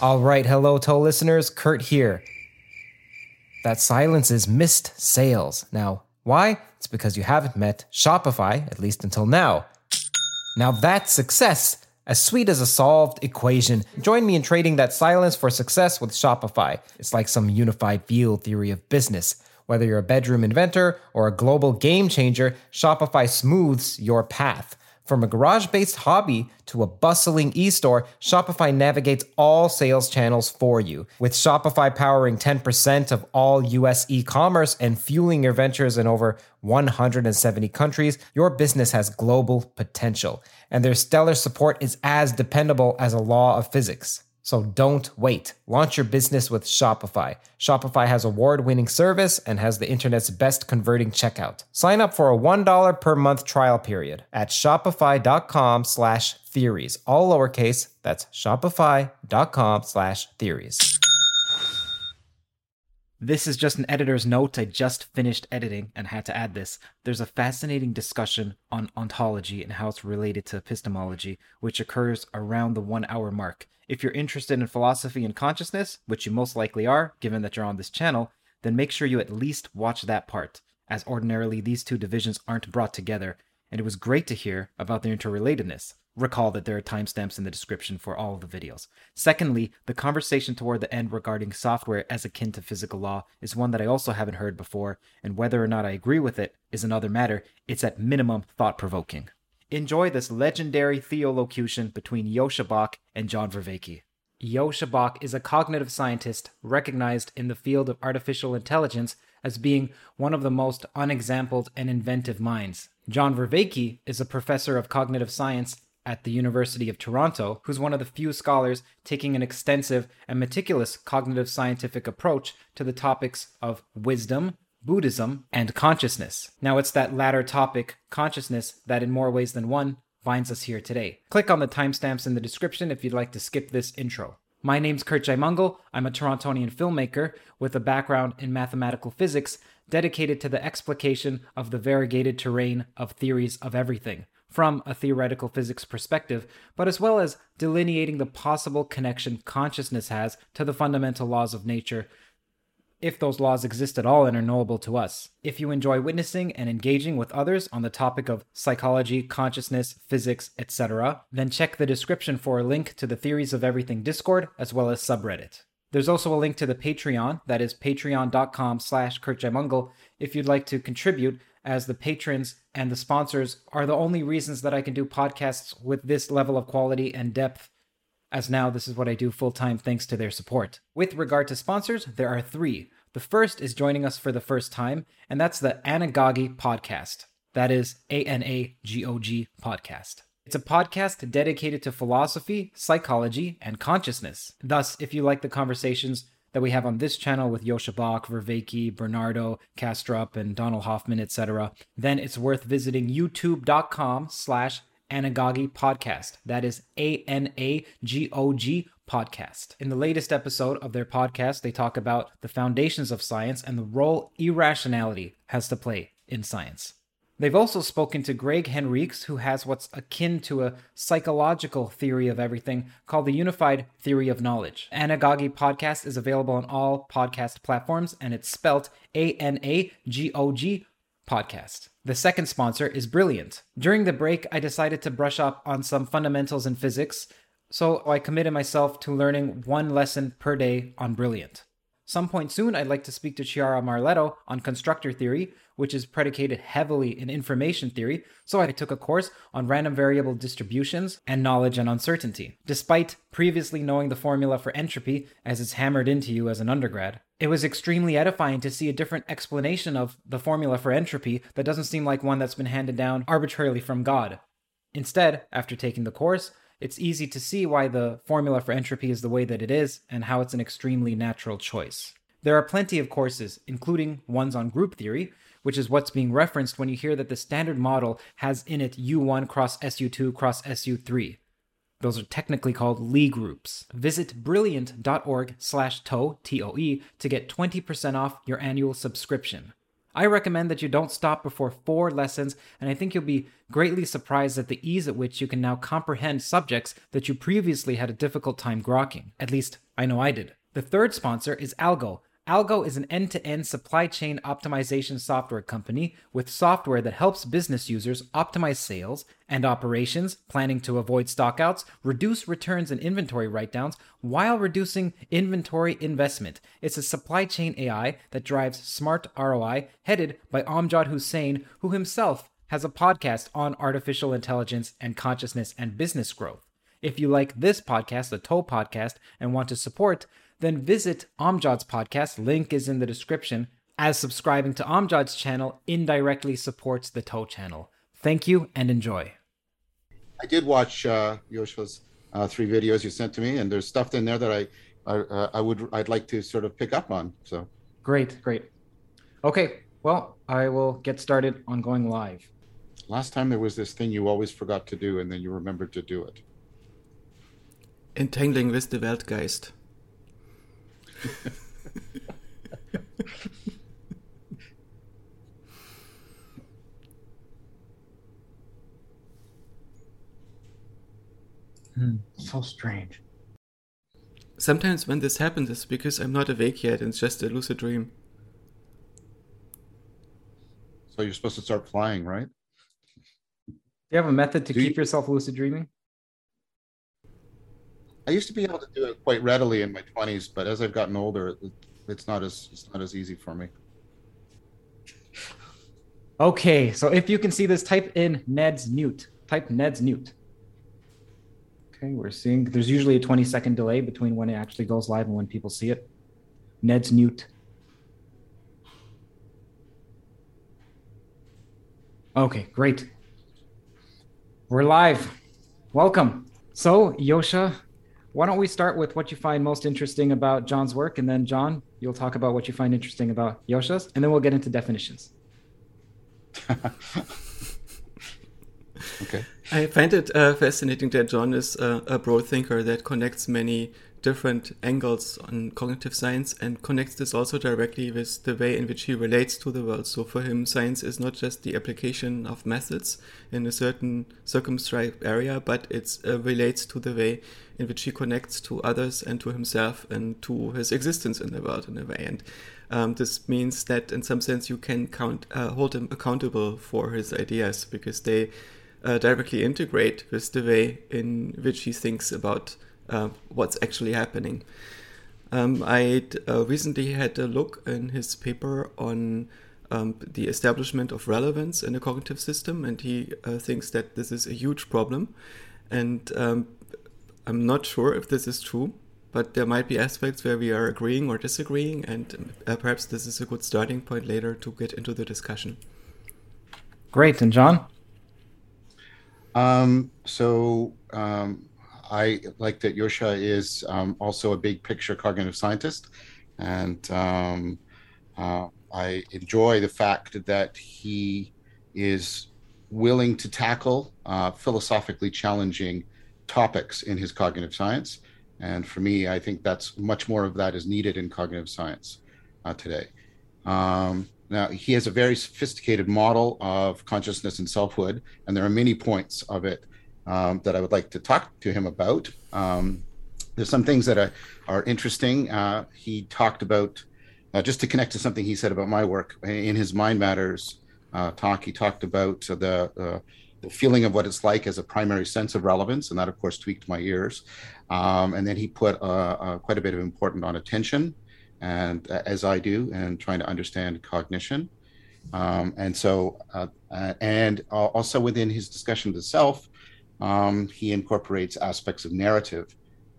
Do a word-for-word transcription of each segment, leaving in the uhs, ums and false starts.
All right, hello, Toll listeners. Curt here. That silence is missed sales. Now, why? It's because you haven't met Shopify, at least until now. Now that's success, as sweet as a solved equation. Join me in trading that silence for success with Shopify. It's like some unified field theory of business. Whether you're a bedroom inventor or a global game changer, Shopify smooths your path. From a garage-based hobby to a bustling e-store, Shopify navigates all sales channels for you. With Shopify powering ten percent of all U S e-commerce and fueling your ventures in over one hundred seventy countries, your business has global potential. And their stellar support is as dependable as a law of physics. So don't wait. Launch your business with Shopify. Shopify has award-winning service and has the internet's best converting checkout. Sign up for a one dollar per month trial period at shopify.com slash theories. All lowercase, that's shopify.com slash theories. This is just an editor's note. I just finished editing and had to add this. There's a fascinating discussion on ontology and how it's related to epistemology, which occurs around the one-hour mark. If you're interested in philosophy and consciousness, which you most likely are, given that you're on this channel, then make sure you at least watch that part, as ordinarily these two divisions aren't brought together, and it was great to hear about their interrelatedness. Recall that there are timestamps in the description for all of the videos. Secondly, the conversation toward the end regarding software as akin to physical law is one that I also haven't heard before, and whether or not I agree with it is another matter. It's at minimum thought-provoking. Enjoy this legendary theolocution between Joscha Bach and John Vervaeke. Joscha Bach is a cognitive scientist recognized in the field of artificial intelligence as being one of the most unexampled and inventive minds. John Vervaeke is a professor of cognitive science at the University of Toronto, who's one of the few scholars taking an extensive and meticulous cognitive scientific approach to the topics of wisdom, Buddhism, and consciousness. Now it's that latter topic, consciousness, that in more ways than one binds us here today. Click on the timestamps in the description if you'd like to skip this intro. My name's Curt Jaimungal. I'm a Torontonian filmmaker with a background in mathematical physics dedicated to the explication of the variegated terrain of theories of everything from a theoretical physics perspective, but as well as delineating the possible connection consciousness has to the fundamental laws of nature, if those laws exist at all and are knowable to us. If you enjoy witnessing and engaging with others on the topic of psychology, consciousness, physics, et cetera, then check the description for a link to the Theories of Everything Discord, as well as subreddit. There's also a link to the Patreon, that is patreon.com slash Curt Jaimungal, if you'd like to contribute, as the patrons and the sponsors are the only reasons that I can do podcasts with this level of quality and depth, as now this is what I do full-time thanks to their support. With regard to sponsors, there are three. The first is joining us for the first time, and that's the Anagoge podcast. That is A N A G O G podcast. It's a podcast dedicated to philosophy, psychology, and consciousness. Thus, if you like the conversations that we have on this channel with Joscha Bach, Vervaeke, Bernardo, Kastrup, and Donald Hoffman, et cetera, then it's worth visiting youtube.com slash Anagoge podcast. That is A N A G O G podcast. In the latest episode of their podcast, they talk about the foundations of science and the role irrationality has to play in science. They've also spoken to Greg Henriques, who has what's akin to a psychological theory of everything called the Unified Theory of Knowledge. Anagoge podcast is available on all podcast platforms, and it's spelt A N A G O G podcast. The second sponsor is Brilliant. During the break, I decided to brush up on some fundamentals in physics, so I committed myself to learning one lesson per day on Brilliant. Some point soon, I'd like to speak to Chiara Marletto on constructor theory, which is predicated heavily in information theory, so I took a course on random variable distributions and knowledge and uncertainty. Despite previously knowing the formula for entropy, as it's hammered into you as an undergrad, it was extremely edifying to see a different explanation of the formula for entropy that doesn't seem like one that's been handed down arbitrarily from God. Instead, after taking the course, it's easy to see why the formula for entropy is the way that it is and how it's an extremely natural choice. There are plenty of courses, including ones on group theory, which is what's being referenced when you hear that the standard model has in it U one cross S U two cross S U three. Those are technically called Lie groups. Visit brilliant dot org slash toe, T O E, to get twenty percent off your annual subscription. I recommend that you don't stop before four lessons, and I think you'll be greatly surprised at the ease at which you can now comprehend subjects that you previously had a difficult time grokking. At least, I know I did. The third sponsor is Algo. Algo is an end-to-end supply chain optimization software company with software that helps business users optimize sales and operations, planning to avoid stockouts, reduce returns and inventory write-downs while reducing inventory investment. It's a supply chain A I that drives smart R O I, headed by Amjad Hussain, who himself has a podcast on artificial intelligence and consciousness and business growth. If you like this podcast, the Toe Podcast, and want to support, then visit Amjad's podcast, link is in the description, as subscribing to Amjad's channel indirectly supports the Toe channel. Thank you and enjoy. I did watch uh, Joscha's uh, three videos you sent to me, and there's stuff in there that I I, uh, I would I'd like to sort of pick up on. So great, great. Okay, well, I will get started on going live. Last time there was this thing you always forgot to do, and then you remembered to do it. Entangling with the Weltgeist. mm, so strange. Sometimes when this happens, it's because I'm not awake yet and it's just a lucid dream. So you're supposed to start flying, right? Do you have a method to do keep you- yourself lucid dreaming? I used to be able to do it quite readily in my twenties, but as I've gotten older, it's not as it's not as easy for me. Okay, so if you can see this, type in Ned's Newt. Type Ned's Newt. Okay, we're seeing. There's usually a twenty-second delay between when it actually goes live and when people see it. Ned's Newt. Okay, great. We're live. Welcome. So, Joscha, why don't we start with what you find most interesting about John's work, and then John, you'll talk about what you find interesting about Joscha's, and then we'll get into definitions. Okay. I find it uh, fascinating that John is uh, a broad thinker that connects many different angles on cognitive science and connects this also directly with the way in which he relates to the world. So for him, science is not just the application of methods in a certain circumscribed area, but it uh, relates to the way in which he connects to others and to himself and to his existence in the world in a way. And um, this means that in some sense you can count, uh, hold him accountable for his ideas because they uh, directly integrate with the way in which he thinks about Uh, what's actually happening. Um, I uh, recently had a look in his paper on um, the establishment of relevance in a cognitive system, and he uh, thinks that this is a huge problem. And um, I'm not sure if this is true, but there might be aspects where we are agreeing or disagreeing, and uh, perhaps this is a good starting point later to get into the discussion. Great, and John? Um, so... Um... I like that Joscha is um, also a big picture cognitive scientist, and um, uh, I enjoy the fact that he is willing to tackle uh, philosophically challenging topics in his cognitive science. And for me, I think that's much more of that is needed in cognitive science uh, today. Um, now, he has a very sophisticated model of consciousness and selfhood, and there are many points of it Um, that I would like to talk to him about. Um, there's some things that are, are interesting. Uh, he talked about, uh, just to connect to something he said about my work, in his Mind Matters uh, talk, he talked about the, uh, the feeling of what it's like as a primary sense of relevance, and that of course tweaked my ears. Um, and then he put uh, uh, quite a bit of importance on attention, and uh, as I do, and trying to understand cognition. Um, and so, uh, uh, and also within his discussion of the self, Um, he incorporates aspects of narrative,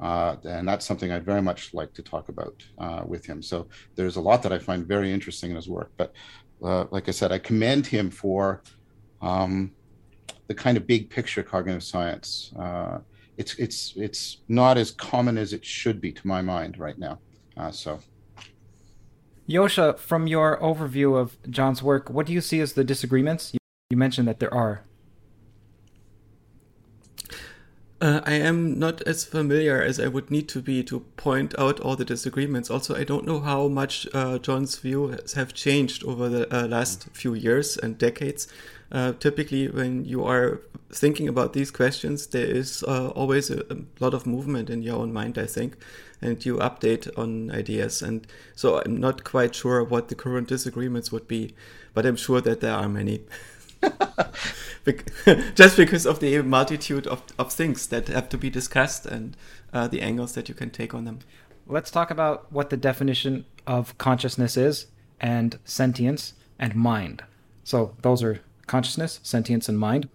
uh, and that's something I'd very much like to talk about uh, with him. So there's a lot that I find very interesting in his work. But uh, like I said, I commend him for um, the kind of big picture cognitive science. Uh, it's it's it's not as common as it should be, to my mind, right now. Uh, so, Joscha, from your overview of John's work, what do you see as the disagreements? You mentioned that there are. Uh, I am not as familiar as I would need to be to point out all the disagreements. Also, I don't know how much uh, John's views have changed over the uh, last few years and decades. Uh, typically, when you are thinking about these questions, there is uh, always a, a lot of movement in your own mind, I think, and you update on ideas. And so I'm not quite sure what the current disagreements would be, but I'm sure that there are many. Just because of the multitude of, of things that have to be discussed and uh, the angles that you can take on them. Let's talk about what the definition of consciousness is, and sentience and mind. So those are consciousness, sentience, and mind.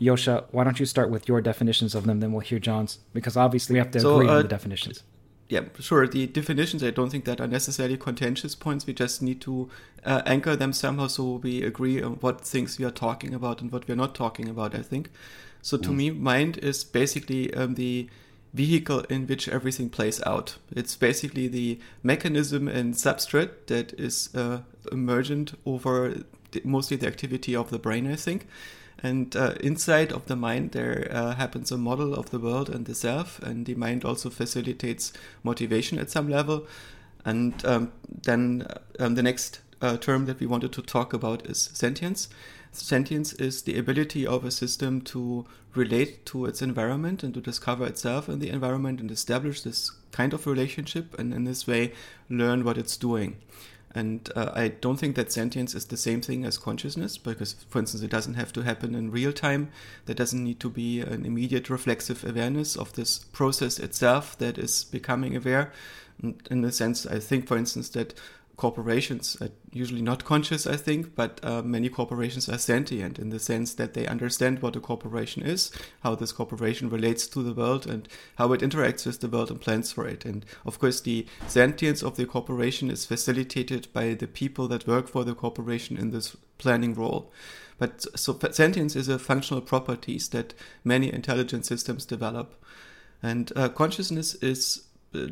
Joscha, why don't you start with your definitions of them, then we'll hear John's, because obviously we have to so, agree uh, on the definitions. Yeah, sure. The definitions, I don't think that are necessarily contentious points. We just need to uh, anchor them somehow so we agree on what things we are talking about and what we're not talking about, I think. So to mm. me, mind is basically um, the vehicle in which everything plays out. It's basically the mechanism and substrate that is uh, emergent over the, mostly the activity of the brain, I think. And uh, inside of the mind, there uh, happens a model of the world and the self, and the mind also facilitates motivation at some level. And um, then um, the next uh, term that we wanted to talk about is sentience. Sentience is the ability of a system to relate to its environment and to discover itself in the environment and establish this kind of relationship, and in this way learn what it's doing. And uh, I don't think that sentience is the same thing as consciousness, because, for instance, it doesn't have to happen in real time. There doesn't need to be an immediate reflexive awareness of this process itself that is becoming aware. And in a sense, I think, for instance, that corporations are usually not conscious, I think, but uh, many corporations are sentient in the sense that they understand what a corporation is, how this corporation relates to the world and how it interacts with the world and plans for it. And of course, the sentience of the corporation is facilitated by the people that work for the corporation in this planning role. But so sentience is a functional property that many intelligent systems develop. And uh, consciousness is... Uh,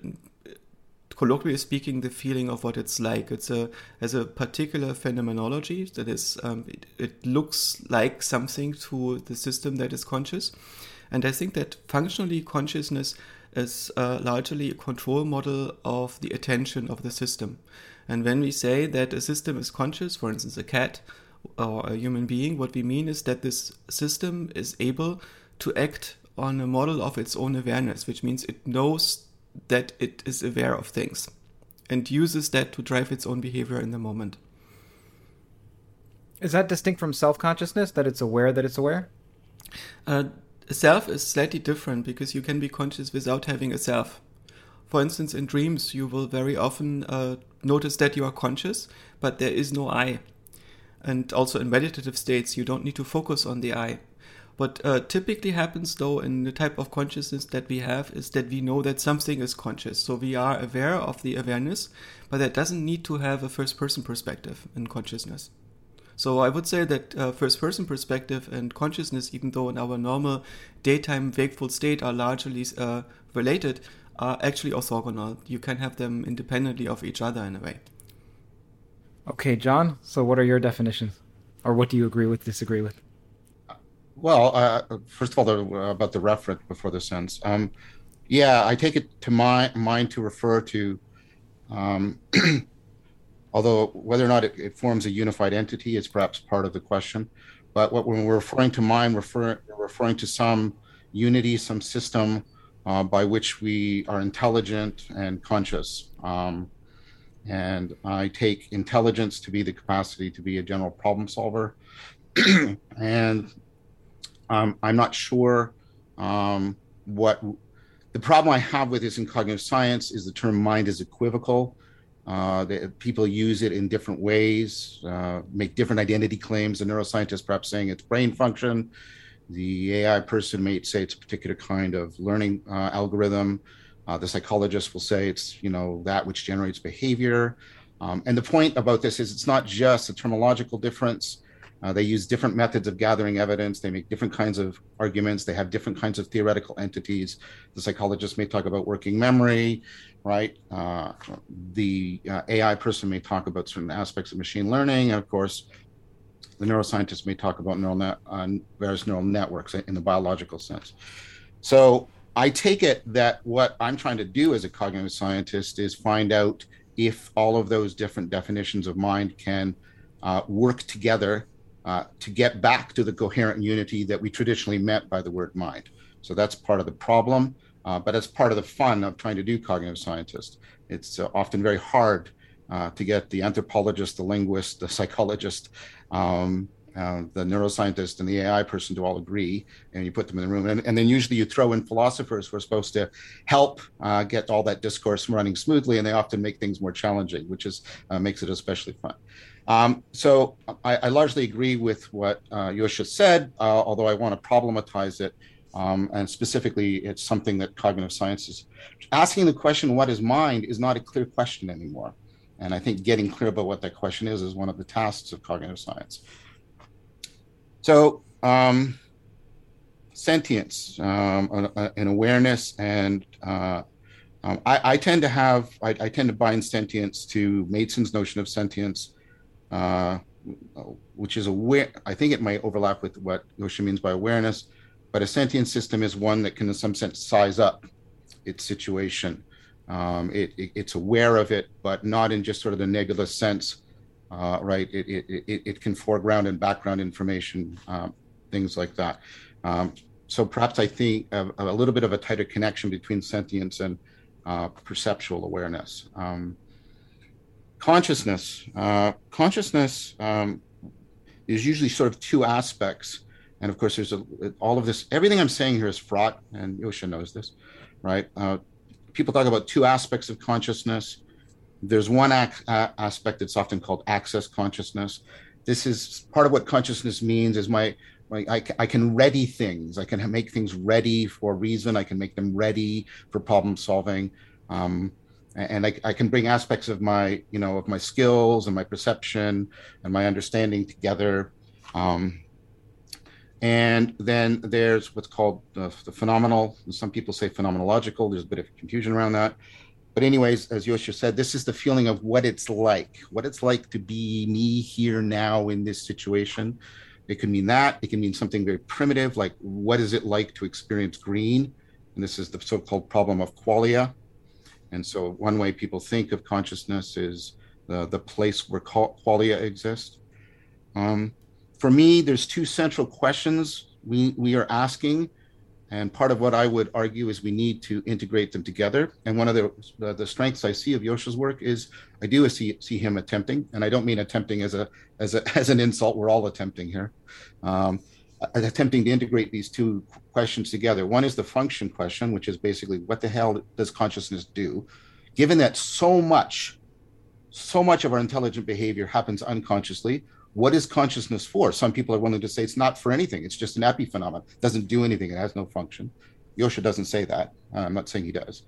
colloquially speaking, the feeling of what it's like. It's a as a particular phenomenology that is, um, it, it looks like something to the system that is conscious. And I think that functionally consciousness is uh, largely a control model of the attention of the system. And when we say that a system is conscious, for instance, a cat or a human being, what we mean is that this system is able to act on a model of its own awareness, which means it knows that it is aware of things and uses that to drive its own behavior in the moment. Is that distinct from self-consciousness, that it's aware that it's aware? Uh, self is slightly different because you can be conscious without having a self. For instance, in dreams, you will very often uh, notice that you are conscious, but there is no I. And also in meditative states, you don't need to focus on the I. What uh, typically happens, though, in the type of consciousness that we have is that we know that something is conscious. So we are aware of the awareness, but that doesn't need to have a first-person perspective in consciousness. So I would say that uh, first-person perspective and consciousness, even though in our normal daytime wakeful state are largely uh, related, are actually orthogonal. You can have them independently of each other in a way. Okay, John, so what are your definitions? Or what do you agree with, disagree with? Well, uh, first of all, the, uh, about the referent before the sense. Um, yeah, I take it to my mind to refer to, um, although whether or not it, it forms a unified entity is perhaps part of the question. But what, when we're referring to mind, refer, referring to some unity, some system uh, by which we are intelligent and conscious. Um, and I take intelligence to be the capacity to be a general problem solver. and... Um, I'm not sure um, what the problem I have with this in cognitive science is the term mind is equivocal. Uh, the, people use it in different ways, uh, make different identity claims. The neuroscientist perhaps saying it's brain function. The A I person may say it's a particular kind of learning uh, algorithm. Uh, the psychologist will say it's, you know, that which generates behavior. Um, and the point about this is it's not just a terminological difference. Uh, they use different methods of gathering evidence. They make different kinds of arguments. They have different kinds of theoretical entities. The psychologist may talk about working memory, right? Uh, the uh, A I person may talk about certain aspects of machine learning. And of course, the neuroscientist may talk about neural net, uh, various neural networks in the biological sense. So I take it that what I'm trying to do as a cognitive scientist is find out if all of those different definitions of mind can uh, work together uh, to get back to the coherent unity that we traditionally meant by the word mind. So that's part of the problem, uh, but that's part of the fun of trying to do cognitive scientists. It's uh, often very hard uh, to get the anthropologist, the linguist, the psychologist, um, Uh, the neuroscientist and the A I person to all agree, and you put them in the room. And, and then usually you throw in philosophers who are supposed to help uh, get all that discourse running smoothly, and they often make things more challenging, which is uh, makes it especially fun. Um, so I, I largely agree with what uh, Joscha said, uh, although I want to problematize it. Um, and specifically, it's something that cognitive sciences, asking the question, what is mind, is not a clear question anymore. And I think getting clear about what that question is is one of the tasks of cognitive science. So um, sentience um, and awareness, and uh, um, I, I tend to have, I, I tend to bind sentience to Mason's notion of sentience, uh, which is aware, I think it might overlap with what Joscha means by awareness, but a sentient system is one that can in some sense size up its situation. Um, it, it, it's aware of it, but not in just sort of the nebulous sense. Uh, right, it, it it it can foreground and background information, um, things like that. Um, so perhaps I think a, a little bit of a tighter connection between sentience and uh, perceptual awareness. Um, consciousness, uh, consciousness um, is usually sort of two aspects, and of course there's a, all of this. Everything I'm saying here is fraught, and Joscha knows this, right? Uh, people talk about two aspects of consciousness. There's one ac- uh, aspect that's often called access consciousness. This is part of what consciousness means is my, my I, I can ready things. I can make things ready for reason. I can make them ready for problem solving. Um, and I, I can bring aspects of my, you know, of my skills and my perception and my understanding together. Um, and then there's what's called the, the phenomenal. Some people say phenomenological. There's a bit of confusion around that. But anyways, as Joscha said, this is the feeling of what it's like, what it's like to be me here now in this situation. It can mean that. It can mean something very primitive, like what is it like to experience green? And this is the so-called problem of qualia. And so one way people think of consciousness is the, the place where qualia exists. Um, for me, there's two central questions we, we are asking. And part of what I would argue is we need to integrate them together. And one of the the, the strengths I see of Joscha's work is I do see see him attempting, and I don't mean attempting as a as a as an insult. We're all attempting here, um, attempting to integrate these two questions together. One is the function question, which is basically what the hell does consciousness do, given that so much, so much of our intelligent behavior happens unconsciously. What is consciousness for? Some people are willing to say it's not for anything. It's just an epiphenomenon. It doesn't do anything. It has no function. Joscha doesn't say that. Uh, I'm not saying he does.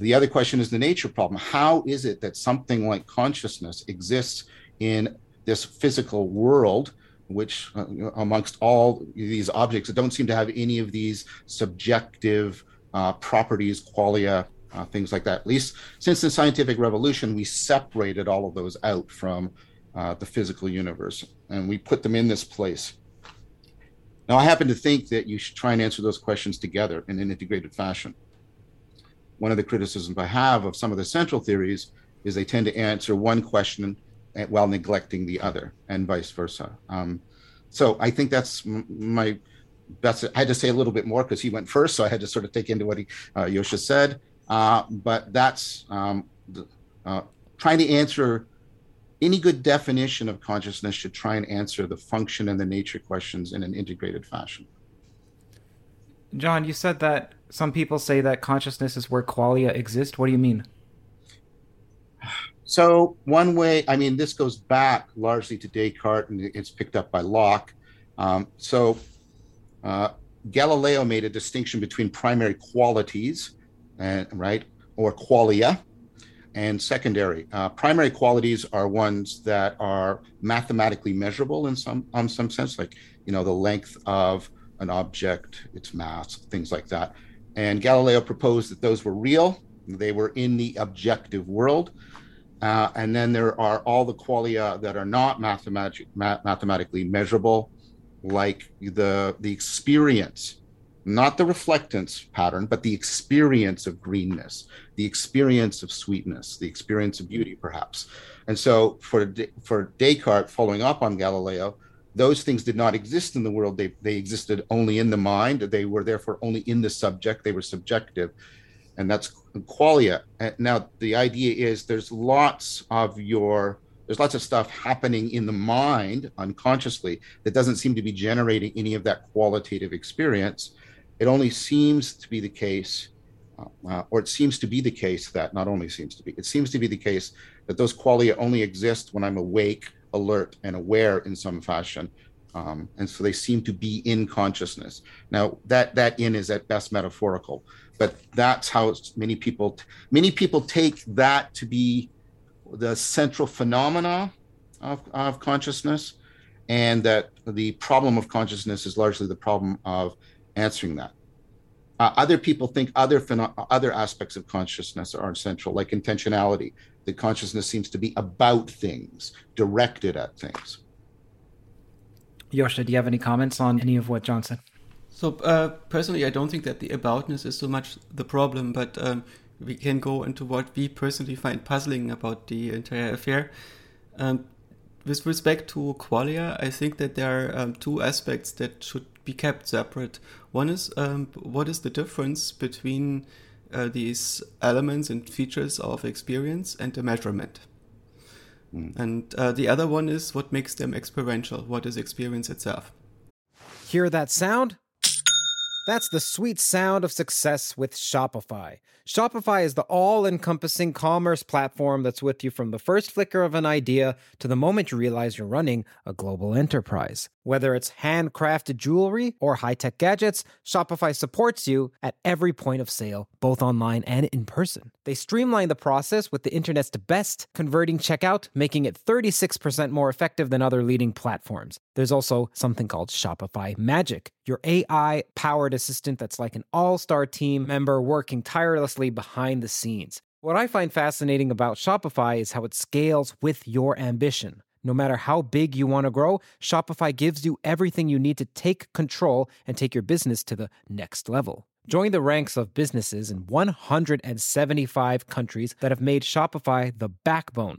The other question is the nature problem. How is it that something like consciousness exists in this physical world, which uh, amongst all these objects that don't seem to have any of these subjective uh, properties, qualia, uh, things like that? At least since the scientific revolution, we separated all of those out from Uh, the physical universe, and we put them in this place. Now, I happen to think that you should try and answer those questions together in an integrated fashion. One of the criticisms I have of some of the central theories is they tend to answer one question while neglecting the other, and vice versa. Um, so I think that's m- my best. I had to say a little bit more because he went first, so I had to sort of take into what he, uh, Joscha said. Uh, but that's um, uh, trying to answer. Any good definition of consciousness should try and answer the function and the nature questions in an integrated fashion. John, you said that some people say that consciousness is where qualia exist. What do you mean? So one way, I mean, this goes back largely to Descartes, and it's picked up by Locke. Um, so uh, Galileo made a distinction between primary qualities, and, right, or qualia, and secondary. Uh, primary qualities are ones that are mathematically measurable in some um, some sense, like, you know, the length of an object, its mass, things like that. And Galileo proposed that those were real. They were in the objective world. Uh, and then there are all the qualia that are not mathematic, ma- mathematically measurable, like the, the experience not the reflectance pattern, but the experience of greenness, the experience of sweetness, the experience of beauty, perhaps. And so for De- for Descartes, following up on Galileo, those things did not exist in the world. They, they existed only in the mind. They were therefore only in the subject. They were subjective. And that's qualia. Now, the idea is there's lots of your There's lots of stuff happening in the mind unconsciously that doesn't seem to be generating any of that qualitative experience. It only seems to be the case, uh, or it seems to be the case that not only seems to be, it seems to be the case that those qualia only exist when I'm awake, alert, and aware in some fashion. Um, and so they seem to be in consciousness. Now, that that in is at best metaphorical, but that's how many people, many people take that to be the central phenomena of, of consciousness, and that the problem of consciousness is largely the problem of answering that. Uh, other people think other pheno- other aspects of consciousness are central, like intentionality. The consciousness seems to be about things, directed at things. Joscha, do you have any comments on any of what John said? So uh, personally, I don't think that the aboutness is so much the problem, but um, we can go into what we personally find puzzling about the entire affair. Um, with respect to qualia, I think that there are um, two aspects that should be kept separate. One is um, what is the difference between uh, these elements and features of experience and the measurement? Mm. And uh, the other one is what makes them experiential, what is experience itself. Hear that sound? That's the sweet sound of success with Shopify. Shopify is the all-encompassing commerce platform that's with you from the first flicker of an idea to the moment you realize you're running a global enterprise. Whether it's handcrafted jewelry or high-tech gadgets, Shopify supports you at every point of sale, both online and in person. They streamline the process with the internet's best converting checkout, making it thirty-six percent more effective than other leading platforms. There's also something called Shopify Magic, your A I-powered assistant that's like an all-star team member working tirelessly behind the scenes. What I find fascinating about Shopify is how it scales with your ambition. No matter how big you want to grow, Shopify gives you everything you need to take control and take your business to the next level. Join the ranks of businesses in one hundred seventy-five countries that have made Shopify the backbone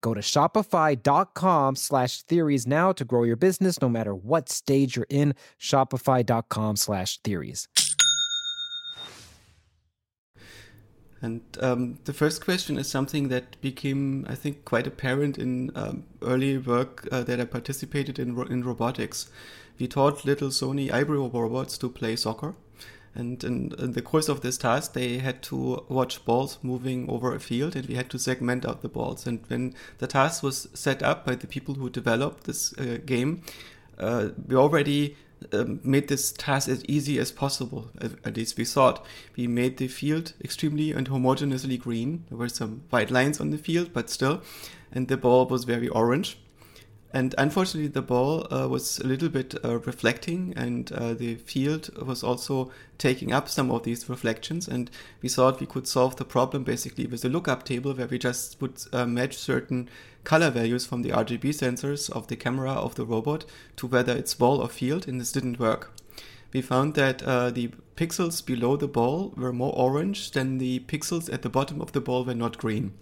Go to shopify.com slash theories now to grow your business no matter what stage you're in. Shopify.com slash theories. And um, the first question is something that became, I think, quite apparent in um, early work uh, that I participated in ro- in robotics. We taught little Sony Ibrio robots to play soccer. And in, in the course of this task, they had to watch balls moving over a field, and we had to segment out the balls. And when the task was set up by the people who developed this uh, game, uh, we already um, made this task as easy as possible, at least we thought. We made the field extremely and homogeneously green. There were some white lines on the field, but still, and the ball was very orange. And unfortunately, the ball uh, was a little bit uh, reflecting, and uh, the field was also taking up some of these reflections. And we thought we could solve the problem basically with a lookup table where we just would uh, match certain color values from the R G B sensors of the camera of the robot to whether it's ball or field, and this didn't work. We found that uh, the pixels below the ball were more orange than the pixels at the bottom of the ball were not green.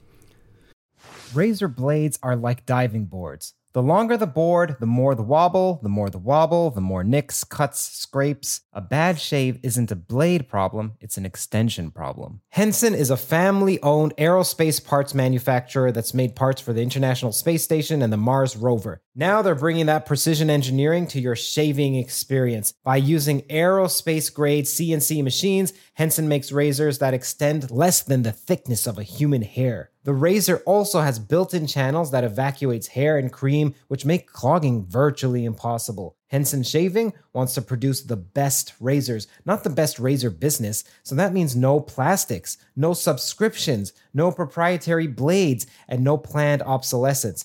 Razor blades are like diving boards. The longer the board, the more the wobble, the more the wobble, the more nicks, cuts, scrapes. A bad shave isn't a blade problem, it's an extension problem. Henson is a family-owned aerospace parts manufacturer that's made parts for the International Space Station and the Mars rover. Now they're bringing that precision engineering to your shaving experience. By using aerospace-grade C N C machines, Henson makes razors that extend less than the thickness of a human hair. The razor also has built-in channels that evacuates hair and cream, which make clogging virtually impossible. Henson Shaving wants to produce the best razors, not the best razor business. So that means no plastics, no subscriptions, no proprietary blades, and no planned obsolescence.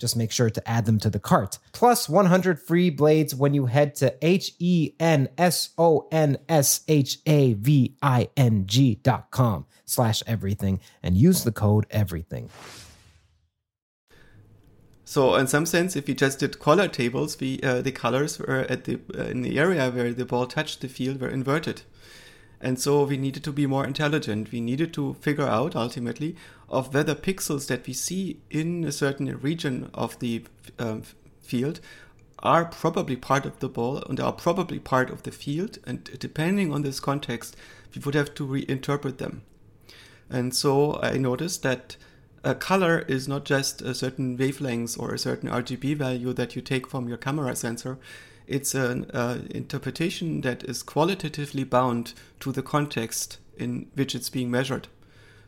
Just make sure to add them to the cart. Plus one hundred free blades when you head to H-E-N-S-O-N-S-H-A-V-I-N-G dot com slash everything and use the code everything. So in some sense, if we just did color tables, we uh, the colors were at the uh, in the area where the ball touched the field were inverted. And so we needed to be more intelligent. We needed to figure out, ultimately, of whether pixels that we see in a certain region of the um, field are probably part of the ball and are probably part of the field. And depending on this context, we would have to reinterpret them. And so I noticed that a color is not just a certain wavelength or a certain R G B value that you take from your camera sensor. It's an uh, interpretation that is qualitatively bound to the context in which it's being measured.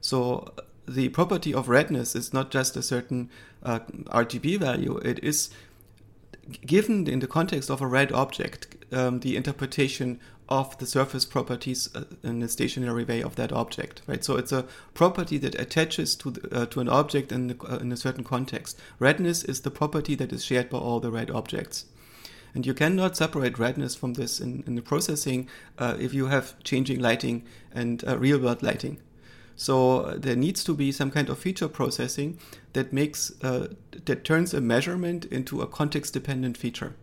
So the property of redness is not just a certain uh, R G B value. It is given in the context of a red object, um, the interpretation of the surface properties uh, in the stationary way of that object. Right? So it's a property that attaches to the, uh, to an object in, the, uh, in a certain context. Redness is the property that is shared by all the red objects. And you cannot separate redness from this in, in the processing uh, if you have changing lighting and uh, real-world lighting. So there needs to be some kind of feature processing that makes uh, that turns a measurement into a context-dependent feature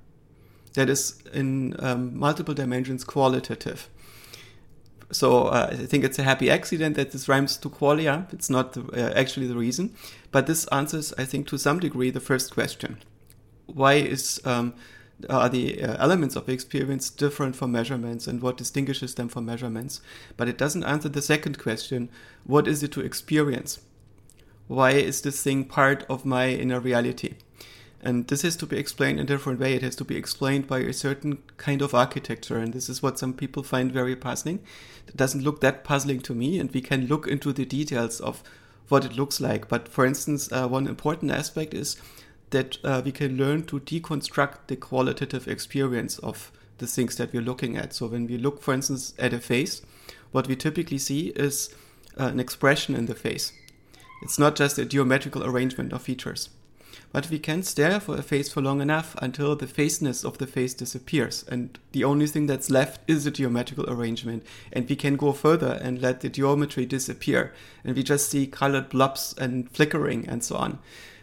that is in um, multiple dimensions qualitative. So uh, I think it's a happy accident that this rhymes to qualia. It's not the, uh, actually the reason, but this answers, I think, to some degree the first question: Why is um, Are the uh, elements of experience different from measurements, and what distinguishes them from measurements? But it doesn't answer the second question: what is it to experience? Why is this thing part of my inner reality? And this has to be explained in a different way. It has to be explained by a certain kind of architecture, and this is what some people find very puzzling. It doesn't look that puzzling to me, and we can look into the details of what it looks like. But for instance, uh, one important aspect is that uh, we can learn to deconstruct the qualitative experience of the things that we're looking at. So when we look, for instance, at a face, what we typically see is uh, an expression in the face. It's not just a geometrical arrangement of features. But we can stare for a face for long enough until the faceness of the face disappears. And the only thing that's left is the geometrical arrangement. And we can go further and let the geometry disappear. And we just see colored blobs and flickering and so on.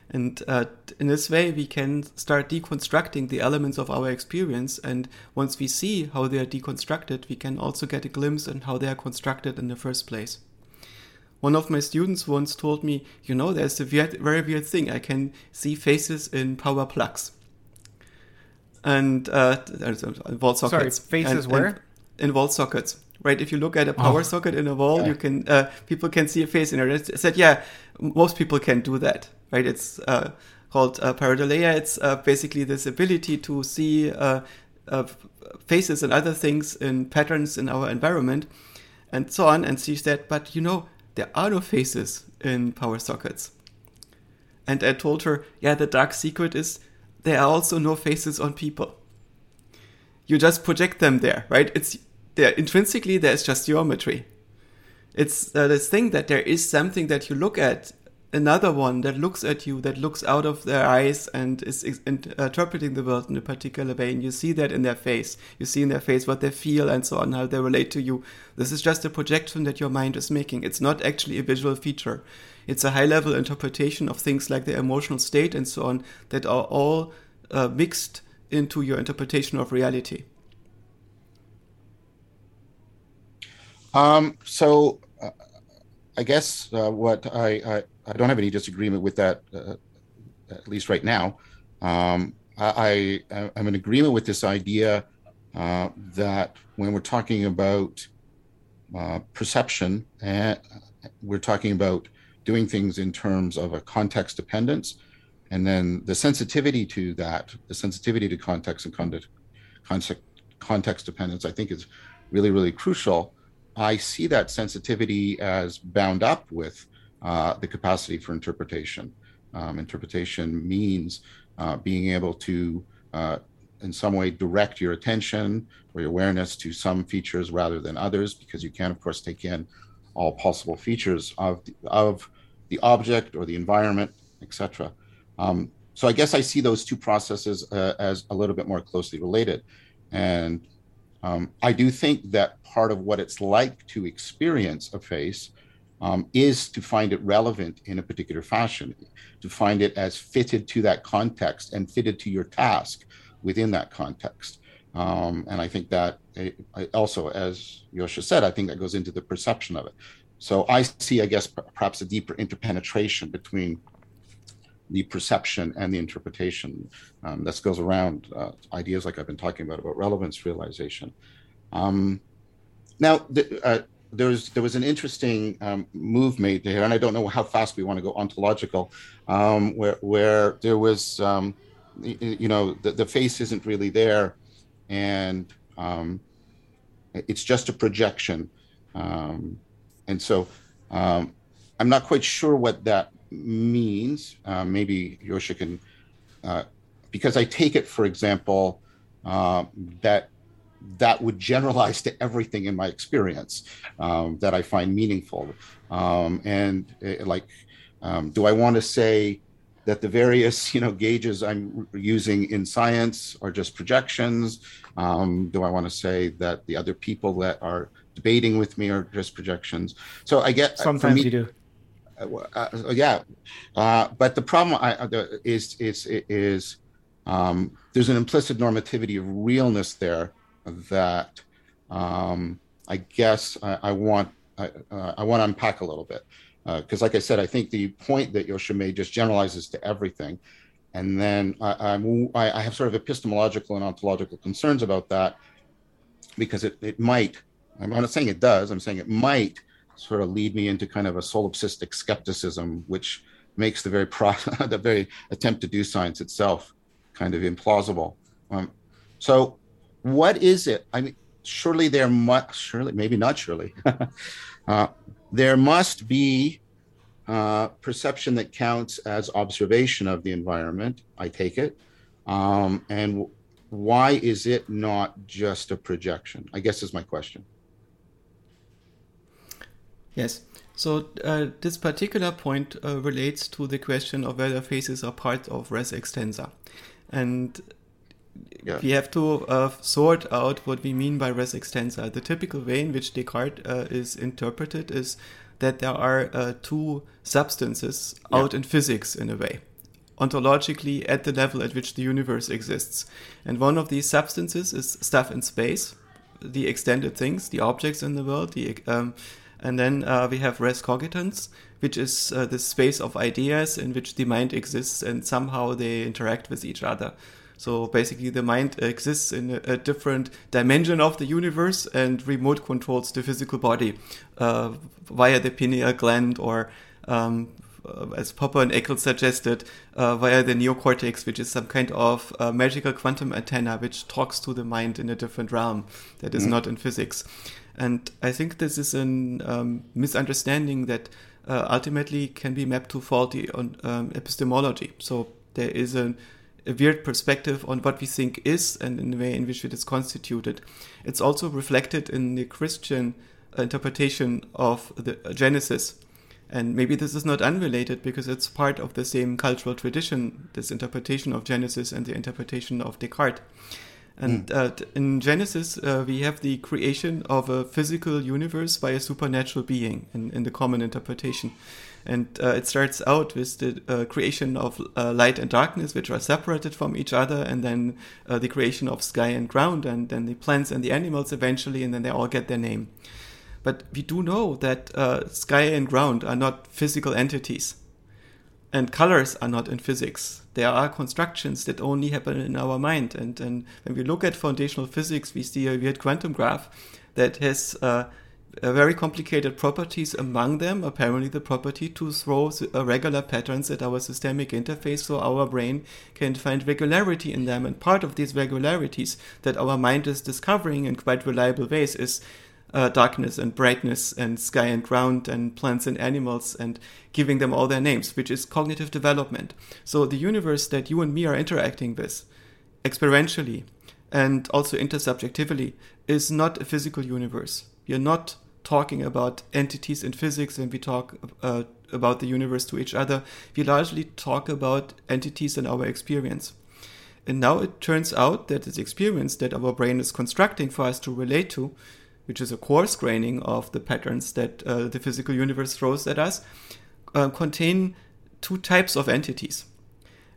And uh, in this way, we can start deconstructing the elements of our experience. And once we see how they are deconstructed, we can also get a glimpse on how they are constructed in the first place. One of my students once told me, you know, there's a weird, very weird thing. I can see faces in power plugs. And uh, in wall sockets. Sorry, faces and, where? In wall sockets. Right, if you look at a power oh. socket in a wall, yeah. you can uh, people can see a face in it. I said, yeah, most people can do that. Right, it's uh, called uh, pareidolia. It's uh, basically this ability to see uh, uh, faces and other things in patterns in our environment, and so on. And she said, but you know, there are no faces in power sockets. And I told her, yeah, the dark secret is there are also no faces on people. You just project them there, right? It's There, intrinsically, there's just geometry. It's uh, this thing that there is something that you look at, another one that looks at you, that looks out of their eyes and is, is in, interpreting the world in a particular way. And you see that in their face. You see in their face what they feel and so on, how they relate to you. This is just a projection that your mind is making. It's not actually a visual feature. It's a high-level interpretation of things like their emotional state and so on that are all uh, mixed into your interpretation of reality. Um, so uh, I guess uh, what I, I, I don't have any disagreement with that, uh, at least right now. Um, I, I, I'm in agreement with this idea uh, that when we're talking about uh, perception, and we're talking about doing things in terms of a context dependence, and then the sensitivity to that, the sensitivity to context and context, context, context dependence, I think is really, really crucial. I see that sensitivity as bound up with uh, the capacity for interpretation. Um, interpretation means uh, being able to, uh, in some way, direct your attention or your awareness to some features rather than others, because you can, of course, take in all possible features of the, of the object or the environment, et cetera. Um, so I guess I see those two processes uh, as a little bit more closely related. And um, I do think that part of what it's like to experience a face um, is to find it relevant in a particular fashion, to find it as fitted to that context and fitted to your task within that context. Um, and I think that it, I also, as Joscha said, I think that goes into the perception of it. So I see, I guess, perhaps a deeper interpenetration between the perception and the interpretation. Um, this goes around uh, ideas like I've been talking about, about relevance realization. Um, now, the, uh, there's, there was an interesting um, move made there, and I don't know how fast we want to go ontological, um, where, where there was, um, you, you know, the, the face isn't really there, and um, it's just a projection. Um, and so um, I'm not quite sure what that means. Uh, maybe Joscha can, uh, because I take it, for example, uh, that that would generalize to everything in my experience um, that I find meaningful. Um, and uh, like, um, do I want to say that the various, you know, gauges I'm using in science are just projections? Um, do I want to say that the other people that are debating with me are just projections? So I get sometimes me, you do. Uh, yeah, uh, but the problem I, uh, is is is um, there's an implicit normativity of realness there that um, I guess I, I want I, uh, I want to unpack a little bit, because uh, like I said, I think the point that Joscha made just generalizes to everything, and then I, I'm, I have sort of epistemological and ontological concerns about that, because it it might, I'm not saying it does, I'm saying it might sort of lead me into kind of a solipsistic skepticism, which makes the very pro- the very attempt to do science itself kind of implausible. Um, so, what is it? I mean, surely there must, surely maybe not surely, uh, there must be uh, perception that counts as observation of the environment. I take it, um, and w- why is it not just a projection? I guess is my question. Yes, so uh, this particular point uh, relates to the question of whether faces are part of res extensa. And yeah. we have to uh, sort out what we mean by res extensa. The typical way in which Descartes uh, is interpreted is that there are uh, two substances yeah. out in physics, in a way, ontologically at the level at which the universe exists. And one of these substances is stuff in space, the extended things, the objects in the world, the... Um, And then uh, we have res cogitans, which is uh, the space of ideas in which the mind exists and somehow they interact with each other. So basically the mind exists in a, a different dimension of the universe and remote controls the physical body uh, via the pineal gland or, um, as Popper and Eccles suggested, uh, via the neocortex, which is some kind of uh, magical quantum antenna which talks to the mind in a different realm that is mm-hmm. not in physics. And I think this is a um, misunderstanding that uh, ultimately can be mapped to faulty on, um, epistemology. So there is a, a weird perspective on what we think is and in the way in which it is constituted. It's also reflected in the Christian interpretation of the Genesis. And maybe this is not unrelated because it's part of the same cultural tradition, this interpretation of Genesis and the interpretation of Descartes. And uh, in Genesis, uh, we have the creation of a physical universe by a supernatural being in, in the common interpretation. And uh, it starts out with the uh, creation of uh, light and darkness, which are separated from each other, and then uh, the creation of sky and ground, and then the plants and the animals eventually, and then they all get their name. But we do know that uh, sky and ground are not physical entities. And colors are not in physics. There are constructions that only happen in our mind. And, and when we look at foundational physics, we see a weird quantum graph that has uh, uh, very complicated properties, among them apparently the property to throw uh, regular patterns at our systemic interface so our brain can find regularity in them. And part of these regularities that our mind is discovering in quite reliable ways is uh, darkness and brightness and sky and ground and plants and animals, and giving them all their names, which is cognitive development. So the universe that you and me are interacting with experientially and also intersubjectively is not a physical universe. You're not talking about entities in physics when we talk uh, about the universe to each other. We largely talk about entities in our experience. And now it turns out that this experience that our brain is constructing for us to relate to, which is a coarse graining of the patterns that uh, the physical universe throws at us, uh, contain two types of entities.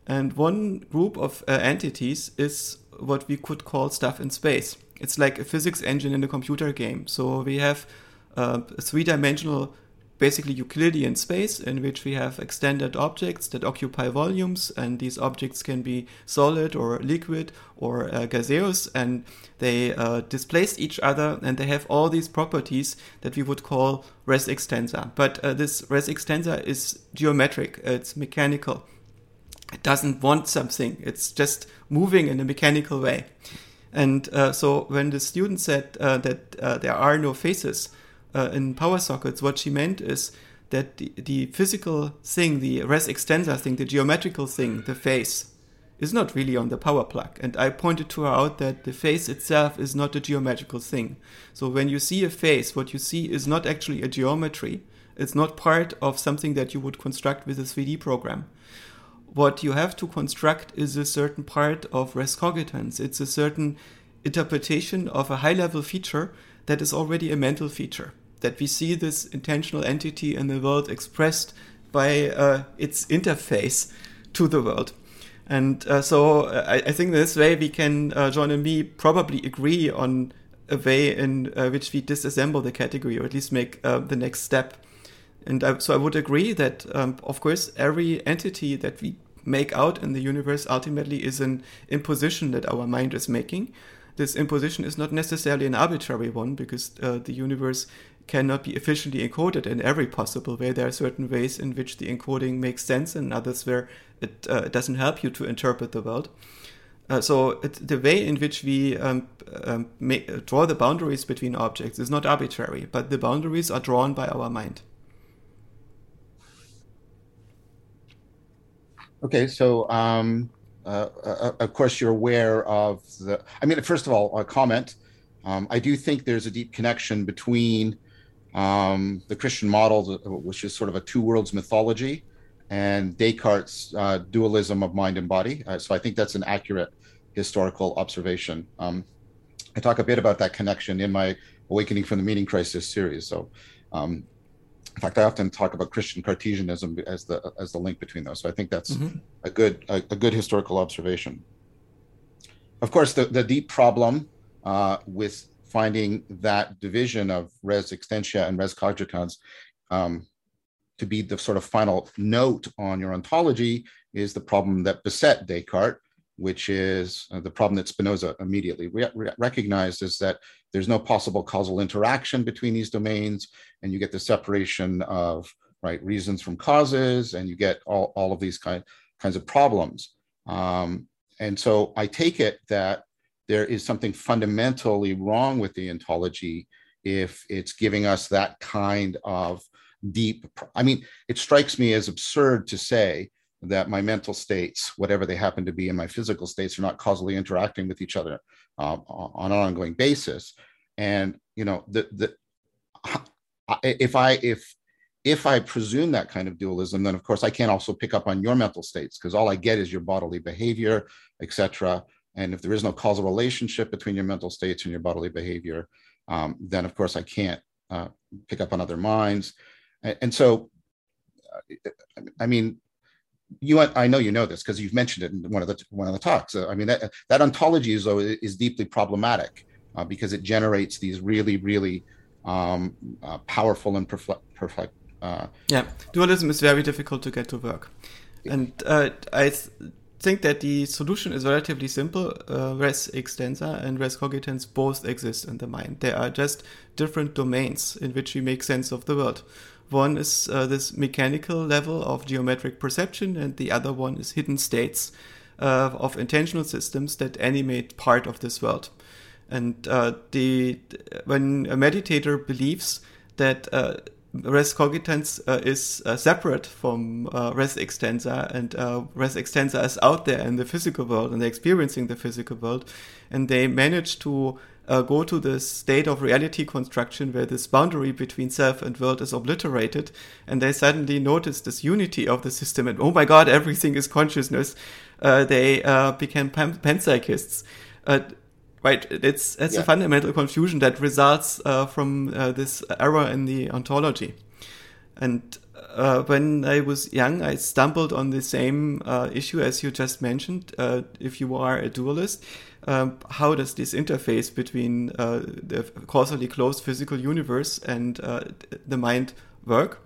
And one group of uh, entities is what we could call stuff in space. It's like a physics engine in a computer game. So we have uh, a three-dimensional, basically Euclidean space in which we have extended objects that occupy volumes, and these objects can be solid or liquid or uh, gaseous, and they uh, displace each other, and they have all these properties that we would call res extensa. But uh, this res extensa is geometric, it's mechanical. It doesn't want something. It's just moving in a mechanical way. And uh, so when the student said uh, that uh, there are no faces uh, in power sockets, what she meant is that the, the physical thing, the res extensa thing, the geometrical thing, the face, is not really on the power plug. And I pointed to her out that the face itself is not a geometrical thing. So when you see a face, what you see is not actually a geometry. It's not part of something that you would construct with a three D program. What you have to construct is a certain part of res cogitans. It's a certain interpretation of a high-level feature that is already a mental feature, that we see this intentional entity in the world expressed by uh, its interface to the world. And uh, so I, I think this way we can, uh, John and me, probably agree on a way in uh, which we disassemble the category, or at least make uh, the next step. And I, so I would agree that, um, of course, every entity that we make out in the universe ultimately is an imposition that our mind is making. This imposition is not necessarily an arbitrary one, because uh, the universe cannot be efficiently encoded in every possible way. There are certain ways in which the encoding makes sense, and others where it uh, doesn't help you to interpret the world. Uh, so it, the way in which we um, um, make, uh, draw the boundaries between objects is not arbitrary, but the boundaries are drawn by our mind. Okay, so um, uh, uh, of course you're aware of the, I mean, first of all, a comment. Um, I do think there's a deep connection between um, the Christian model, which is sort of a two worlds mythology, and Descartes' uh, dualism of mind and body. Uh, so I think that's an accurate historical observation. Um, I talk a bit about that connection in my Awakening from the Meaning Crisis series. So. Um, In fact, I often talk about Christian Cartesianism as the as the link between those. So I think that's mm-hmm. a good a, a good historical observation. Of course, the, the deep problem uh, with finding that division of res extensia and res cogitans um, to be the sort of final note on your ontology is the problem that beset Descartes, which is uh, the problem that Spinoza immediately re- re- recognized, is that there's no possible causal interaction between these domains, and you get the separation of right reasons from causes, and you get all, all of these kind, kinds of problems. Um, and so I take it that there is something fundamentally wrong with the ontology if it's giving us that kind of deep, I mean, it strikes me as absurd to say that my mental states, whatever they happen to be, and my physical states are not causally interacting with each other um, on an ongoing basis. And, you know, the, the, if I if if I presume that kind of dualism, then, of course, I can also pick up on your mental states, because all I get is your bodily behavior, et cetera. And if there is no causal relationship between your mental states and your bodily behavior, um, then, of course, I can't uh, pick up on other minds. And, and so, I mean, You, I know you know this because you've mentioned it in one of the one of the talks. I mean, that that ontology is is deeply problematic uh, because it generates these really, really um, uh, powerful and perfect. perfect uh, yeah, dualism is very difficult to get to work, and uh, I think that the solution is relatively simple. Uh, res extensa and res cogitans both exist in the mind. They are just different domains in which we make sense of the world. One is uh, this mechanical level of geometric perception, and the other one is hidden states uh, of intentional systems that animate part of this world. And uh, the when a meditator believes that uh, res cogitans uh, is uh, separate from uh, res extensa, and uh, res extensa is out there in the physical world, and they're experiencing the physical world, and they manage to Uh, go to the state of reality construction where this boundary between self and world is obliterated, and they suddenly notice this unity of the system, and oh my god, everything is consciousness. Uh, they uh, became pan- panpsychists. Uh, right, it's, it's yeah. a fundamental confusion that results uh, from uh, this error in the ontology. And uh, when I was young, I stumbled on the same uh, issue as you just mentioned. Uh, if you are a dualist, Um, how does this interface between uh, the causally closed physical universe and uh, the mind work?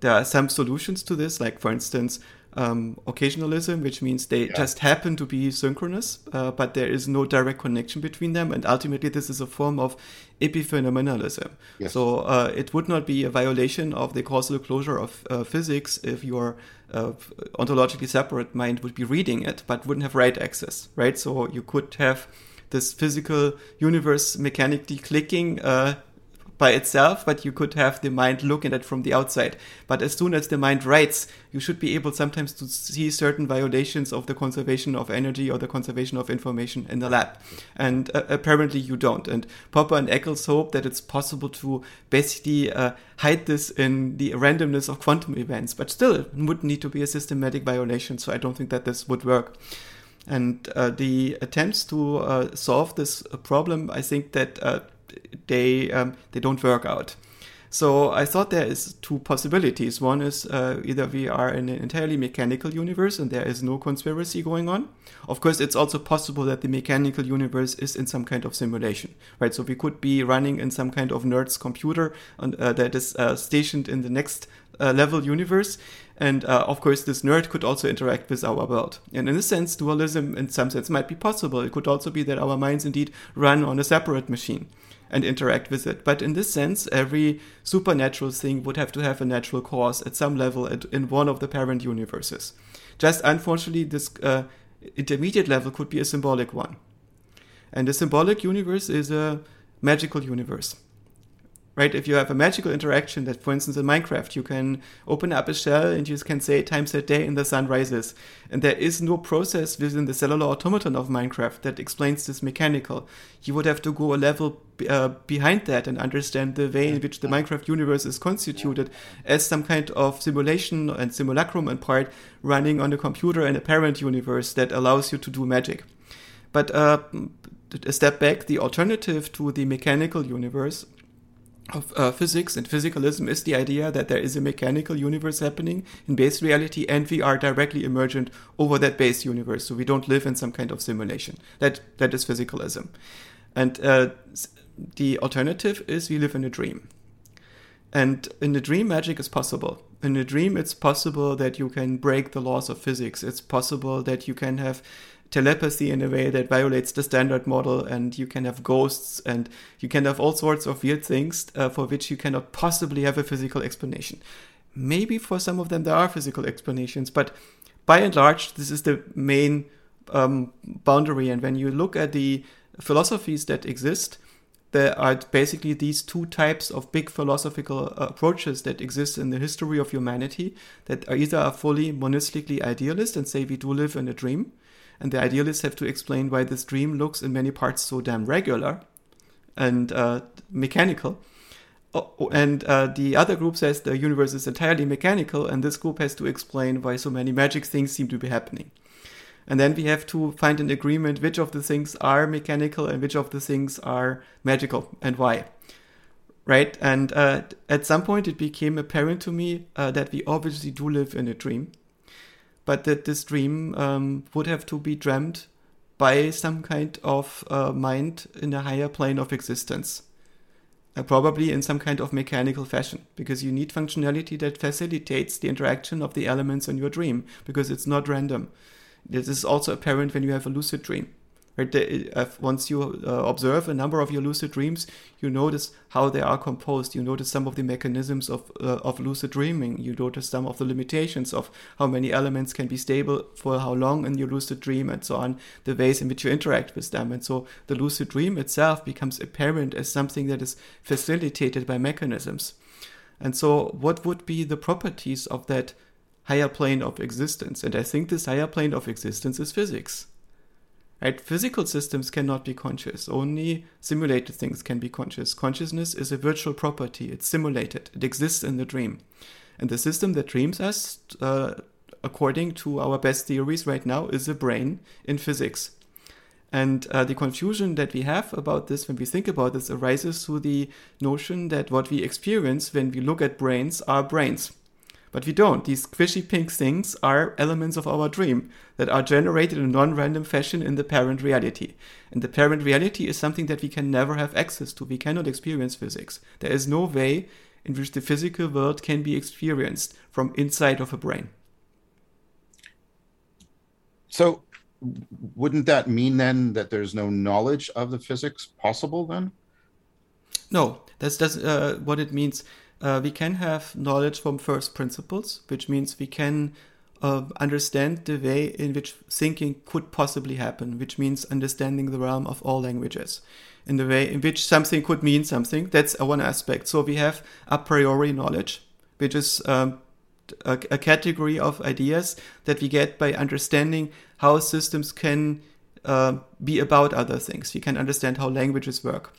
There are some solutions to this, like, for instance, um, occasionalism, which means they yeah. just happen to be synchronous, uh, but there is no direct connection between them. And ultimately, this is a form of epiphenomenalism. Yes. So uh, it would not be a violation of the causal closure of uh, physics if your uh, ontologically separate mind would be reading it, but wouldn't have right access, right? So you could have this physical universe mechanically clicking uh, by itself, but you could have the mind looking at it from the outside. But as soon as the mind writes, you should be able sometimes to see certain violations of the conservation of energy or the conservation of information in the lab. And uh, apparently you don't. And Popper and Eccles hope that it's possible to basically uh, hide this in the randomness of quantum events. But still, it would need to be a systematic violation, so I don't think that this would work. And uh, the attempts to uh, solve this problem, I think that uh, they um, they don't work out. So I thought there is two possibilities. One is uh, either we are in an entirely mechanical universe and there is no conspiracy going on. Of course, it's also possible that the mechanical universe is in some kind of simulation, right? So we could be running in some kind of nerd's computer and, uh, that is uh, stationed in the next uh, level universe. And uh, of course, this nerd could also interact with our world. And in a sense, dualism in some sense might be possible. It could also be that our minds indeed run on a separate machine and interact with it. But in this sense, every supernatural thing would have to have a natural cause at some level at, in one of the parent universes. Just unfortunately, this uh, intermediate level could be a symbolic one. And the symbolic universe is a magical universe. Right? If you have a magical interaction that, for instance, in Minecraft, you can open up a shell and you can say time set day and the sun rises. And there is no process within the cellular automaton of Minecraft that explains this mechanical. You would have to go a level uh, behind that and understand the way in which the Minecraft universe is constituted as some kind of simulation and simulacrum in part running on a computer in a parent universe that allows you to do magic. But uh, a step back, the alternative to the mechanical universe of uh, physics and physicalism is the idea that there is a mechanical universe happening in base reality and we are directly emergent over that base universe. So we don't live in some kind of simulation. That That is physicalism. And uh, the alternative is we live in a dream. And in a dream, magic is possible. In a dream, it's possible that you can break the laws of physics. It's possible that you can have telepathy in a way that violates the standard model, and you can have ghosts, and you can have all sorts of weird things uh, for which you cannot possibly have a physical explanation. Maybe for some of them there are physical explanations, but by and large this is the main um, boundary. And when you look at the philosophies that exist, there are basically these two types of big philosophical approaches that exist in the history of humanity that are either are fully monistically idealist and say we do live in a dream, and the idealists have to explain why this dream looks in many parts so damn regular and uh, mechanical. Oh, and uh, the other group says the universe is entirely mechanical, and this group has to explain why so many magic things seem to be happening. And then we have to find an agreement which of the things are mechanical and which of the things are magical and why. Right? And uh, at some point it became apparent to me uh, that we obviously do live in a dream, but that this dream um, would have to be dreamt by some kind of uh, mind in a higher plane of existence, uh, probably in some kind of mechanical fashion, because you need functionality that facilitates the interaction of the elements in your dream, because it's not random. This is also apparent when you have a lucid dream. Right? Once you uh, observe a number of your lucid dreams, you notice how they are composed. You notice some of the mechanisms of uh, of lucid dreaming. You notice some of the limitations of how many elements can be stable for how long in your lucid dream and so on, the ways in which you interact with them. And so the lucid dream itself becomes apparent as something that is facilitated by mechanisms. And so what would be the properties of that higher plane of existence? And I think this higher plane of existence is physics. Right? Physical systems cannot be conscious. Only simulated things can be conscious. Consciousness is a virtual property. It's simulated. It exists in the dream. And the system that dreams us, uh, according to our best theories right now, is a brain in physics. And uh, the confusion that we have about this when we think about this arises through the notion that what we experience when we look at brains are brains. But we don't. These squishy pink things are elements of our dream that are generated in a non-random fashion in the parent reality. And the parent reality is something that we can never have access to. We cannot experience physics. There is no way in which the physical world can be experienced from inside of a brain. So wouldn't that mean then that there's no knowledge of the physics possible then? No, that's, that's uh, what it means. Uh, we can have knowledge from first principles, which means we can uh, understand the way in which thinking could possibly happen, which means understanding the realm of all languages, in the way in which something could mean something. That's one aspect. So we have a priori knowledge, which is um, a, a category of ideas that we get by understanding how systems can uh, be about other things. We can understand how languages work.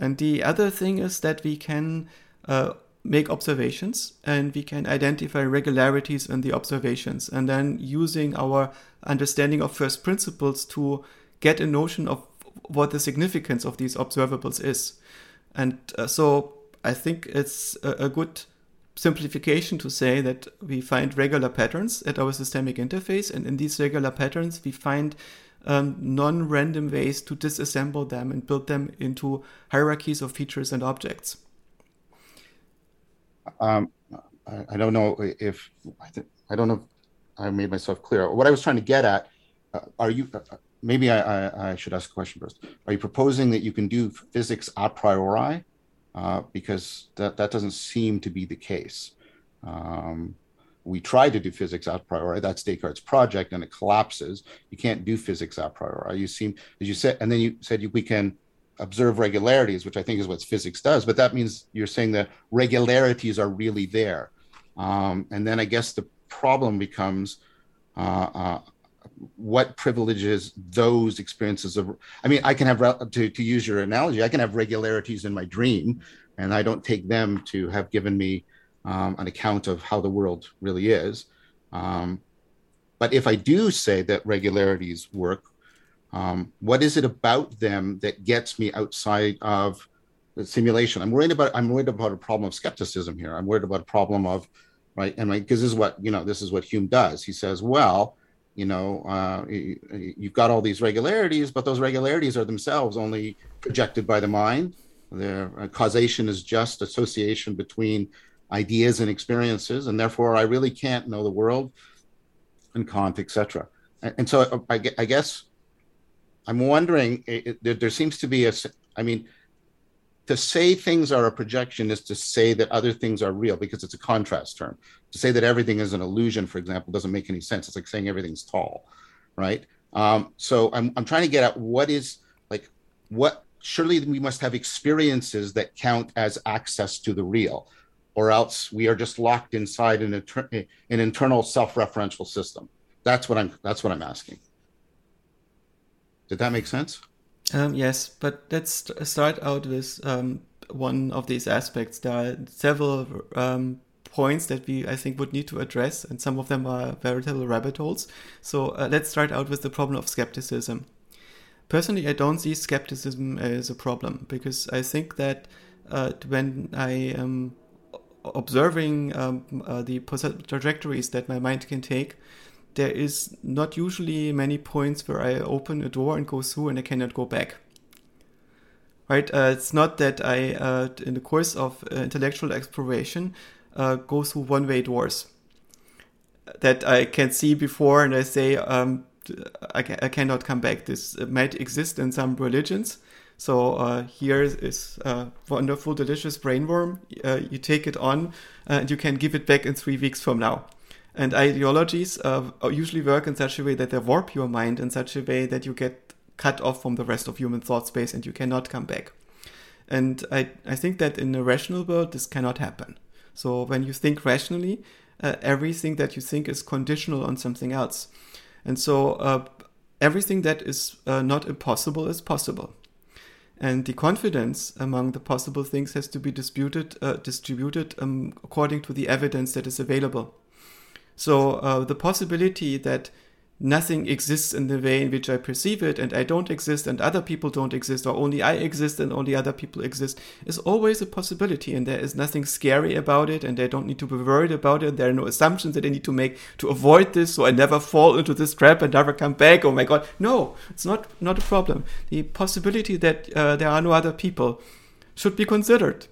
And the other thing is that we can uh, make observations, and we can identify regularities in the observations, and then using our understanding of first principles to get a notion of what the significance of these observables is. And uh, so I think it's a, a good simplification to say that we find regular patterns at our systemic interface, and in these regular patterns we find um, non-random ways to disassemble them and build them into hierarchies of features and objects. Um, I, I don't know if I, th- I don't know if I made myself clear. What I was trying to get at, uh, are you? Uh, maybe I, I, I should ask a question first. Are you proposing that you can do physics a priori? Uh, because that, that doesn't seem to be the case. Um, we try to do physics a priori. That's Descartes' project, and it collapses. You can't do physics a priori. You seem, as you said, and then you said you, we can observe regularities, which I think is what physics does, but that means you're saying that regularities are really there. Um, and then I guess the problem becomes uh, uh, what privileges those experiences of, I mean, I can have, to, to use your analogy, I can have regularities in my dream, and I don't take them to have given me um, an account of how the world really is. Um, but if I do say that regularities work, Um, what is it about them that gets me outside of the simulation? I'm worried about. I'm worried about a problem of skepticism here. I'm worried about a problem of, right? And like, because this is what you know. This is what Hume does. He says, well, you know, uh, you, you've got all these regularities, but those regularities are themselves only projected by the mind. Their uh, causation is just association between ideas and experiences, and therefore, I really can't know the world. And Kant, et cetera. And, and so, I, I guess. I'm wondering, it, it, there seems to be a, I mean, to say things are a projection is to say that other things are real, because it's a contrast term. To say that everything is an illusion, for example, doesn't make any sense. It's like saying everything's tall, right? Um, so I'm I'm trying to get at what is, like, what, surely we must have experiences that count as access to the real, or else we are just locked inside an, inter- an internal self-referential system. That's what I'm. That's what I'm asking. Did that make sense? Um, yes, but let's start out with um, one of these aspects. There are several um, points that we, I think, would need to address, and some of them are veritable rabbit holes. So uh, let's start out with the problem of skepticism. Personally, I don't see skepticism as a problem, because I think that uh, when I am observing um, uh, the trajectories that my mind can take, there is not usually many points where I open a door and go through and I cannot go back. Right? Uh, it's not that I, uh, in the course of uh, intellectual exploration, uh, go through one-way doors that I can see before and I say, um, I, ca- I cannot come back. This might exist in some religions. So uh, here is a wonderful, delicious brainworm. Uh, you take it on uh, and you can give it back in three weeks from now. And ideologies uh, usually work in such a way that they warp your mind in such a way that you get cut off from the rest of human thought space and you cannot come back. And I, I think that in a rational world, this cannot happen. So when you think rationally, uh, everything that you think is conditional on something else. And so uh, everything that is uh, not impossible is possible. And the confidence among the possible things has to be disputed, uh, distributed um, according to the evidence that is available. So uh, the possibility that nothing exists in the way in which I perceive it, and I don't exist, and other people don't exist, or only I exist and only other people exist, is always a possibility, and there is nothing scary about it, and I don't need to be worried about it. There are no assumptions that I need to make to avoid this, so I never fall into this trap and never come back. Oh my God. No, it's not, not a problem. The possibility that uh, there are no other people should be considered.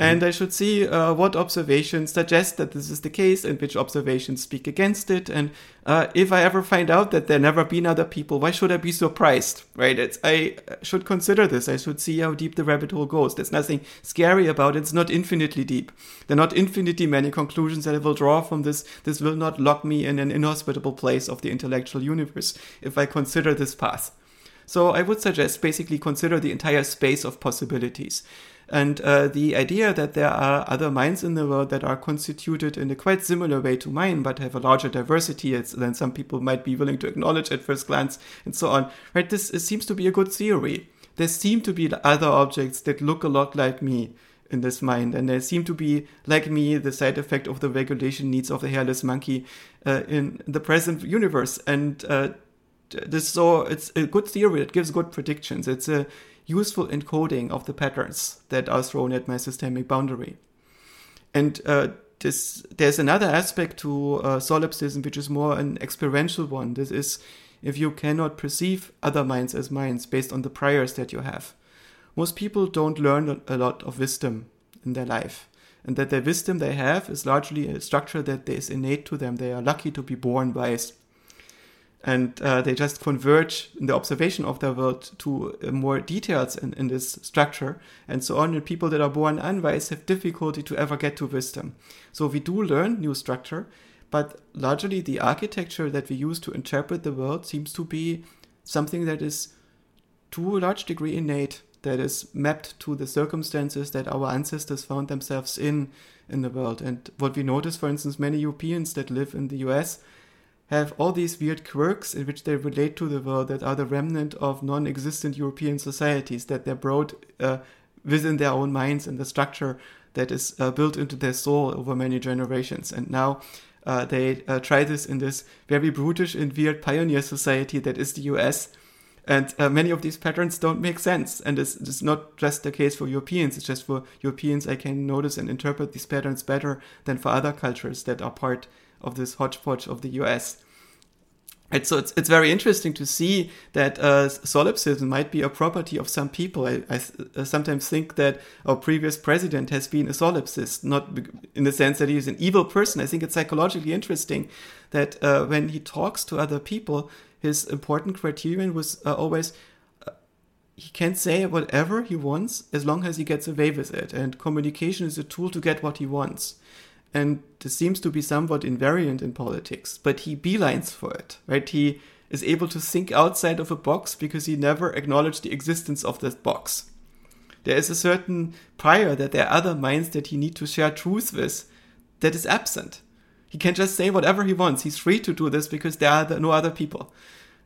And I should see uh, what observations suggest that this is the case and which observations speak against it. And uh, if I ever find out that there never been other people, why should I be surprised, right? It's, I should consider this. I should see how deep the rabbit hole goes. There's nothing scary about it. It's not infinitely deep. There are not infinitely many conclusions that I will draw from this. This will not lock me in an inhospitable place of the intellectual universe if I consider this path. So I would suggest basically consider the entire space of possibilities. And uh, the idea that there are other minds in the world that are constituted in a quite similar way to mine, but have a larger diversity than some people might be willing to acknowledge at first glance, and so on, right? This it seems to be a good theory. There seem to be other objects that look a lot like me in this mind, and there seem to be, like me, the side effect of the regulation needs of the hairless monkey uh, in the present universe. And uh, this, so it's a good theory. It gives good predictions. It's a useful encoding of the patterns that are thrown at my systemic boundary. And uh, this, there's another aspect to uh, solipsism, which is more an experiential one. This is if you cannot perceive other minds as minds based on the priors that you have. Most people don't learn a lot of wisdom in their life, and that the wisdom they have is largely a structure that is innate to them. They are lucky to be born wise. And uh, they just converge in the observation of their world to uh, more details in, in this structure and so on. And people that are born unwise have difficulty to ever get to wisdom. So we do learn new structure, but largely the architecture that we use to interpret the world seems to be something that is to a large degree innate, that is mapped to the circumstances that our ancestors found themselves in in the world. And what we notice, for instance, many Europeans that live in the U S have all these weird quirks in which they relate to the world that are the remnant of non-existent European societies that they brought uh, within their own minds and the structure that is uh, built into their soul over many generations. And now uh, they uh, try this in this very brutish and weird pioneer society that is the U S. And uh, many of these patterns don't make sense. And it's, it's not just the case for Europeans. It's just for Europeans I can notice and interpret these patterns better than for other cultures that are part of this hodgepodge of the U S. And so it's it's very interesting to see that uh, solipsism might be a property of some people. I, I, I sometimes think that our previous president has been a solipsist, not in the sense that he is an evil person. I think it's psychologically interesting that uh, when he talks to other people, his important criterion was uh, always uh, he can say whatever he wants as long as he gets away with it. And communication is a tool to get what he wants. And this seems to be somewhat invariant in politics, but he beelines for it, right? He is able to think outside of a box because he never acknowledged the existence of that box. There is a certain prior that there are other minds that he needs to share truth with that is absent. He can just say whatever he wants. He's free to do this because there are no other people.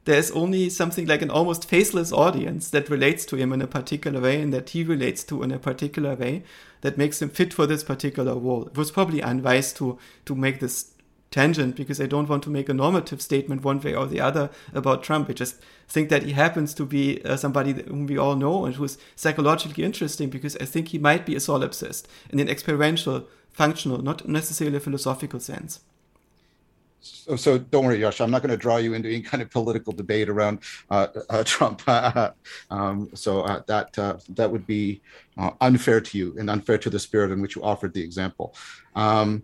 There is only something like an almost faceless audience that relates to him in a particular way and that he relates to in a particular way that makes him fit for this particular role. It was probably unwise to, to make this tangent because I don't want to make a normative statement one way or the other about Trump. I just think that he happens to be uh, somebody whom we all know and who is psychologically interesting because I think he might be a solipsist in an experiential, functional, not necessarily a philosophical sense. So, so don't worry, Joscha, I'm not going to draw you into any kind of political debate around uh, uh, Trump. um, so uh, that uh, that would be uh, unfair to you and unfair to the spirit in which you offered the example. Um,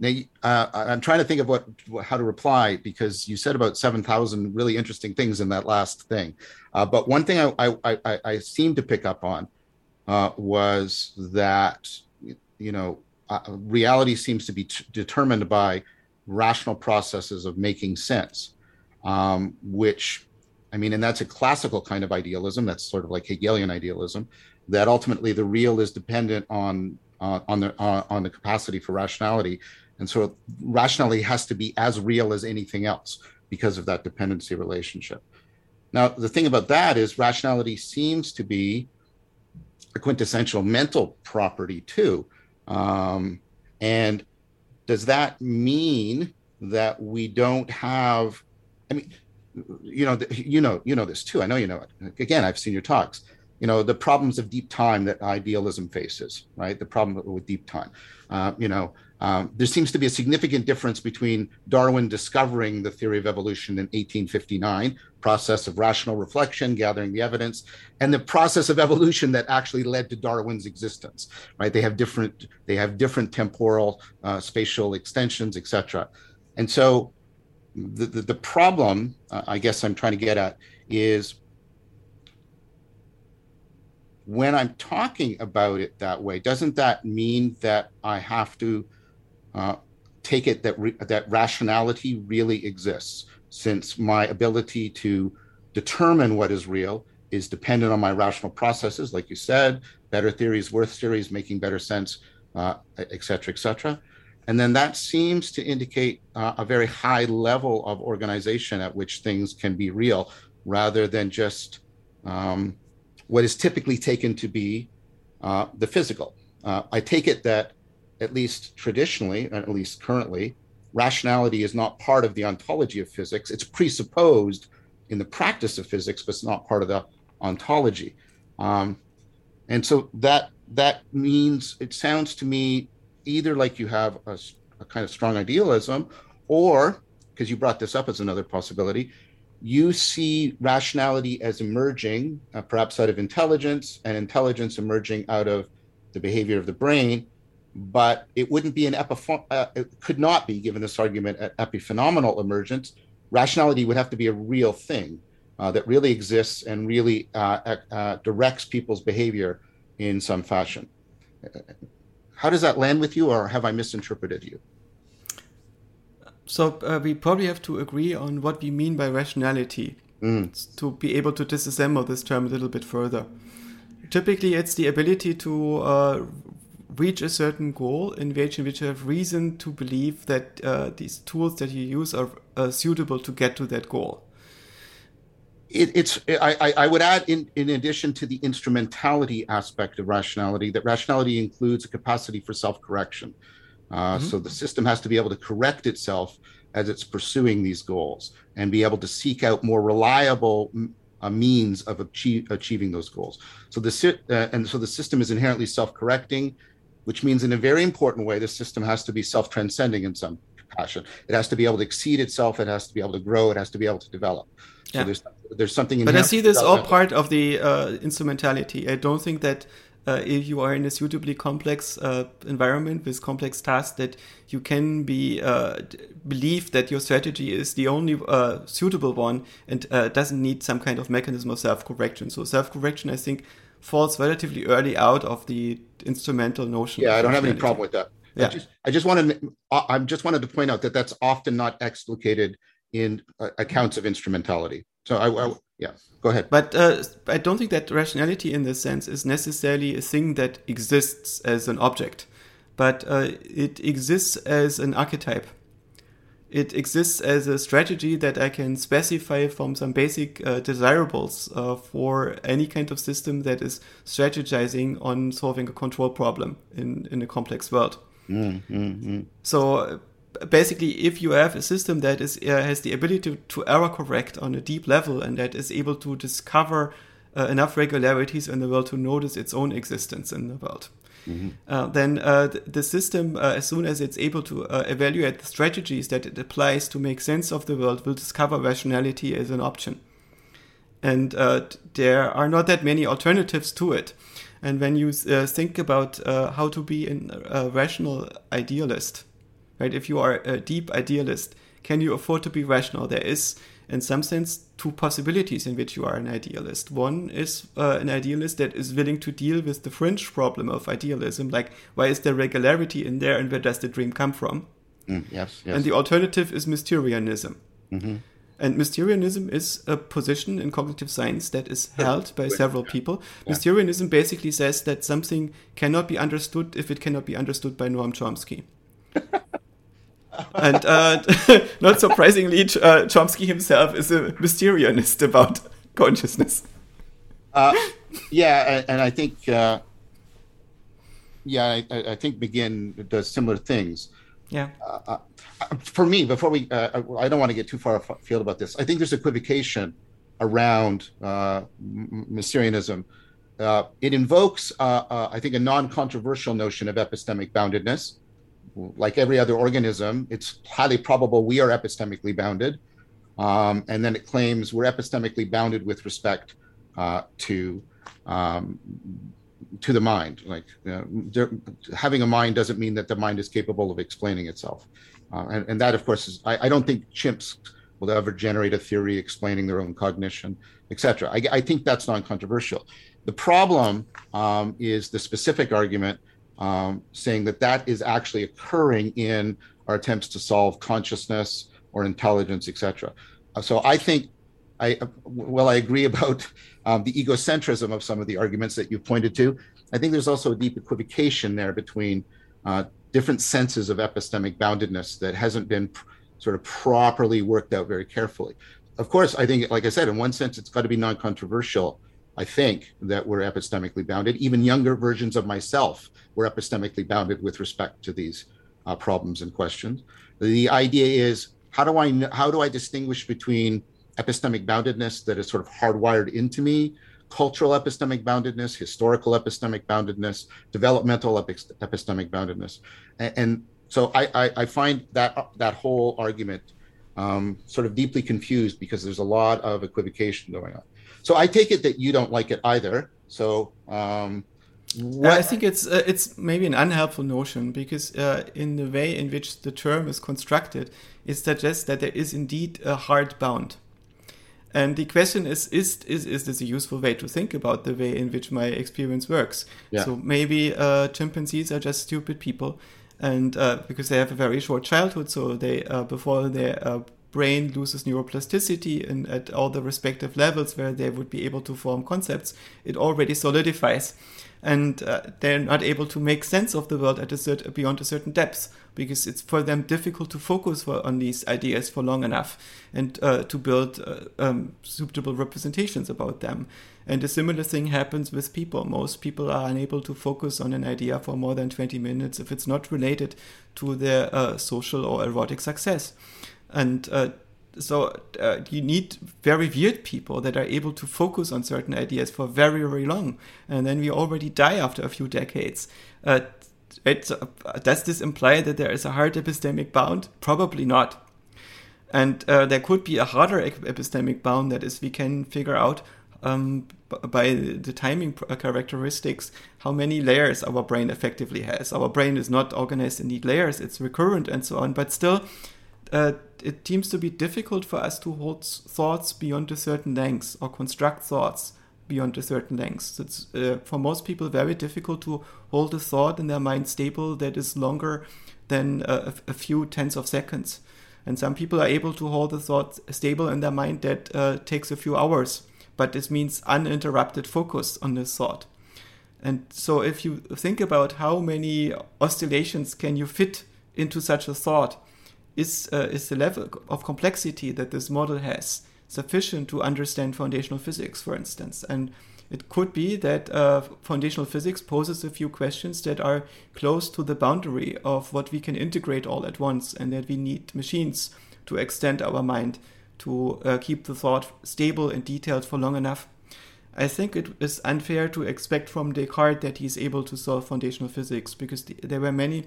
Now, uh, I'm trying to think of what how to reply, because you said about seven thousand really interesting things in that last thing. Uh, but one thing I, I, I, I seem to pick up on uh, was that, you know, uh, reality seems to be t- determined by rational processes of making sense, um, which, I mean, and that's a classical kind of idealism. That's sort of like Hegelian idealism, that ultimately the real is dependent on uh, on the uh, on the capacity for rationality, and so rationality has to be as real as anything else because of that dependency relationship. Now, the thing about that is rationality seems to be a quintessential mental property too, um, and does that mean that we don't have? I mean, you know, you know, you know this too. I know you know it. Again, I've seen your talks. You know, the problems of deep time that idealism faces, right? The problem with deep time. Uh, you know, um, there seems to be a significant difference between Darwin discovering the theory of evolution in eighteen fifty-nine, process of rational reflection, gathering the evidence, and the process of evolution that actually led to Darwin's existence, right? They have different, they have different temporal, uh, spatial extensions, et cetera. And so the, the, the problem, uh, I guess I'm trying to get at is, when I'm talking about it that way, doesn't that mean that I have to uh, take it that re- that rationality really exists, since my ability to determine what is real is dependent on my rational processes, like you said, better theories, worse theories, making better sense, uh, et cetera, et cetera. And then that seems to indicate uh, a very high level of organization at which things can be real, rather than just um, what is typically taken to be uh, the physical. Uh, I take it that, at least traditionally, and at least currently, rationality is not part of the ontology of physics. It's presupposed in the practice of physics, but it's not part of the ontology. Um, and so that that means, it sounds to me, either like you have a, a kind of strong idealism, or, because you brought this up as another possibility, you see rationality as emerging, uh, perhaps out of intelligence, and intelligence emerging out of the behavior of the brain, but it wouldn't be an epiph- uh, it could not be, given this argument, at epiphenomenal emergence. Rationality would have to be a real thing uh, that really exists and really uh, uh, directs people's behavior in some fashion. How does that land with you, or have I misinterpreted you? So uh, we probably have to agree on what we mean by rationality mm. to be able to disassemble this term a little bit further. Typically, it's the ability to uh, reach a certain goal in which you have reason to believe that uh, these tools that you use are uh, suitable to get to that goal. It, it's I, I would add, in, in addition to the instrumentality aspect of rationality, that rationality includes a capacity for self-correction. Uh, mm-hmm. So the system has to be able to correct itself as it's pursuing these goals, and be able to seek out more reliable uh, means of achieve, achieving those goals. So the uh, and so the system is inherently self-correcting, which means, in a very important way, the system has to be self-transcending in some fashion. It has to be able to exceed itself. It has to be able to grow. It has to be able to develop. Yeah. So there's there's something. But I see this all part of the uh, instrumentality. I don't think that. Uh, if you are in a suitably complex uh, environment with complex tasks, that you can be uh, d- believe that your strategy is the only uh, suitable one and uh, doesn't need some kind of mechanism of self-correction. So self-correction, I think, falls relatively early out of the instrumental notion. Yeah, I don't have any problem with that. Yeah. I just, I just wanted, I just wanted to point out that that's often not explicated in uh, accounts of instrumentality. So I, I yeah, go ahead. But uh, I don't think that rationality in this sense is necessarily a thing that exists as an object, but uh, it exists as an archetype. It exists as a strategy that I can specify from some basic uh, desirables uh, for any kind of system that is strategizing on solving a control problem in, in a complex world. Mm, mm, mm. So basically, if you have a system that is uh, has the ability to, to error correct on a deep level, and that is able to discover uh, enough regularities in the world to notice its own existence in the world, mm-hmm. uh, then uh, th- the system, uh, as soon as it's able to uh, evaluate the strategies that it applies to make sense of the world, will discover rationality as an option. And uh, t- there are not that many alternatives to it. And when you uh, think about uh, how to be an, a rational idealist, right? If you are a deep idealist, can you afford to be rational? There is, in some sense, two possibilities in which you are an idealist. One is uh, an idealist that is willing to deal with the fringe problem of idealism, like why is there regularity in there and where does the dream come from? Mm, yes, yes. And the alternative is Mysterianism. Mm-hmm. And Mysterianism is a position in cognitive science that is held by several people. Yeah. Mysterianism basically says that something cannot be understood if it cannot be understood by Noam Chomsky. And uh, not surprisingly, Ch- uh, Chomsky himself is a Mysterianist about consciousness. Uh, yeah, and, and I think, uh, yeah, I, I think McGinn does similar things. Yeah. Uh, for me, before we, uh, I don't want to get too far afield about this. I think there's equivocation around uh, Mysterianism. Uh, it invokes, uh, uh, I think, a non-controversial notion of epistemic boundedness. Like every other organism, it's highly probable we are epistemically bounded. Um, and then it claims we're epistemically bounded with respect uh, to um, to the mind. Like uh, there, having a mind doesn't mean that the mind is capable of explaining itself. Uh, and, and that, of course, is, I, I don't think chimps will ever generate a theory explaining their own cognition, et cetera. I, I think that's non-controversial. The problem um, is the specific argument um, saying that that is actually occurring in our attempts to solve consciousness or intelligence, et cetera. Uh, so I think, I, well, I agree about um, the egocentrism of some of the arguments that you pointed to. I think there's also a deep equivocation there between uh, different senses of epistemic boundedness that hasn't been pr- sort of properly worked out very carefully. Of course, I think, like I said, in one sense, it's got to be non-controversial. I think that we're epistemically bounded. Even younger versions of myself were epistemically bounded with respect to these uh, problems and questions. The idea is, how do I kn- how do I distinguish between epistemic boundedness that is sort of hardwired into me, cultural epistemic boundedness, historical epistemic boundedness, developmental epi- epistemic boundedness. And, and so I, I, I find that that whole argument um, sort of deeply confused because there's a lot of equivocation going on. So I take it that you don't like it either. So um, what- I think it's uh, it's maybe an unhelpful notion because uh, in the way in which the term is constructed, it suggests that there is indeed a hard bound. And the question is, is is is this a useful way to think about the way in which my experience works? Yeah. So maybe uh, chimpanzees are just stupid people, and uh, because they have a very short childhood, so they uh, before their uh, brain loses neuroplasticity and at all the respective levels where they would be able to form concepts, it already solidifies. And uh, they're not able to make sense of the world at a certain, beyond a certain depth, because it's for them difficult to focus for, on these ideas for long enough and uh, to build uh, um, suitable representations about them. And a similar thing happens with people. Most people are unable to focus on an idea for more than twenty minutes if it's not related to their uh, social or erotic success. And uh, so uh, you need very weird people that are able to focus on certain ideas for very, very long. And then we already die after a few decades. Uh, it's, uh, does this imply that there is a hard epistemic bound? Probably not. And uh, there could be a harder epistemic bound. That is, we can figure out um, b- by the timing characteristics how many layers our brain effectively has. Our brain is not organized in neat layers. It's recurrent and so on. But still, Uh, it seems to be difficult for us to hold thoughts beyond a certain length or construct thoughts beyond a certain length. So it's uh, for most people very difficult to hold a thought in their mind stable that is longer than uh, a few tenths of seconds. And some people are able to hold a thought stable in their mind that uh, takes a few hours, but this means uninterrupted focus on this thought. And so if you think about how many oscillations can you fit into such a thought, Is, uh, is the level of complexity that this model has sufficient to understand foundational physics, for instance? And it could be that uh, foundational physics poses a few questions that are close to the boundary of what we can integrate all at once, and that we need machines to extend our mind to uh, keep the thought stable and detailed for long enough. I think it is unfair to expect from Descartes that he is able to solve foundational physics, because th- there were many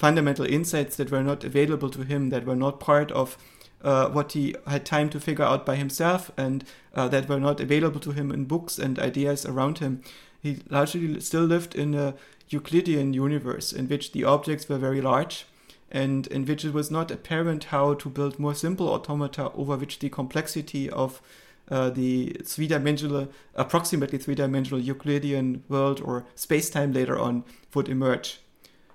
fundamental insights that were not available to him, that were not part of uh, what he had time to figure out by himself, and uh, that were not available to him in books and ideas around him. He largely still lived in a Euclidean universe in which the objects were very large and in which it was not apparent how to build more simple automata over which the complexity of uh, the three-dimensional, approximately three-dimensional Euclidean world or space-time later on would emerge.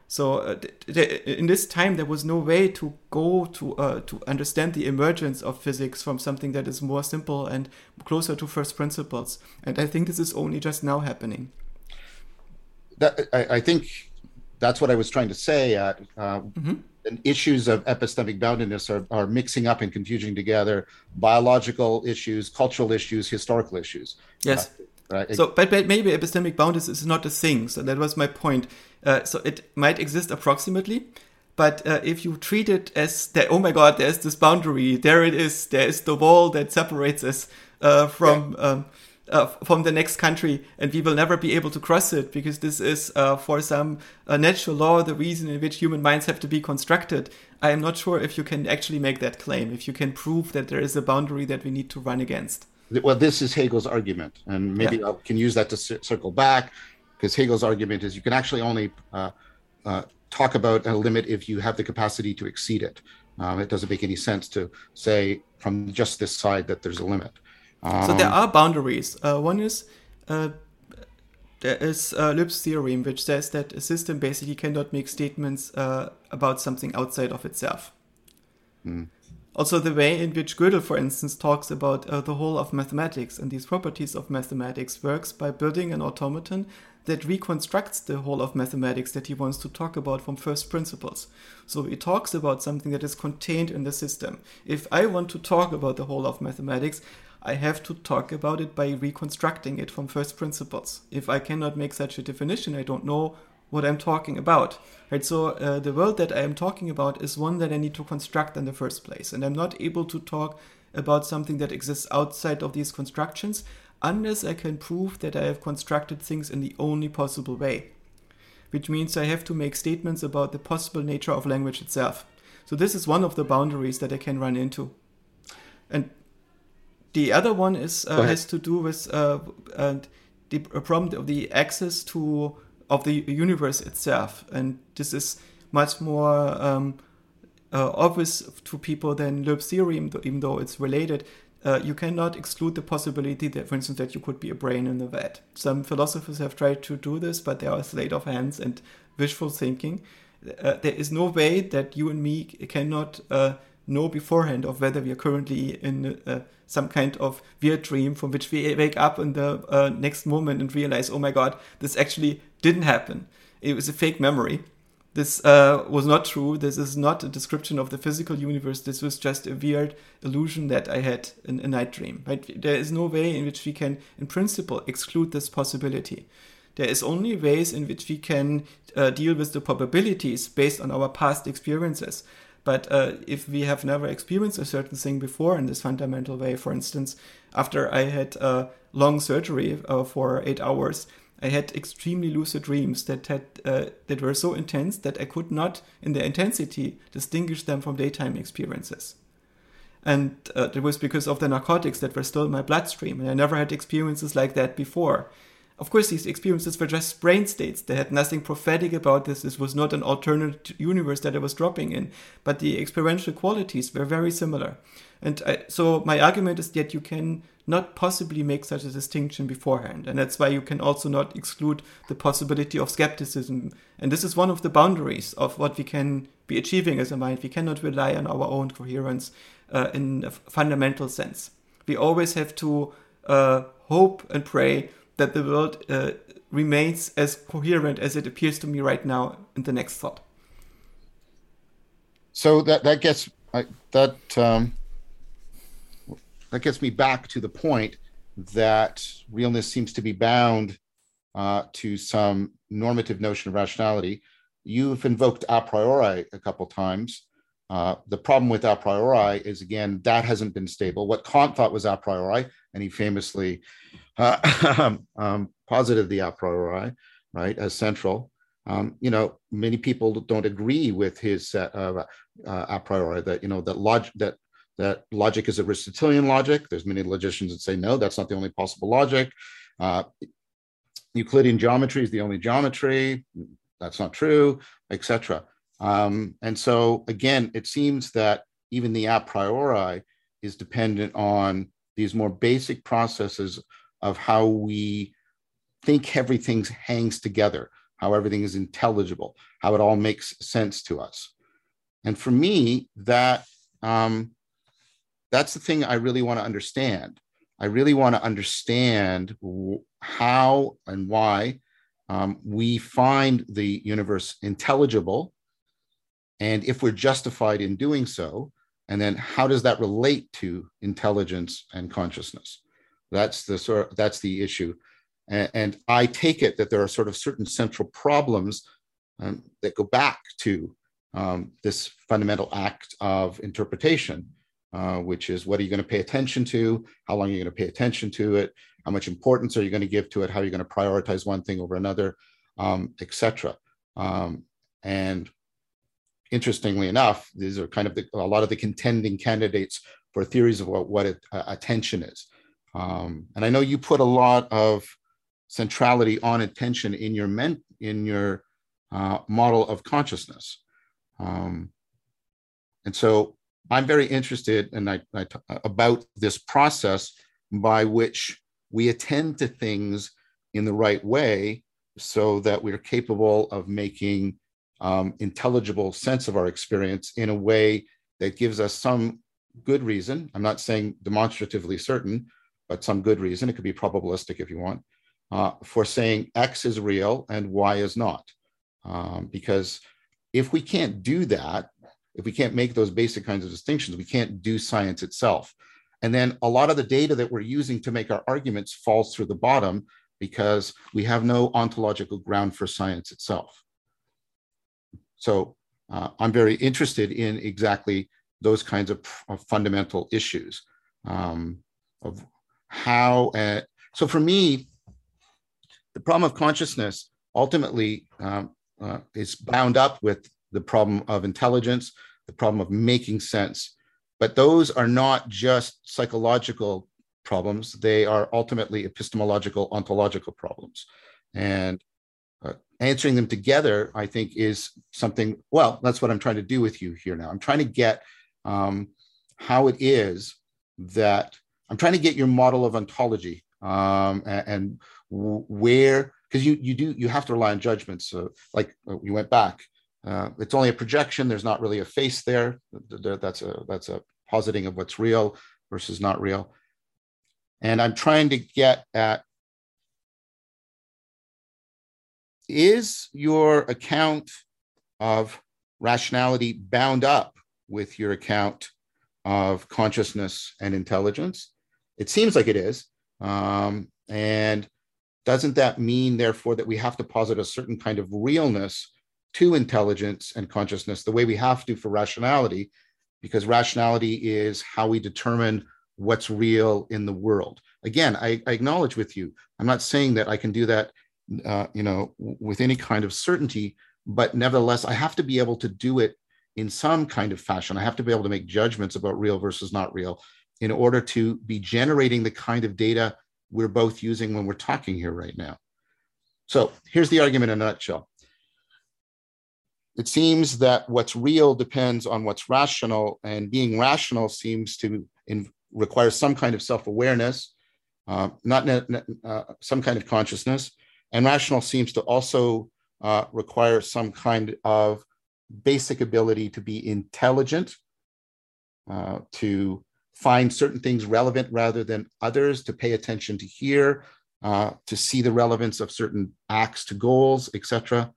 So uh, th- th- in this time, there was no way to go to uh, to understand the emergence of physics from something that is more simple and closer to first principles. And I think this is only just now happening. That, I, I think that's what I was trying to say. Uh, uh, mm-hmm. And issues of epistemic boundedness are, are mixing up and confusing together biological issues, cultural issues, historical issues. Yes. Uh, Right. So, but, but maybe epistemic boundedness is not a thing. So that was my point. Uh, so it might exist approximately, but uh, if you treat it as that, oh my God, there's this boundary, there it is, there is the wall that separates us uh, from yeah. um, uh, from the next country, and we will never be able to cross it because this is uh, for some uh, natural law the reason in which human minds have to be constructed. I am not sure if you can actually make that claim. If you can prove that there is a boundary that we need to run against. Well, this is Hegel's argument, and maybe yeah. I can use that to c- circle back, because Hegel's argument is you can actually only uh, uh, talk about a limit if you have the capacity to exceed it. Um, it doesn't make any sense to say from just this side that there's a limit. Um, so there are boundaries. Uh, one is uh, there is uh, Lip's theorem, which says that a system basically cannot make statements uh, about something outside of itself. Hmm. Also, the way in which Gödel, for instance, talks about uh, the whole of mathematics and these properties of mathematics works by building an automaton that reconstructs the whole of mathematics that he wants to talk about from first principles. So he talks about something that is contained in the system. If I want to talk about the whole of mathematics, I have to talk about it by reconstructing it from first principles. If I cannot make such a definition, I don't know what I'm talking about, right? So uh, the world that I am talking about is one that I need to construct in the first place. And I'm not able to talk about something that exists outside of these constructions unless I can prove that I have constructed things in the only possible way, which means I have to make statements about the possible nature of language itself. So this is one of the boundaries that I can run into. And the other one is uh, has to do with uh, uh, the problem of the access to of the universe itself, and this is much more um, uh, obvious to people than Loeb's theorem, even though it's related. Uh, you cannot exclude the possibility that, for instance, that you could be a brain in a vat. Some philosophers have tried to do this, but they are sleight of hands and wishful thinking. Uh, there is no way that you and me cannot uh, know beforehand of whether we are currently in uh, some kind of weird dream from which we wake up in the uh, next moment and realize, oh my God, this actually didn't happen. It was a fake memory. This uh, was not true. This is not a description of the physical universe. This was just a weird illusion that I had in a night dream. Right? There is no way in which we can, in principle, exclude this possibility. There is only ways in which we can uh, deal with the probabilities based on our past experiences. But uh, if we have never experienced a certain thing before in this fundamental way, for instance, after I had a uh, long surgery uh, for eight hours, I had extremely lucid dreams that had uh, that were so intense that I could not, in their intensity, distinguish them from daytime experiences. And uh, it was because of the narcotics that were still in my bloodstream, and I never had experiences like that before. Of course, these experiences were just brain states. They had nothing prophetic about this. This was not an alternate universe that I was dropping in, but the experiential qualities were very similar. And I, so my argument is that you can not possibly make such a distinction beforehand. And that's why you can also not exclude the possibility of skepticism. And this is one of the boundaries of what we can be achieving as a mind. We cannot rely on our own coherence uh, in a f- fundamental sense. We always have to uh, hope and pray that the world uh, remains as coherent as it appears to me right now in the next thought. So that, that gets... I, that. Um... That gets me back to the point that realness seems to be bound uh, to some normative notion of rationality. You've invoked a priori a couple times. Uh, the problem with a priori is, again, that hasn't been stable. What Kant thought was a priori, and he famously uh, um, posited the a priori, right, as central. Um, you know, many people don't agree with his set of uh, uh, a priori that, you know, that log- that that logic is Aristotelian logic. There's many logicians that say, no, that's not the only possible logic. Uh, Euclidean geometry is the only geometry. That's not true, et cetera. Um, and so, again, it seems that even the a priori is dependent on these more basic processes of how we think everything hangs together, how everything is intelligible, how it all makes sense to us. And for me, that um, that's the thing I really want to understand. I really want to understand how and why um, we find the universe intelligible, and if we're justified in doing so, and then how does that relate to intelligence and consciousness? That's the sort of, that's the issue. And, and I take it that there are sort of certain central problems um, that go back to um, this fundamental act of interpretation, uh, which is, what are you going to pay attention to? How long are you going to pay attention to it? How much importance are you going to give to it? How are you going to prioritize one thing over another, um, et cetera? Um, and interestingly enough, these are kind of the, a lot of the contending candidates for theories of what, what it, uh, attention is. Um, and I know you put a lot of centrality on attention in your men, in your uh, model of consciousness. Um, and so I'm very interested and I, I t- about this process by which we attend to things in the right way so that we're capable of making um, intelligible sense of our experience in a way that gives us some good reason. I'm not saying demonstratively certain, but some good reason. It could be probabilistic if you want, uh, for saying X is real and Y is not. Um, because if we can't do that, if we can't make those basic kinds of distinctions, we can't do science itself. And then a lot of the data that we're using to make our arguments falls through the bottom because we have no ontological ground for science itself. So uh, I'm very interested in exactly those kinds of, of fundamental issues um, of how, uh, so for me, the problem of consciousness ultimately um, uh, is bound up with the problem of intelligence, the problem of making sense, but those are not just psychological problems, they are ultimately epistemological, ontological problems. And uh, answering them together, I think, is something, well, that's what I'm trying to do with you here now. I'm trying to get um, how it is that I'm trying to get your model of ontology um, and, and where, because you you do you have to rely on judgments. So like we went back, uh, it's only a projection. There's not really a face there. That's a that's a positing of what's real versus not real. And I'm trying to get at, is your account of rationality bound up with your account of consciousness and intelligence? It seems like it is. Um, and doesn't that mean, therefore, that we have to posit a certain kind of realness to intelligence and consciousness the way we have to for rationality, because rationality is how we determine what's real in the world? Again, I, I acknowledge with you, I'm not saying that I can do that uh, you know, with any kind of certainty, but nevertheless, I have to be able to do it in some kind of fashion. I have to be able to make judgments about real versus not real in order to be generating the kind of data we're both using when we're talking here right now. So here's the argument in a nutshell. It seems that what's real depends on what's rational, and being rational seems to in, require some kind of self-awareness, uh, not uh, some kind of consciousness, and rational seems to also uh, require some kind of basic ability to be intelligent, uh, to find certain things relevant rather than others, to pay attention to hear, uh, to see the relevance of certain acts to goals, et cetera.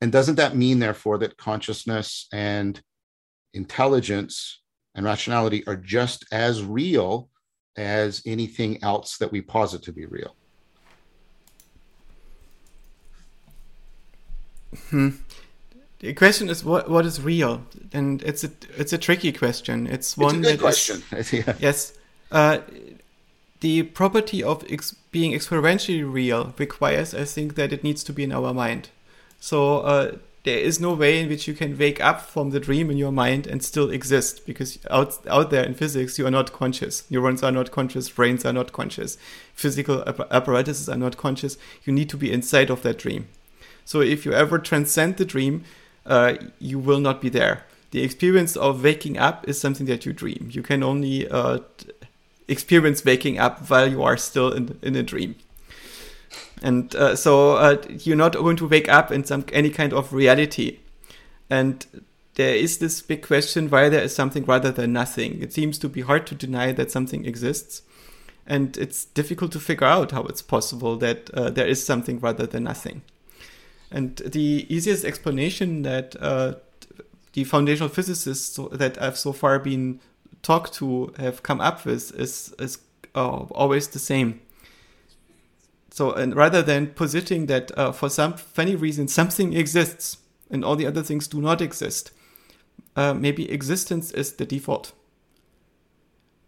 And doesn't that mean, therefore, that consciousness and intelligence and rationality are just as real as anything else that we posit to be real? Hmm. The question is what what is real, and it's a it's a tricky question. It's one it's a good that question. Is, yeah. Yes, uh, the property of ex- being experientially real requires, I think, that it needs to be in our mind. So uh, there is no way in which you can wake up from the dream in your mind and still exist, because out out there in physics you are not conscious. Neurons are not conscious. Brains are not conscious. Physical apparatuses are not conscious. You need to be inside of that dream. So if you ever transcend the dream, uh, you will not be there. The experience of waking up is something that you dream. You can only uh, experience waking up while you are still in, in a dream. And uh, so uh, you're not going to wake up in some any kind of reality. And there is this big question why there is something rather than nothing. It seems to be hard to deny that something exists. And it's difficult to figure out how it's possible that uh, there is something rather than nothing. And the easiest explanation that uh, the foundational physicists that I've so far been talked to have come up with is, is uh, always the same. So and rather than positing that uh, for some funny reason something exists and all the other things do not exist, uh, maybe existence is the default.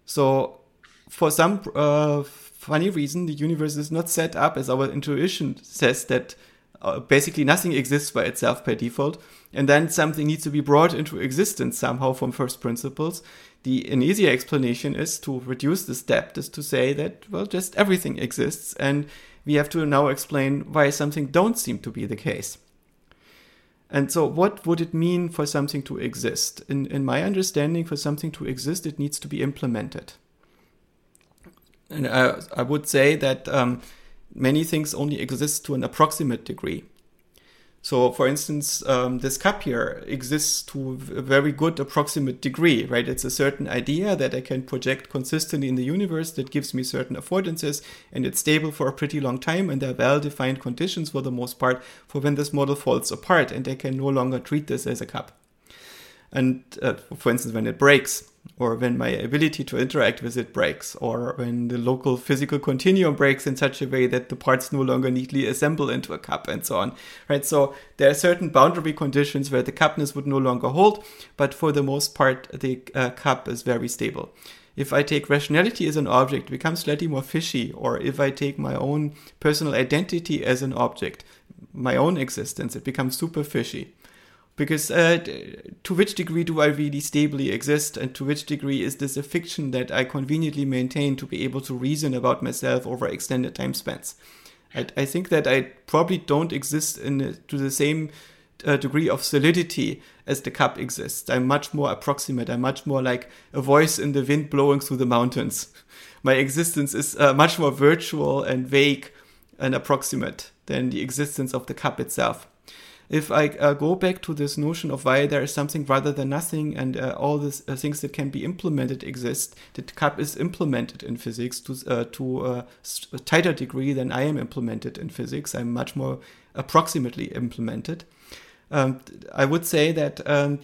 So for some uh, funny reason, the universe is not set up as our intuition says that uh, basically nothing exists by itself by default, and then something needs to be brought into existence somehow from first principles. The an easier explanation is to reduce the step, is to say that, well, just everything exists, and we have to now explain why something don't seem to be the case. And so what would it mean for something to exist? In, in my understanding, for something to exist, it needs to be implemented. And I, I would say that um, many things only exist to an approximate degree. So, for instance, um, this cup here exists to a very good approximate degree, right? It's a certain idea that I can project consistently in the universe that gives me certain affordances, and it's stable for a pretty long time, and there are well-defined conditions for the most part for when this model falls apart, and I can no longer treat this as a cup. And, uh, for instance, when it breaks, or when my ability to interact with it breaks, or when the local physical continuum breaks in such a way that the parts no longer neatly assemble into a cup, and so on, right? So there are certain boundary conditions where the cupness would no longer hold, but for the most part, the uh, cup is very stable. If I take rationality as an object, it becomes slightly more fishy, or if I take my own personal identity as an object, my own existence, it becomes super fishy. Because uh, to which degree do I really stably exist, and to which degree is this a fiction that I conveniently maintain to be able to reason about myself over extended time spans? I, I think that I probably don't exist in a, to the same uh, degree of solidity as the cup exists. I'm much more approximate. I'm much more like a voice in the wind blowing through the mountains. My existence is uh, much more virtual and vague and approximate than the existence of the cup itself. If I uh, go back to this notion of why there is something rather than nothing and uh, all these uh, things that can be implemented exist, the cup is implemented in physics to, uh, to uh, a tighter degree than I am implemented in physics. I'm much more approximately implemented. Um, I would say that um,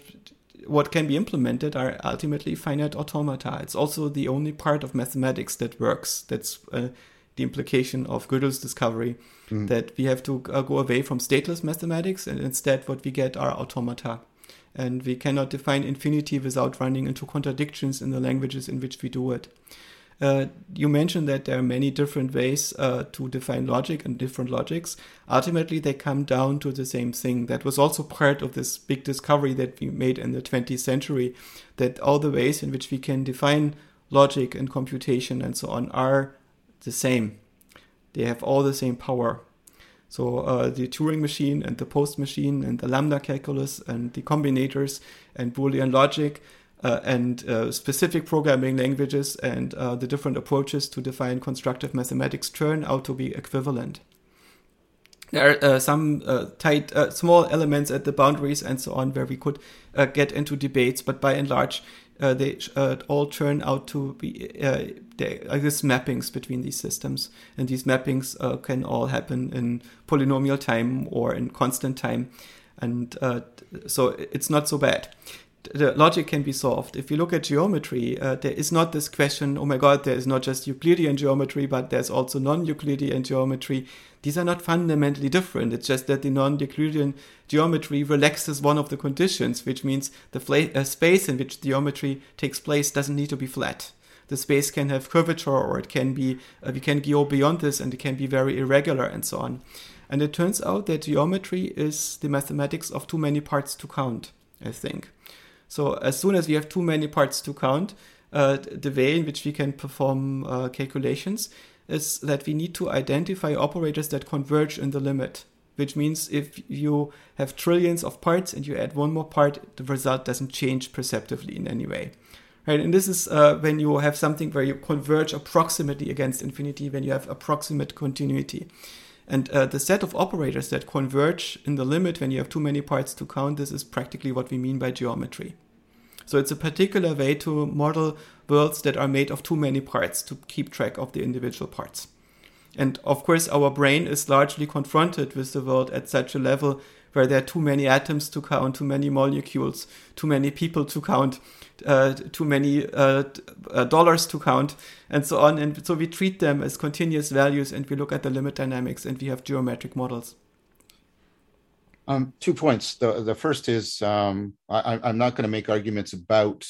what can be implemented are ultimately finite automata. It's also the only part of mathematics that works. That's uh, the implication of Gödel's discovery, mm. that we have to uh, go away from stateless mathematics, and instead what we get are automata. And we cannot define infinity without running into contradictions in the languages in which we do it. Uh, you mentioned that there are many different ways uh, to define logic and different logics. Ultimately, they come down to the same thing. That was also part of this big discovery that we made in the twentieth century, that all the ways in which we can define logic and computation and so on are the same. They have all the same power. So uh, the Turing machine and the Post machine and the lambda calculus and the combinators and Boolean logic uh, and uh, specific programming languages and uh, the different approaches to define constructive mathematics turn out to be equivalent. There are uh, some uh, tight, uh, small elements at the boundaries and so on where we could uh, get into debates, but by and large, Uh, they uh, all turn out to be uh, they, uh, these mappings between these systems. And these mappings uh, can all happen in polynomial time or in constant time. And uh, so it's not so bad. The logic can be solved. If you look at geometry, uh, there is not this question, oh my God, there is not just Euclidean geometry, but there's also non-Euclidean geometry. These are not fundamentally different. It's just that the non-Euclidean geometry relaxes one of the conditions, which means the fla- uh, space in which geometry takes place doesn't need to be flat. The space can have curvature, or it can be, uh, we can go beyond this, and it can be very irregular and so on. And it turns out that geometry is the mathematics of too many parts to count, I think. So as soon as we have too many parts to count, uh, the way in which we can perform uh, calculations is that we need to identify operators that converge in the limit. which means if you have trillions of parts and you add one more part, the result doesn't change perceptively in any way. Right? And this is uh, when you have something where you converge approximately against infinity, when you have approximate continuity. And uh, the set of operators that converge in the limit when you have too many parts to count, this is practically what we mean by geometry. So it's a particular way to model worlds that are made of too many parts to keep track of the individual parts. And of course, our brain is largely confronted with the world at such a level where there are too many atoms to count, too many molecules, too many people to count, uh, too many uh, uh, dollars to count, and so on. And so we treat them as continuous values, and we look at the limit dynamics, and we have geometric models. Um, two points. The, the first is um, I, I'm not going to make arguments about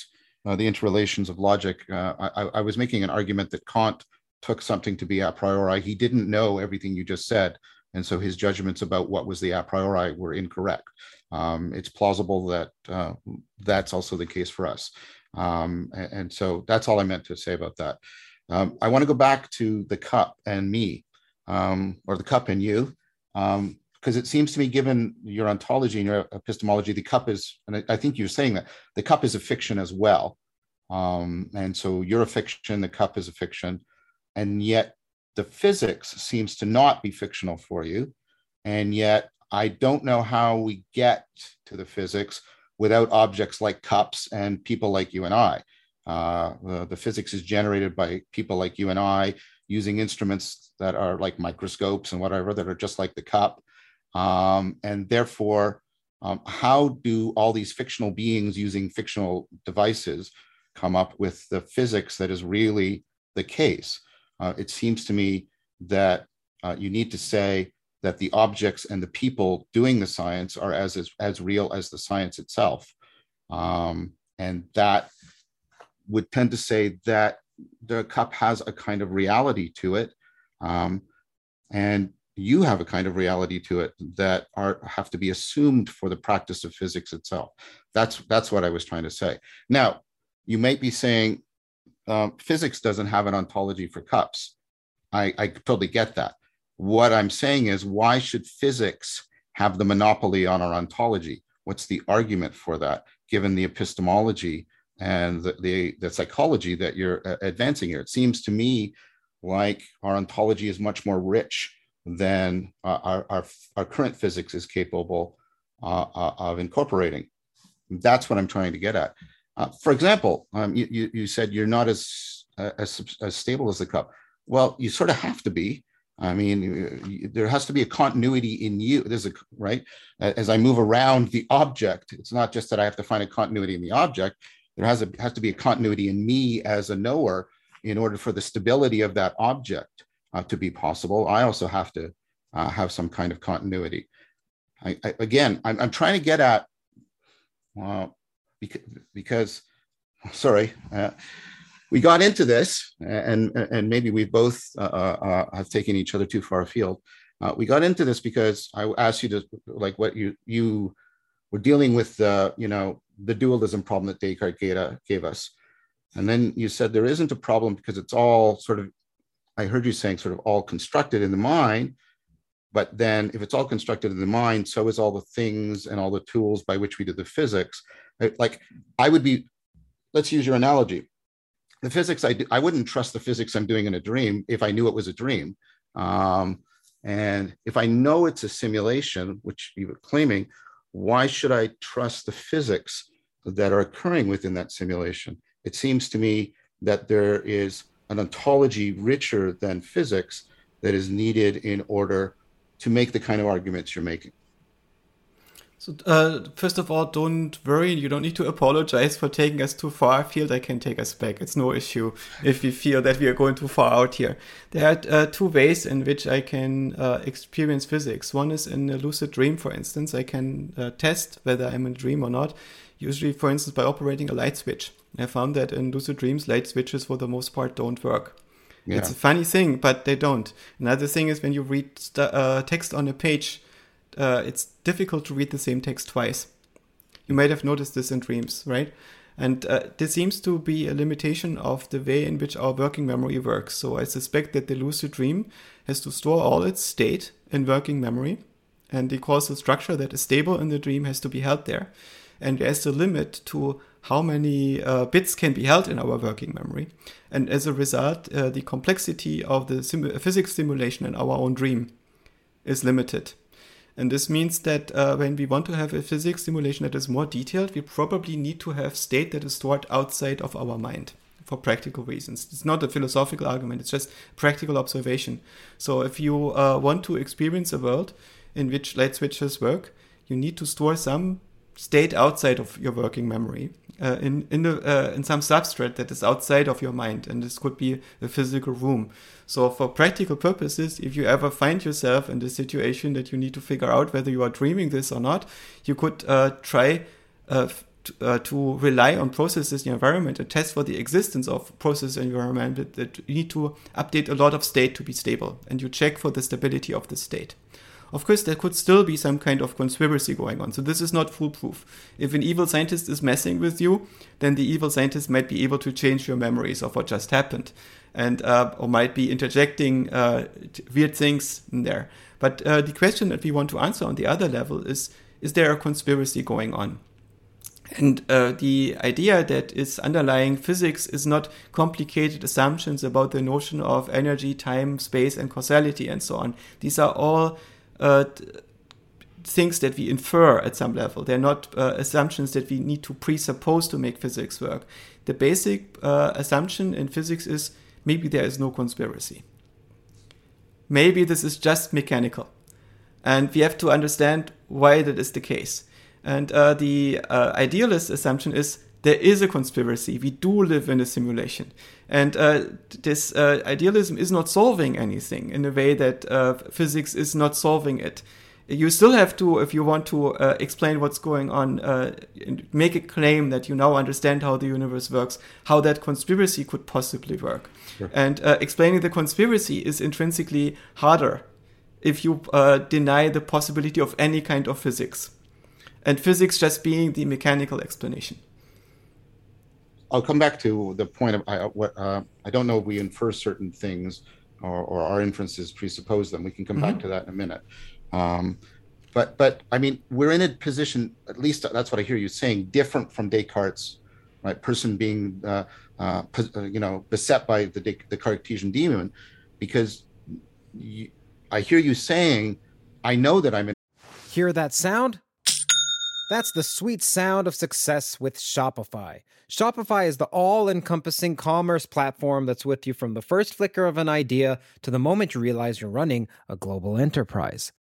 uh, the interrelations of logic. Uh, I, I was making an argument that Kant took something to be a priori. He didn't know everything you just said. And so his judgments about what was the a priori were incorrect. Um, it's plausible that uh, that's also the case for us. Um, and, and so that's all I meant to say about that. Um, I want to go back to the cup and me, um, or the cup and you, because um, it seems to me, given your ontology and your epistemology, the cup is, and I, I think you're saying that, the cup is a fiction as well. Um, and so you're a fiction, the cup is a fiction, and yet the physics seems to not be fictional for you, and yet I don't know how we get to the physics without objects like cups and people like you and I. Uh, the, the physics is generated by people like you and I using instruments that are like microscopes and whatever that are just like the cup. Um, and therefore, um, how do all these fictional beings using fictional devices come up with the physics that is really the case? Uh, it seems to me that uh, you need to say that the objects and the people doing the science are as as, as real as the science itself. Um, and that would tend to say that the cup has a kind of reality to it. Um, and you have a kind of reality to it that are have to be assumed for the practice of physics itself. That's, that's what I was trying to say. Now, you might be saying, Um, physics doesn't have an ontology for cups. I, I totally get that. What I'm saying is, why should physics have the monopoly on our ontology? What's the argument for that, given the epistemology and the, the, the psychology that you're uh, advancing here? It seems to me like our ontology is much more rich than uh, our, our, our current physics is capable uh, uh, of incorporating. That's what I'm trying to get at. Uh, for example, um, you, you, you said you're not as, uh, as as stable as the cup. Well, you sort of have to be. I mean, you, you, there has to be a continuity in you. There's a right as I move around the object. It's not just that I have to find a continuity in the object. There has a, has to be a continuity in me as a knower in order for the stability of that object uh, to be possible. I also have to uh, have some kind of continuity. I, I, again, I'm, I'm trying to get at. Uh, Because, sorry, uh, we got into this, and and maybe we both uh, uh, have taken each other too far afield. Uh, we got into this because I asked you to, like, what you you were dealing with, uh, you know, the dualism problem that Descartes gave us, and then you said there isn't a problem because it's all sort of, I heard you saying sort of all constructed in the mind. But then if it's all constructed in the mind, so is all the things and all the tools by which we do the physics. Like I would be, let's use your analogy. The physics, I do, I wouldn't trust the physics I'm doing in a dream if I knew it was a dream. Um, and if I know it's a simulation, which you were claiming, why should I trust the physics that are occurring within that simulation? It seems to me that there is an ontology richer than physics that is needed in order to make the kind of arguments you're making. So uh, first of all, don't worry. You don't need to apologize for taking us too far afield. I can take us back. It's no issue if we feel that we are going too far out here. There are uh, two ways in which I can uh, experience physics. One is in a lucid dream, for instance. I can uh, test whether I'm in a dream or not, usually, for instance, by operating a light switch. I found that in lucid dreams, light switches for the most part don't work. Yeah. It's a funny thing, but they don't. Another thing is when you read st- uh, text on a page, uh, it's difficult to read the same text twice. You might have noticed this in dreams, right? And uh, this seems to be a limitation of the way in which our working memory works. So I suspect that the lucid dream has to store all its state in working memory And the causal structure that is stable in the dream has to be held there. And there's a limit to how many uh, bits can be held in our working memory. And as a result, uh, the complexity of the sim- physics simulation in our own dream is limited. And this means that uh, when we want to have a physics simulation that is more detailed, we probably need to have state that is stored outside of our mind for practical reasons. It's not a philosophical argument, it's just practical observation. So if you uh, want to experience a world in which light switches work, you need to store some state outside of your working memory, uh, in in, the, uh, in some substrate that is outside of your mind, and this could be a physical room. So for practical purposes, if you ever find yourself in the situation that you need to figure out whether you are dreaming this or not, you could uh, try uh, to, uh, to rely on processes in your environment and test for the existence of processes in your environment that, that you need to update a lot of state to be stable, and you check for the stability of the state. Of course, there could still be some kind of conspiracy going on. So this is not foolproof. If an evil scientist is messing with you, then the evil scientist might be able to change your memories of what just happened, and uh, or might be interjecting uh, weird things in there. But uh, the question that we want to answer on the other level is, is there a conspiracy going on? And uh, the idea that is underlying physics is not complicated assumptions about the notion of energy, time, space, and causality, and so on. These are all Uh, things that we infer at some level. They're not uh, assumptions that we need to presuppose to make physics work. The basic uh, assumption in physics is maybe there is no conspiracy. Maybe this is just mechanical. And we have to understand why that is the case. And uh, the uh, idealist assumption is there is a conspiracy. We do live in a simulation. And uh, this uh, idealism is not solving anything in a way that uh, physics is not solving it. You still have to, if you want to uh, explain what's going on, uh, make a claim that you now understand how the universe works, how that conspiracy could possibly work. Sure. And uh, explaining the conspiracy is intrinsically harder if you uh, deny the possibility of any kind of physics. And physics just being the mechanical explanation. I'll come back to the point of, I, uh, I don't know if we infer certain things or, or our inferences presuppose them. We can come mm-hmm. back to that in a minute. Um, but, but I mean, we're in a position, at least that's what I hear you saying, different from Descartes, right? Person being, uh, uh, you know, beset by the, De- the Cartesian demon, because you, I hear you saying, I know that I'm in. Hear that sound? That's the sweet sound of success with Shopify. Shopify is the all-encompassing commerce platform that's with you from the first flicker of an idea to the moment you realize you're running a global enterprise.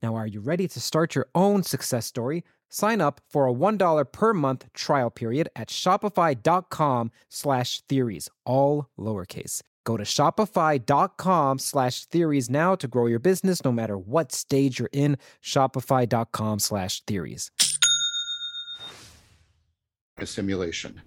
Now, are you ready to start your own success story? Sign up for a one dollar per month trial period at shopify.com slash theories, all lowercase. Go to shopify.com slash theories now to grow your business no matter what stage you're in. Shopify.com slash theories. A simulation,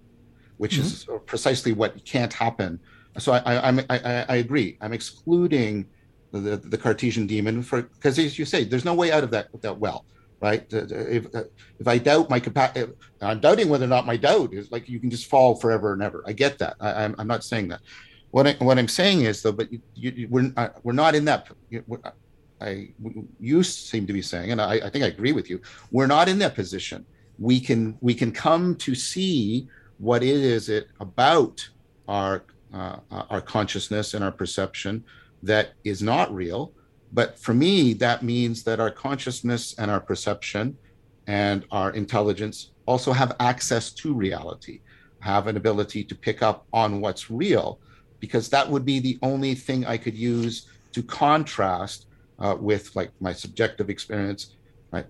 which mm-hmm. is precisely what can't happen. So I, I, I, I, I agree. I'm excluding the, the Cartesian demon for, because as you say, there's no way out of that, that well, right? If, if I doubt my capacity, I'm doubting whether or not my doubt is like, you can just fall forever and ever. I get that. I, I'm, I'm not saying that. What, I, what I'm saying is, though, but you, you, we're, uh, we're not in that, you, I, you seem to be saying, and I, I think I agree with you, we're not in that position. We can we can come to see what it is it about our uh, our consciousness and our perception that is not real. But for me, that means that our consciousness and our perception and our intelligence also have access to reality, have an ability to pick up on what's real, because that would be the only thing I could use to contrast uh, with like my subjective experience. Right?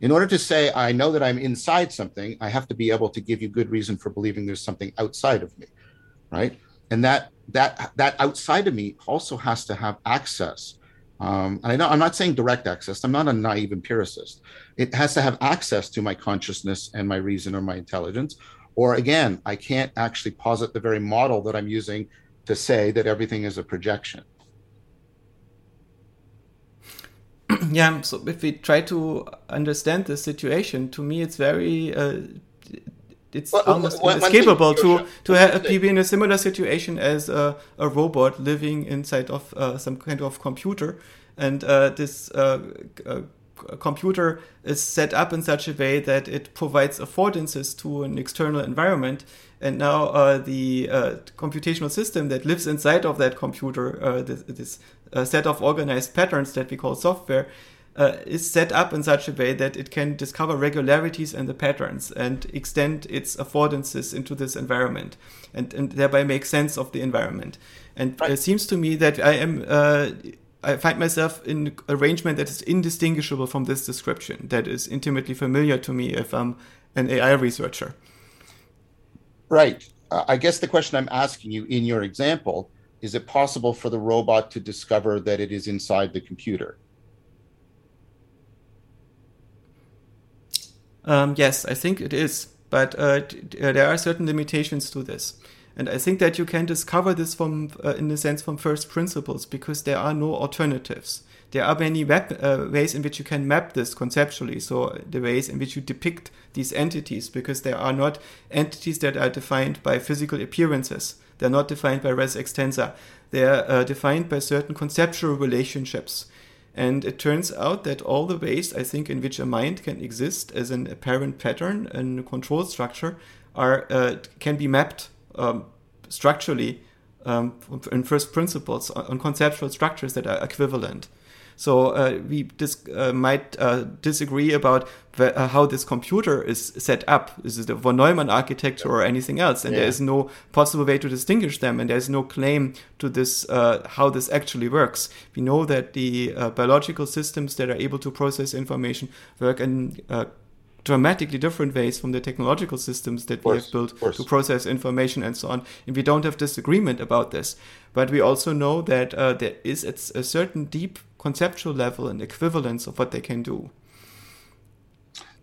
In order to say I know that I'm inside something, I have to be able to give you good reason for believing there's something outside of me, right? And that that that outside of me also has to have access. Um, and I know I'm not saying direct access. I'm not a naive empiricist. It has to have access to my consciousness and my reason or my intelligence. Or again, I can't actually posit the very model that I'm using to say that everything is a projection. Yeah, so if we try to understand the situation, to me it's very, uh, it's well, almost well, inescapable to, to have to be in a similar situation as a, a robot living inside of uh, some kind of computer. And uh, this uh, uh, computer is set up in such a way that it provides affordances to an external environment. And now uh, the uh, computational system that lives inside of that computer, uh, this, this uh, set of organized patterns that we call software, uh, is set up in such a way that it can discover regularities in the patterns and extend its affordances into this environment and, and thereby make sense of the environment. And right. It seems to me that I am... Uh, I find myself in arrangement that is indistinguishable from this description, that is intimately familiar to me if I'm an A I researcher. Right. Uh, I guess the question I'm asking you in your example, is it possible for the robot to discover that it is inside the computer? Um, yes, I think it is. But uh, t- uh, there are certain limitations to this. And I think that you can discover this from, uh, in a sense, from first principles, because there are no alternatives. There are many web, uh, ways in which you can map this conceptually. So the ways in which you depict these entities, because there are not entities that are defined by physical appearances. They're not defined by res extensa. They're uh, defined by certain conceptual relationships. And it turns out that all the ways, I think, in which a mind can exist as an apparent pattern and control structure are uh, can be mapped Um, structurally um, in first principles on conceptual structures that are equivalent. So uh, we dis- uh, might uh, disagree about the, uh, how this computer is set up. Is it a von Neumann architecture or anything else? And yeah. There is no possible way to distinguish them, and there is no claim to this uh, how this actually works. We know that the uh, biological systems that are able to process information work in uh, dramatically different ways from the technological systems that course, we have built to process information and so on. And we don't have disagreement about this. But we also know that uh, there is a certain deep conceptual level and equivalence of what they can do.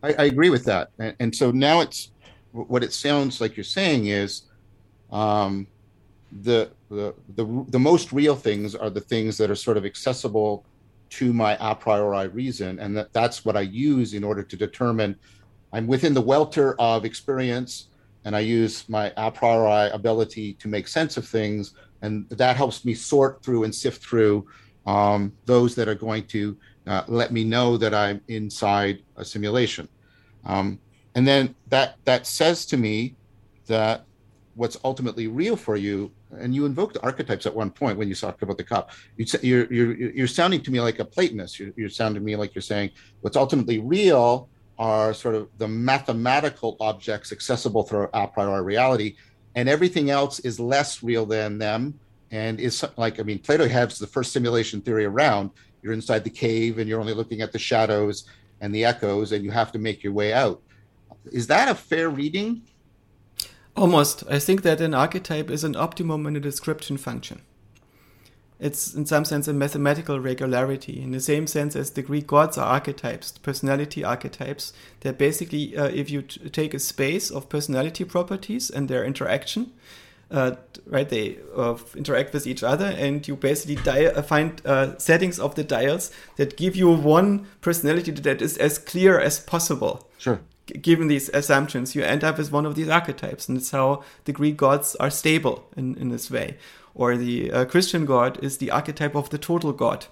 I, I agree with that. And, and so now it's what it sounds like you're saying is um, the, the, the, the most real things are the things that are sort of accessible to my a priori reason, and that that's what I use in order to determine I'm within the welter of experience, and I use my a priori ability to make sense of things, and that helps me sort through and sift through um, those that are going to uh, let me know that I'm inside a simulation. Um, and then that that says to me that what's ultimately real for you, and you invoked archetypes at one point when you talked about the cup. You're, you're, you're sounding to me like a Platonist. You're, you're sounding to me like you're saying what's ultimately real are sort of the mathematical objects accessible through a priori reality, and everything else is less real than them. And is like, I mean, Plato has the first simulation theory around. You're inside the cave and you're only looking at the shadows and the echoes, and you have to make your way out. Is that a fair reading? Almost. I think that an archetype is an optimum in a description function. It's in some sense a mathematical regularity, in the same sense as the Greek gods are archetypes, personality archetypes. They're basically, uh, if you t- take a space of personality properties and their interaction, uh, right? They uh, interact with each other, and you basically di- uh, find uh, settings of the dials that give you one personality that is as clear as possible. Sure. Given these assumptions, you end up with one of these archetypes, and it's how the Greek gods are stable in, in this way. Or the uh, Christian god is the archetype of the total god.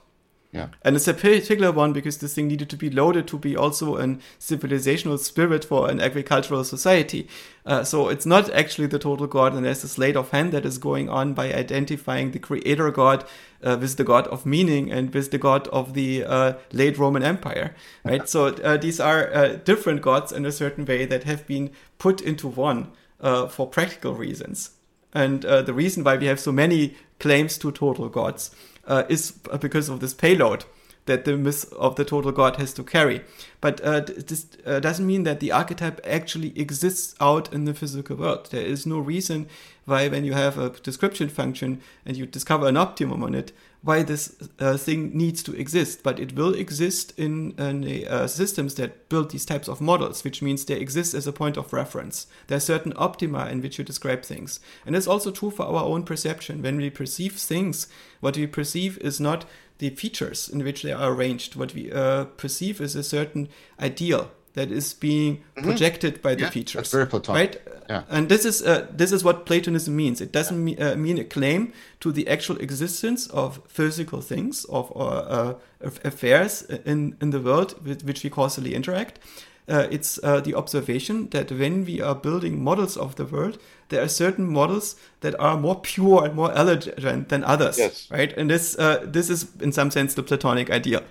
Yeah. And it's a particular one because this thing needed to be loaded to be also an civilizational spirit for an agricultural society. Uh, so it's not actually the total God, and there's a sleight of hand that is going on by identifying the creator God uh, with the God of meaning and with the God of the uh, late Roman Empire, right? So uh, these are uh, different gods in a certain way that have been put into one uh, for practical reasons. And uh, the reason why we have so many claims to total gods uh, is because of this payload that the myth of the total god has to carry. But uh, this uh, doesn't mean that the archetype actually exists out in the physical world. There is no reason why, when you have a description function and you discover an optimum on it, why this uh, thing needs to exist. But it will exist in, in the uh, systems that build these types of models, which means they exist as a point of reference. There are certain optima in which you describe things. And that's also true for our own perception. When we perceive things, what we perceive is not the features in which they are arranged. What we uh, perceive is a certain ideal that is being projected mm-hmm. by the yeah, features. That's very Platonic. Right? Yeah. And this is uh, this is what Platonism means. It doesn't yeah. me, uh, mean a claim to the actual existence of physical things, of uh, affairs in, in the world with which we causally interact. Uh, it's uh, the observation that when we are building models of the world, there are certain models that are more pure and more elegant than others, yes. right? And this uh, this is, in some sense, the Platonic idea.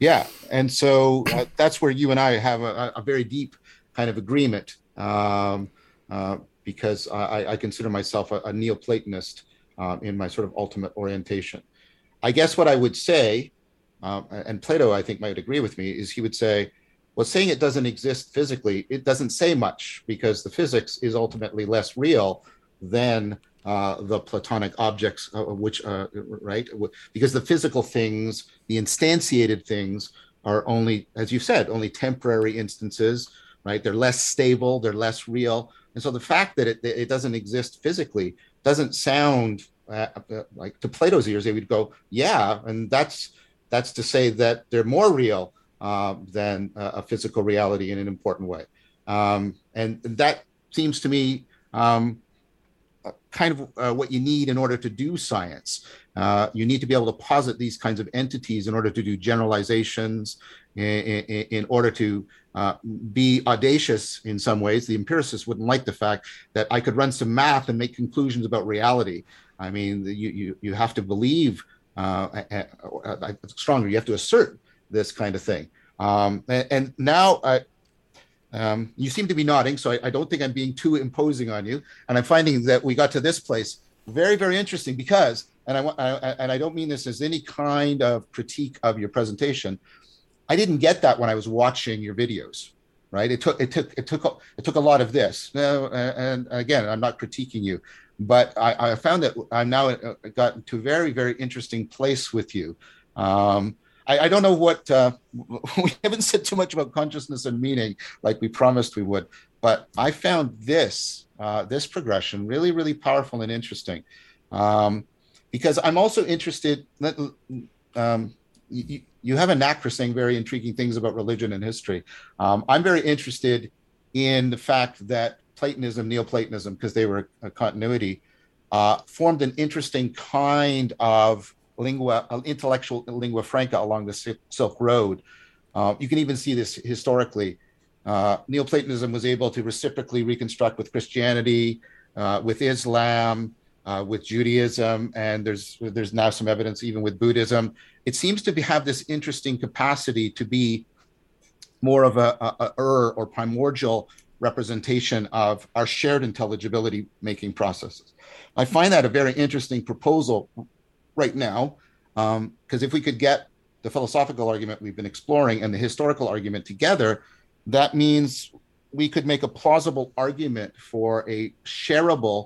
Yeah, and so uh, that's where you and I have a, a very deep kind of agreement, um, uh, because I, I consider myself a, a Neoplatonist uh, in my sort of ultimate orientation. I guess what I would say, uh, and Plato, I think, might agree with me, is he would say, well, saying it doesn't exist physically, it doesn't say much, because the physics is ultimately less real than Uh, the Platonic objects, uh, which, uh, right? Because the physical things, the instantiated things, are only, as you said, only temporary instances, right? They're less stable, they're less real. And so the fact that it, it doesn't exist physically doesn't sound uh, like, to Plato's ears, they would go, yeah, and that's that's to say that they're more real uh, than uh, a physical reality in an important way. Um, and that seems to me um, kind of uh, what you need in order to do science. Uh, you need to be able to posit these kinds of entities in order to do generalizations, in, in, in order to uh, be audacious in some ways. The empiricists wouldn't like the fact that I could run some math and make conclusions about reality. I mean, you you, you have to believe uh, uh, stronger. You have to assert this kind of thing. Um, and, and now... Uh, Um, you seem to be nodding, so I, I don't think I'm being too imposing on you. And I'm finding that we got to this place very, very interesting because, and I, I and I don't mean this as any kind of critique of your presentation. I didn't get that when I was watching your videos, right? It took it took it took it took a lot of this. Now, and again, I'm not critiquing you, but I, I found that I'm now gotten to a very, very interesting place with you. Um, I don't know what, uh, we haven't said too much about consciousness and meaning like we promised we would, but I found this, uh, this progression really, really powerful and interesting um, because I'm also interested, um, you, you have a knack for saying very intriguing things about religion and history. Um, I'm very interested in the fact that Platonism, Neoplatonism, because they were a continuity, uh, formed an interesting kind of lingua, intellectual lingua franca along the Silk Road. Uh, you can even see this historically. Uh, Neoplatonism was able to reciprocally reconstruct with Christianity, uh, with Islam, uh, with Judaism, and there's there's now some evidence even with Buddhism. It seems to be, have this interesting capacity to be more of a, a, a er or primordial representation of our shared intelligibility making processes. I find that a very interesting proposal right now, um, because if we could get the philosophical argument we've been exploring and the historical argument together, that means we could make a plausible argument for a shareable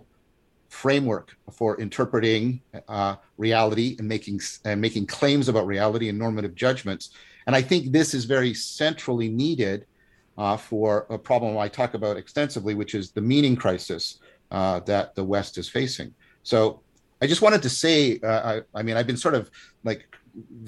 framework for interpreting uh, reality and making and making claims about reality and normative judgments. And I think this is very centrally needed uh, for a problem I talk about extensively, which is the meaning crisis uh, that the West is facing. So I just wanted to say, uh, I, I mean, I've been sort of like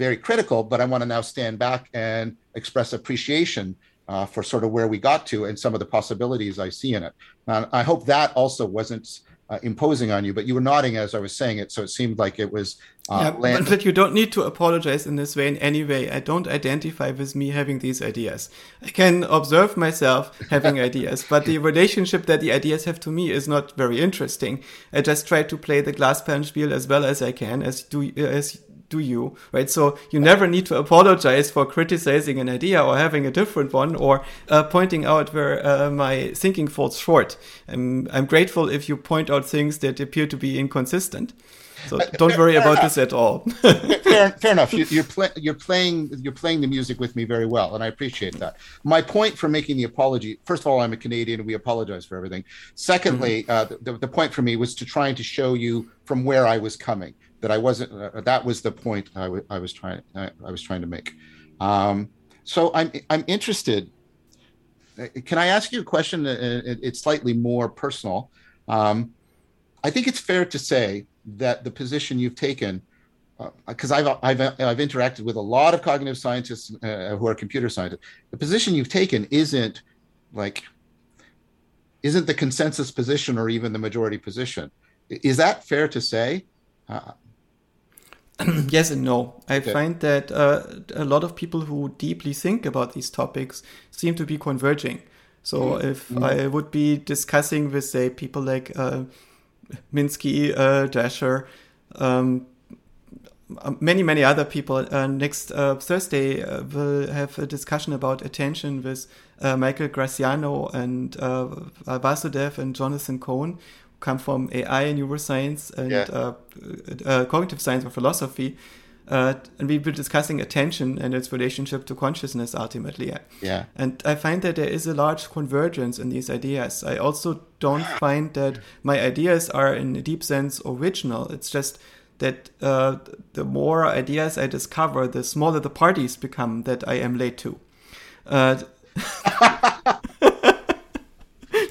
very critical, but I want to now stand back and express appreciation uh, for sort of where we got to and some of the possibilities I see in it. Uh, I hope that also wasn't uh, imposing on you, but you were nodding as I was saying it, so it seemed like it was uh, yeah, land- but you don't need to apologize in this way in any way. I don't identify with me having these ideas. I can observe myself having ideas, but the relationship that the ideas have to me is not very interesting. I just try to play the Glasperlenspiel as well as I can, as do as do you, right? So you never need to apologize for criticizing an idea or having a different one or uh, pointing out where uh, my thinking falls short. I'm, I'm grateful if you point out things that appear to be inconsistent. So don't fair, worry fair about enough. this at all. fair, fair enough. You, you're, pl- you're, playing, you're playing the music with me very well, and I appreciate that. My point for making the apology, first of all, I'm a Canadian, and we apologize for everything. Secondly, mm-hmm. uh, the, the point for me was to trying to show you from where I was coming, that I wasn't, uh, that was the point I, w- I was trying, I, I was trying to make. Um, so I'm, I'm interested. Can I ask you a question? It's slightly more personal. Um, I think it's fair to say that the position you've taken, because uh, I've, I've, I've interacted with a lot of cognitive scientists uh, who are computer scientists, the position you've taken isn't like, isn't the consensus position or even the majority position. Is that fair to say? Uh, yes and no. I okay. find that uh, a lot of people who deeply think about these topics seem to be converging. So mm-hmm. if mm-hmm. I would be discussing with, say, people like uh, Minsky, uh, Dasher, um, many, many other people, uh, next uh, Thursday uh, we'll have a discussion about attention with uh, Michael Graziano and uh, Vasudev and Jonathan Cohn, come from A I, neuroscience, and yeah. uh, uh, cognitive science or philosophy. Uh, and we were discussing attention and its relationship to consciousness, ultimately. Yeah. And I find that there is a large convergence in these ideas. I also don't find that my ideas are, in a deep sense, original. It's just that uh, the more ideas I discover, the smaller the parties become that I am late to. Uh,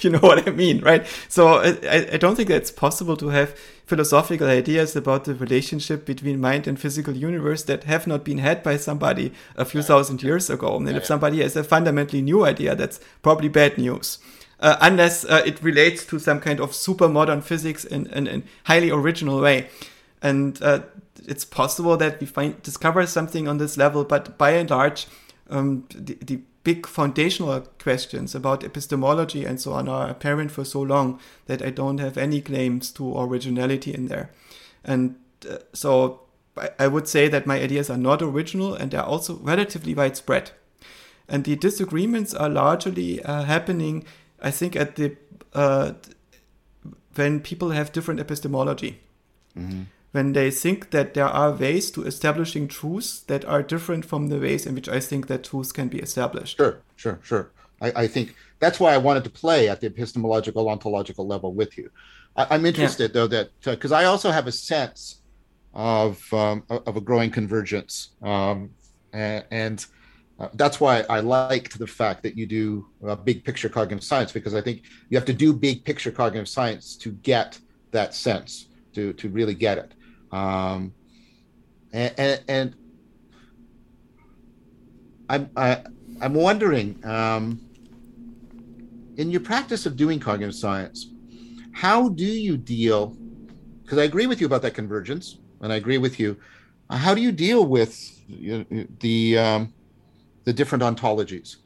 You know what I mean, right? So I, I don't think that it's possible to have philosophical ideas about the relationship between mind and physical universe that have not been had by somebody a few yeah. thousand years ago. And yeah, if yeah. somebody has a fundamentally new idea, that's probably bad news. Uh, unless uh, it relates to some kind of super modern physics in a highly original way. And uh, it's possible that we find discover something on this level, but by and large, um, the, the big foundational questions about epistemology and so on are apparent for so long that I don't have any claims to originality in there. And uh, so I, I would say that my ideas are not original, and they're also relatively widespread. And the disagreements are largely uh, happening, I think, at the uh, when people have different epistemology. Mm-hmm. When they think that there are ways to establishing truths that are different from the ways in which I think that truths can be established. Sure, sure, sure. I, I think that's why I wanted to play at the epistemological, ontological level with you. I, I'm interested, yeah. though, that because uh, I also have a sense of um, of a growing convergence. Um, and and uh, that's why I liked the fact that you do uh, big picture cognitive science, because I think you have to do big picture cognitive science to get that sense, to, to really get it. Um, and, and, and I'm, I, I'm wondering, um, in your practice of doing cognitive science, how do you deal, because I agree with you about that convergence, and I agree with you, how do you deal with you know, the, um, the different ontologies,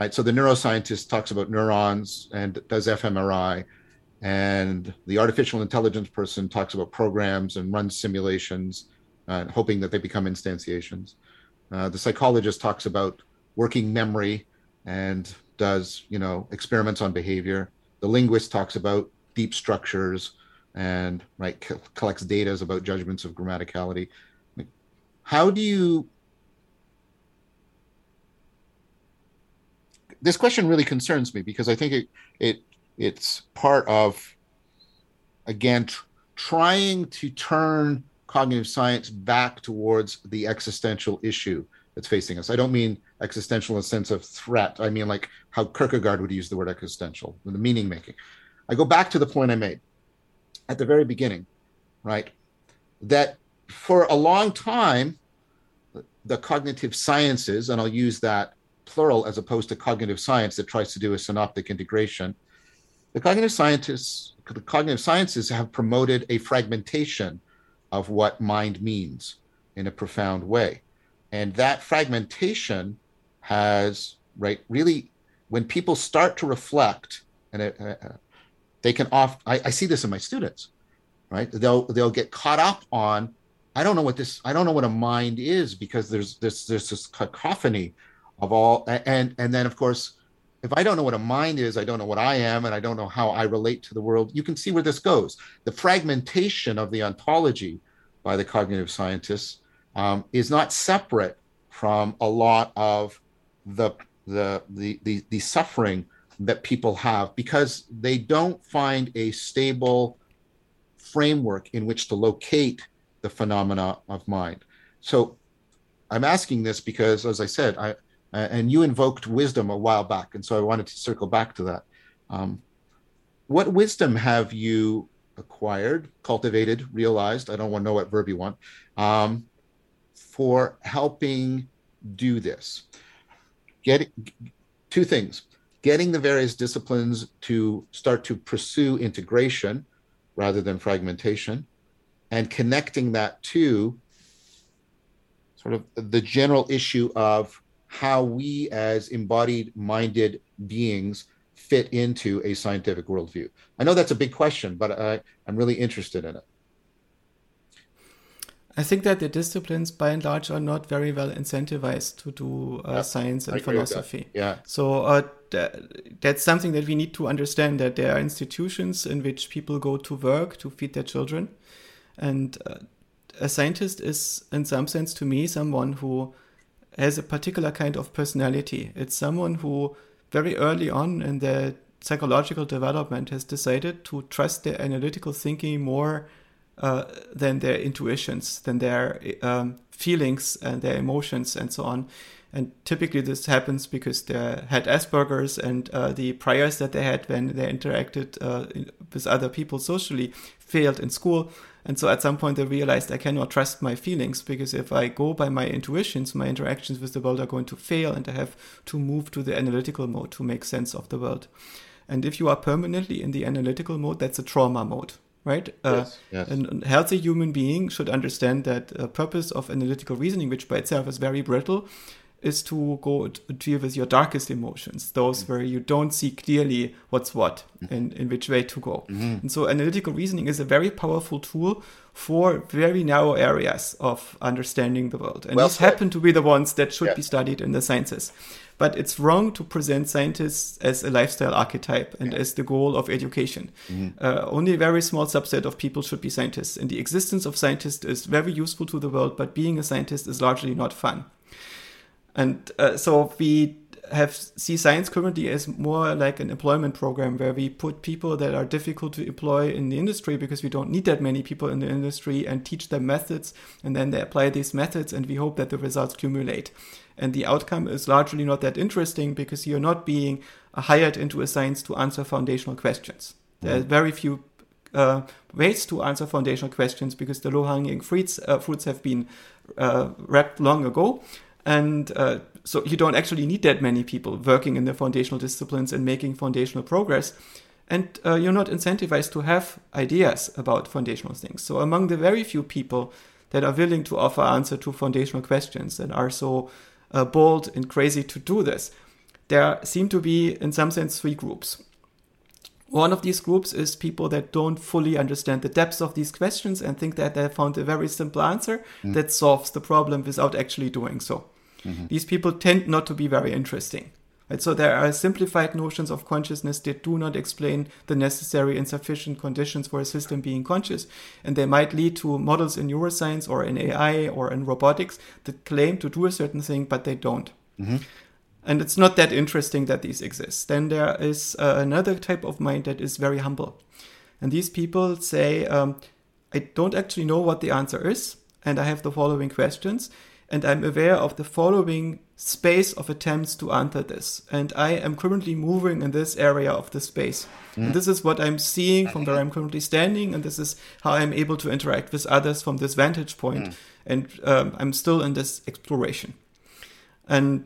right? So the neuroscientist talks about neurons and does fMRI, and the artificial intelligence person talks about programs and runs simulations, uh, hoping that they become instantiations. Uh, the psychologist talks about working memory and does, you know, experiments on behavior. The linguist talks about deep structures and right co- collects data about judgments of grammaticality. How do you? This question really concerns me because I think it it. It's part of, again, tr- trying to turn cognitive science back towards the existential issue that's facing us. I don't mean existential in a sense of threat. I mean like how Kierkegaard would use the word existential, the meaning making. I go back to the point I made at the very beginning, right? That for a long time, the cognitive sciences, and I'll use that plural as opposed to cognitive science that tries to do a synoptic integration, the cognitive scientists, the cognitive sciences have promoted a fragmentation of what mind means in a profound way. And that fragmentation has, right, really, when people start to reflect, and it, uh, they can often, I, I see this in my students, right? They'll they'll get caught up on, I don't know what this, I don't know what a mind is, because there's this there's this cacophony of all, and and then of course, if I don't know what a mind is, I don't know what I am, and I don't know how I relate to the world. You can see where this goes. The fragmentation of the ontology by the cognitive scientists um, is not separate from a lot of the the the the, the suffering that people have, because they don't find a stable framework in which to locate the phenomena of mind. So I'm asking this because, as I said, I and you invoked wisdom a while back, and so I wanted to circle back to that. Um, what wisdom have you acquired, cultivated, realized, I don't want to know what verb you want, um, for helping do this? Get, two things. Getting the various disciplines to start to pursue integration rather than fragmentation, and connecting that to sort of the general issue of how we as embodied-minded beings fit into a scientific worldview. I know that's a big question, but I, I'm really interested in it. I think that the disciplines, by and large, are not very well incentivized to do uh, yeah, science and philosophy. Yeah. So uh, th- that's something that we need to understand, that there are institutions in which people go to work to feed their children. And uh, a scientist is, in some sense, to me, someone who has a particular kind of personality. It's someone who very early on in their psychological development has decided to trust their analytical thinking more Uh, than their intuitions, than their um, feelings and their emotions and so on. And typically this happens because they had Asperger's, and uh, the priors that they had when they interacted uh, with other people socially failed in school. And so at some point they realized, I cannot trust my feelings, because if I go by my intuitions, my interactions with the world are going to fail, and I have to move to the analytical mode to make sense of the world. And if you are permanently in the analytical mode, that's a trauma mode. Right? Uh, yes, yes. And a healthy human being should understand that the purpose of analytical reasoning, which by itself is very brittle, is to go to deal with your darkest emotions, those mm-hmm. where you don't see clearly what's what and in which way to go. Mm-hmm. And so analytical reasoning is a very powerful tool for very narrow areas of understanding the world. And well these said. happen to be the ones that should yeah. be studied in the sciences. But it's wrong to present scientists as a lifestyle archetype and yeah. as the goal of education. Mm-hmm. Uh, only a very small subset of people should be scientists. And the existence of scientists is very useful to the world, but being a scientist is largely not fun. And uh, so we have see science currently as more like an employment program, where we put people that are difficult to employ in the industry because we don't need that many people in the industry, and teach them methods, and then they apply these methods, and we hope that the results accumulate. And the outcome is largely not that interesting, because you're not being hired into a science to answer foundational questions. Mm-hmm. There are very few uh, ways to answer foundational questions, because the low-hanging fruits, uh, fruits have been uh, wrapped long ago. And uh, so you don't actually need that many people working in the foundational disciplines and making foundational progress. And uh, you're not incentivized to have ideas about foundational things. So among the very few people that are willing to offer answer to foundational questions and are so uh, bold and crazy to do this, there seem to be, in some sense, three groups. One of these groups is people that don't fully understand the depths of these questions and think that they found a very simple answer mm. that solves the problem without actually doing so. Mm-hmm. These people tend not to be very interesting. Right? So there are simplified notions of consciousness that do not explain the necessary and sufficient conditions for a system being conscious. And they might lead to models in neuroscience or in A I or in robotics that claim to do a certain thing, but they don't. Mm-hmm. And it's not that interesting that these exist. Then there is uh, another type of mind that is very humble. And these people say, um, I don't actually know what the answer is, and I have the following questions, and I'm aware of the following space of attempts to answer this. And I am currently moving in this area of the space. Mm. And this is what I'm seeing from where I'm currently standing, and this is how I'm able to interact with others from this vantage point. Mm. And um, I'm still in this exploration. And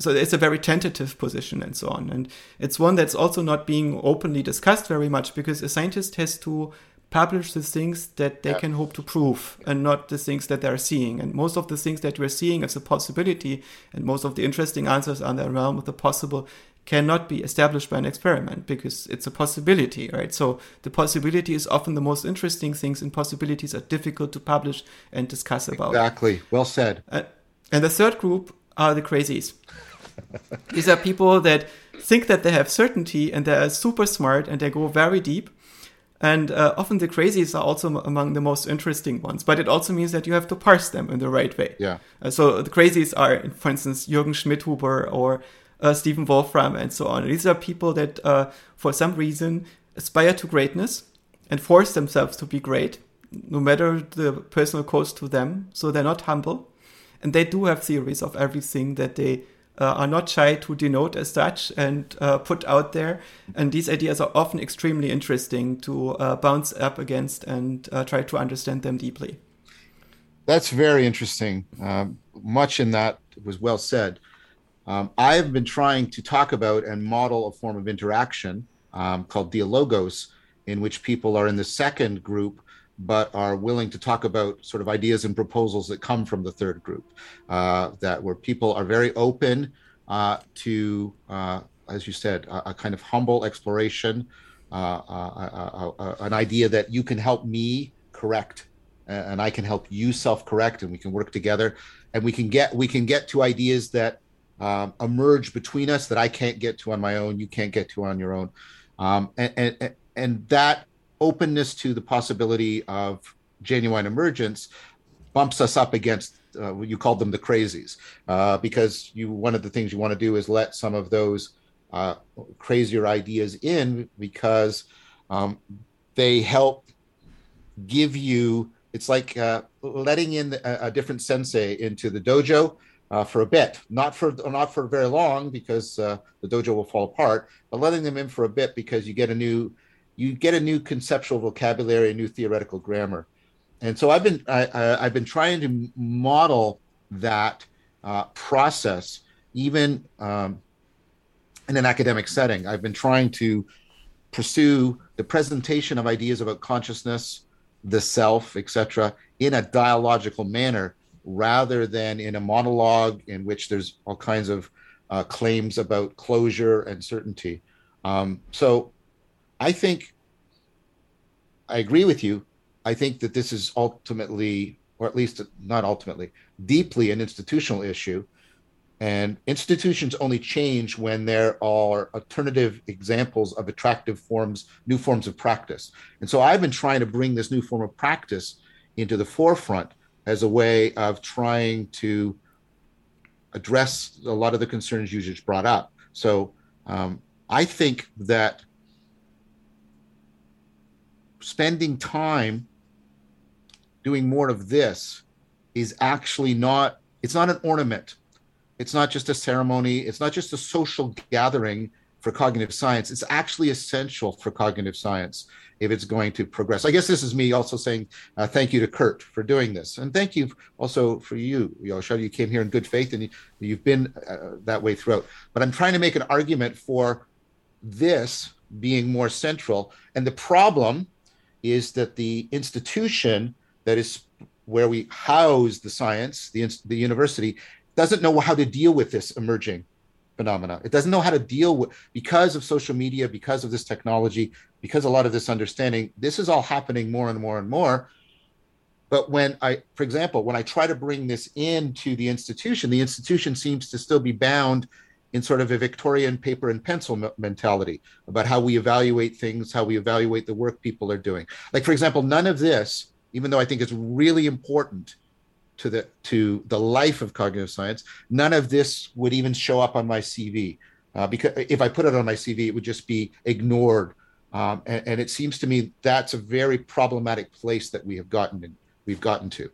so it's a very tentative position and so on. And it's one that's also not being openly discussed very much, because a scientist has to publish the things that they yeah. can hope to prove, and not the things that they're seeing. And most of the things that we're seeing as a possibility, and most of the interesting answers on the realm of the possible, cannot be established by an experiment, because it's a possibility, right? So the possibility is often the most interesting things, and possibilities are difficult to publish and discuss about. Exactly. Well said. Uh, and the third group are the crazies. These are people that think that they have certainty, and they are super smart, and they go very deep. And uh, often the crazies are also among the most interesting ones, but it also means that you have to parse them in the right way. Yeah. Uh, so the crazies are, for instance, Jürgen Schmidhuber or uh, Stephen Wolfram and so on. These are people that, uh, for some reason, aspire to greatness and force themselves to be great, no matter the personal cost to them. So they're not humble. And they do have theories of everything that they Uh, are not shy to denote as such and uh, put out there. And these ideas are often extremely interesting to uh, bounce up against and uh, try to understand them deeply. That's very interesting. Um, much in that was well said. Um, I have been trying to talk about and model a form of interaction um, called dialogos, in which people are in the second group but are willing to talk about sort of ideas and proposals that come from the third group, uh, that where people are very open uh, to, uh, as you said, a, a kind of humble exploration, uh, a, a, a, an idea that you can help me correct, and I can help you self-correct, and we can work together, and we can get we can get to ideas that um, emerge between us that I can't get to on my own, you can't get to on your own, um, and, and and that. Openness to the possibility of genuine emergence bumps us up against uh, what you called them the crazies, uh, because you one of the things you want to do is let some of those uh, crazier ideas in, because um, they help give you, it's like uh, letting in a, a different sensei into the dojo uh, for a bit, not for not for very long, because uh, the dojo will fall apart, but letting them in for a bit, because you get a new You get a new conceptual vocabulary, a new theoretical grammar, and so I've been I, I, I've been trying to model that uh, process, even um, in an academic setting. I've been trying to pursue the presentation of ideas about consciousness, the self, et cetera, in a dialogical manner, rather than in a monologue in which there's all kinds of uh, claims about closure and certainty. Um, so. I think I agree with you. I think that this is ultimately, or at least not ultimately, deeply an institutional issue. And institutions only change when there are alternative examples of attractive forms, new forms of practice. And so I've been trying to bring this new form of practice into the forefront as a way of trying to address a lot of the concerns you just brought up. So um, I think that spending time doing more of this is actually not, it's not an ornament. It's not just a ceremony. It's not just a social gathering for cognitive science. It's actually essential for cognitive science if it's going to progress. I guess this is me also saying uh, thank you to Curt for doing this. And thank you also for you, Joscha. You came here in good faith, and you, you've been uh, that way throughout. But I'm trying to make an argument for this being more central. And the problem is that the institution that is where we house the science, the, the university, doesn't know how to deal with this emerging phenomena. It doesn't know how to deal with, because of social media, because of this technology, because a lot of this understanding, this is all happening more and more and more. But when I, for example, when I try to bring this into the institution, the institution seems to still be bound in sort of a Victorian paper and pencil m- mentality about how we evaluate things, how we evaluate the work people are doing. Like, for example, none of this, even though I think it's really important to the to the life of cognitive science, none of this would even show up on my C V. Uh, because if I put it on my C V, it would just be ignored. Um, and, and it seems to me that's a very problematic place that we have gotten in, we've gotten to.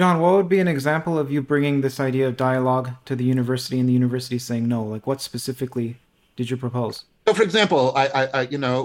John, what would be an example of you bringing this idea of dialogue to the university and the university saying no? Like, what specifically did you propose? So, for example, I, I, I you know,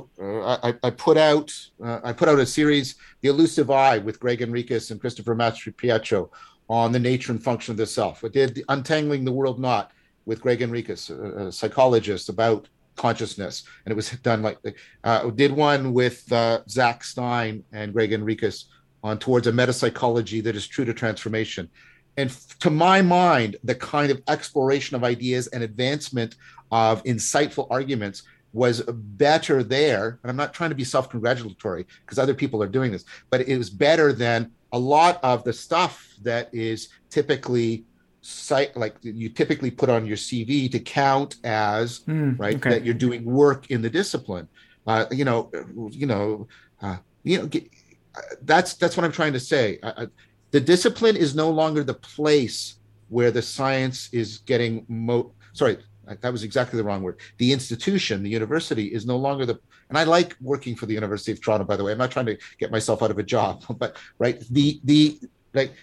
I, I put out, uh, I put out a series, "The Elusive Eye," with Greg Henriques and Christopher Mastripietro, on the nature and function of the self. I did the Untangling the World Knot with Greg Henriques, a psychologist, about consciousness, and it was done like uh, did one with uh, Zach Stein and Greg Henriques on towards a metapsychology that is true to transformation. And f- to my mind, the kind of exploration of ideas and advancement of insightful arguments was better there. And I'm not trying to be self-congratulatory because other people are doing this, but it was better than a lot of the stuff that is typically site like you typically put on your C V to count as mm, right okay. that you're doing work in the discipline. Uh, you know, you know, uh, you know. Get, uh, that's that's what I'm trying to say. Uh, uh, the discipline is no longer the place where the science is getting. Mo- Sorry, that was exactly the wrong word. The institution, the university, is no longer the. And I like working for the University of Toronto, by the way. I'm not trying to get myself out of a job, but right the the like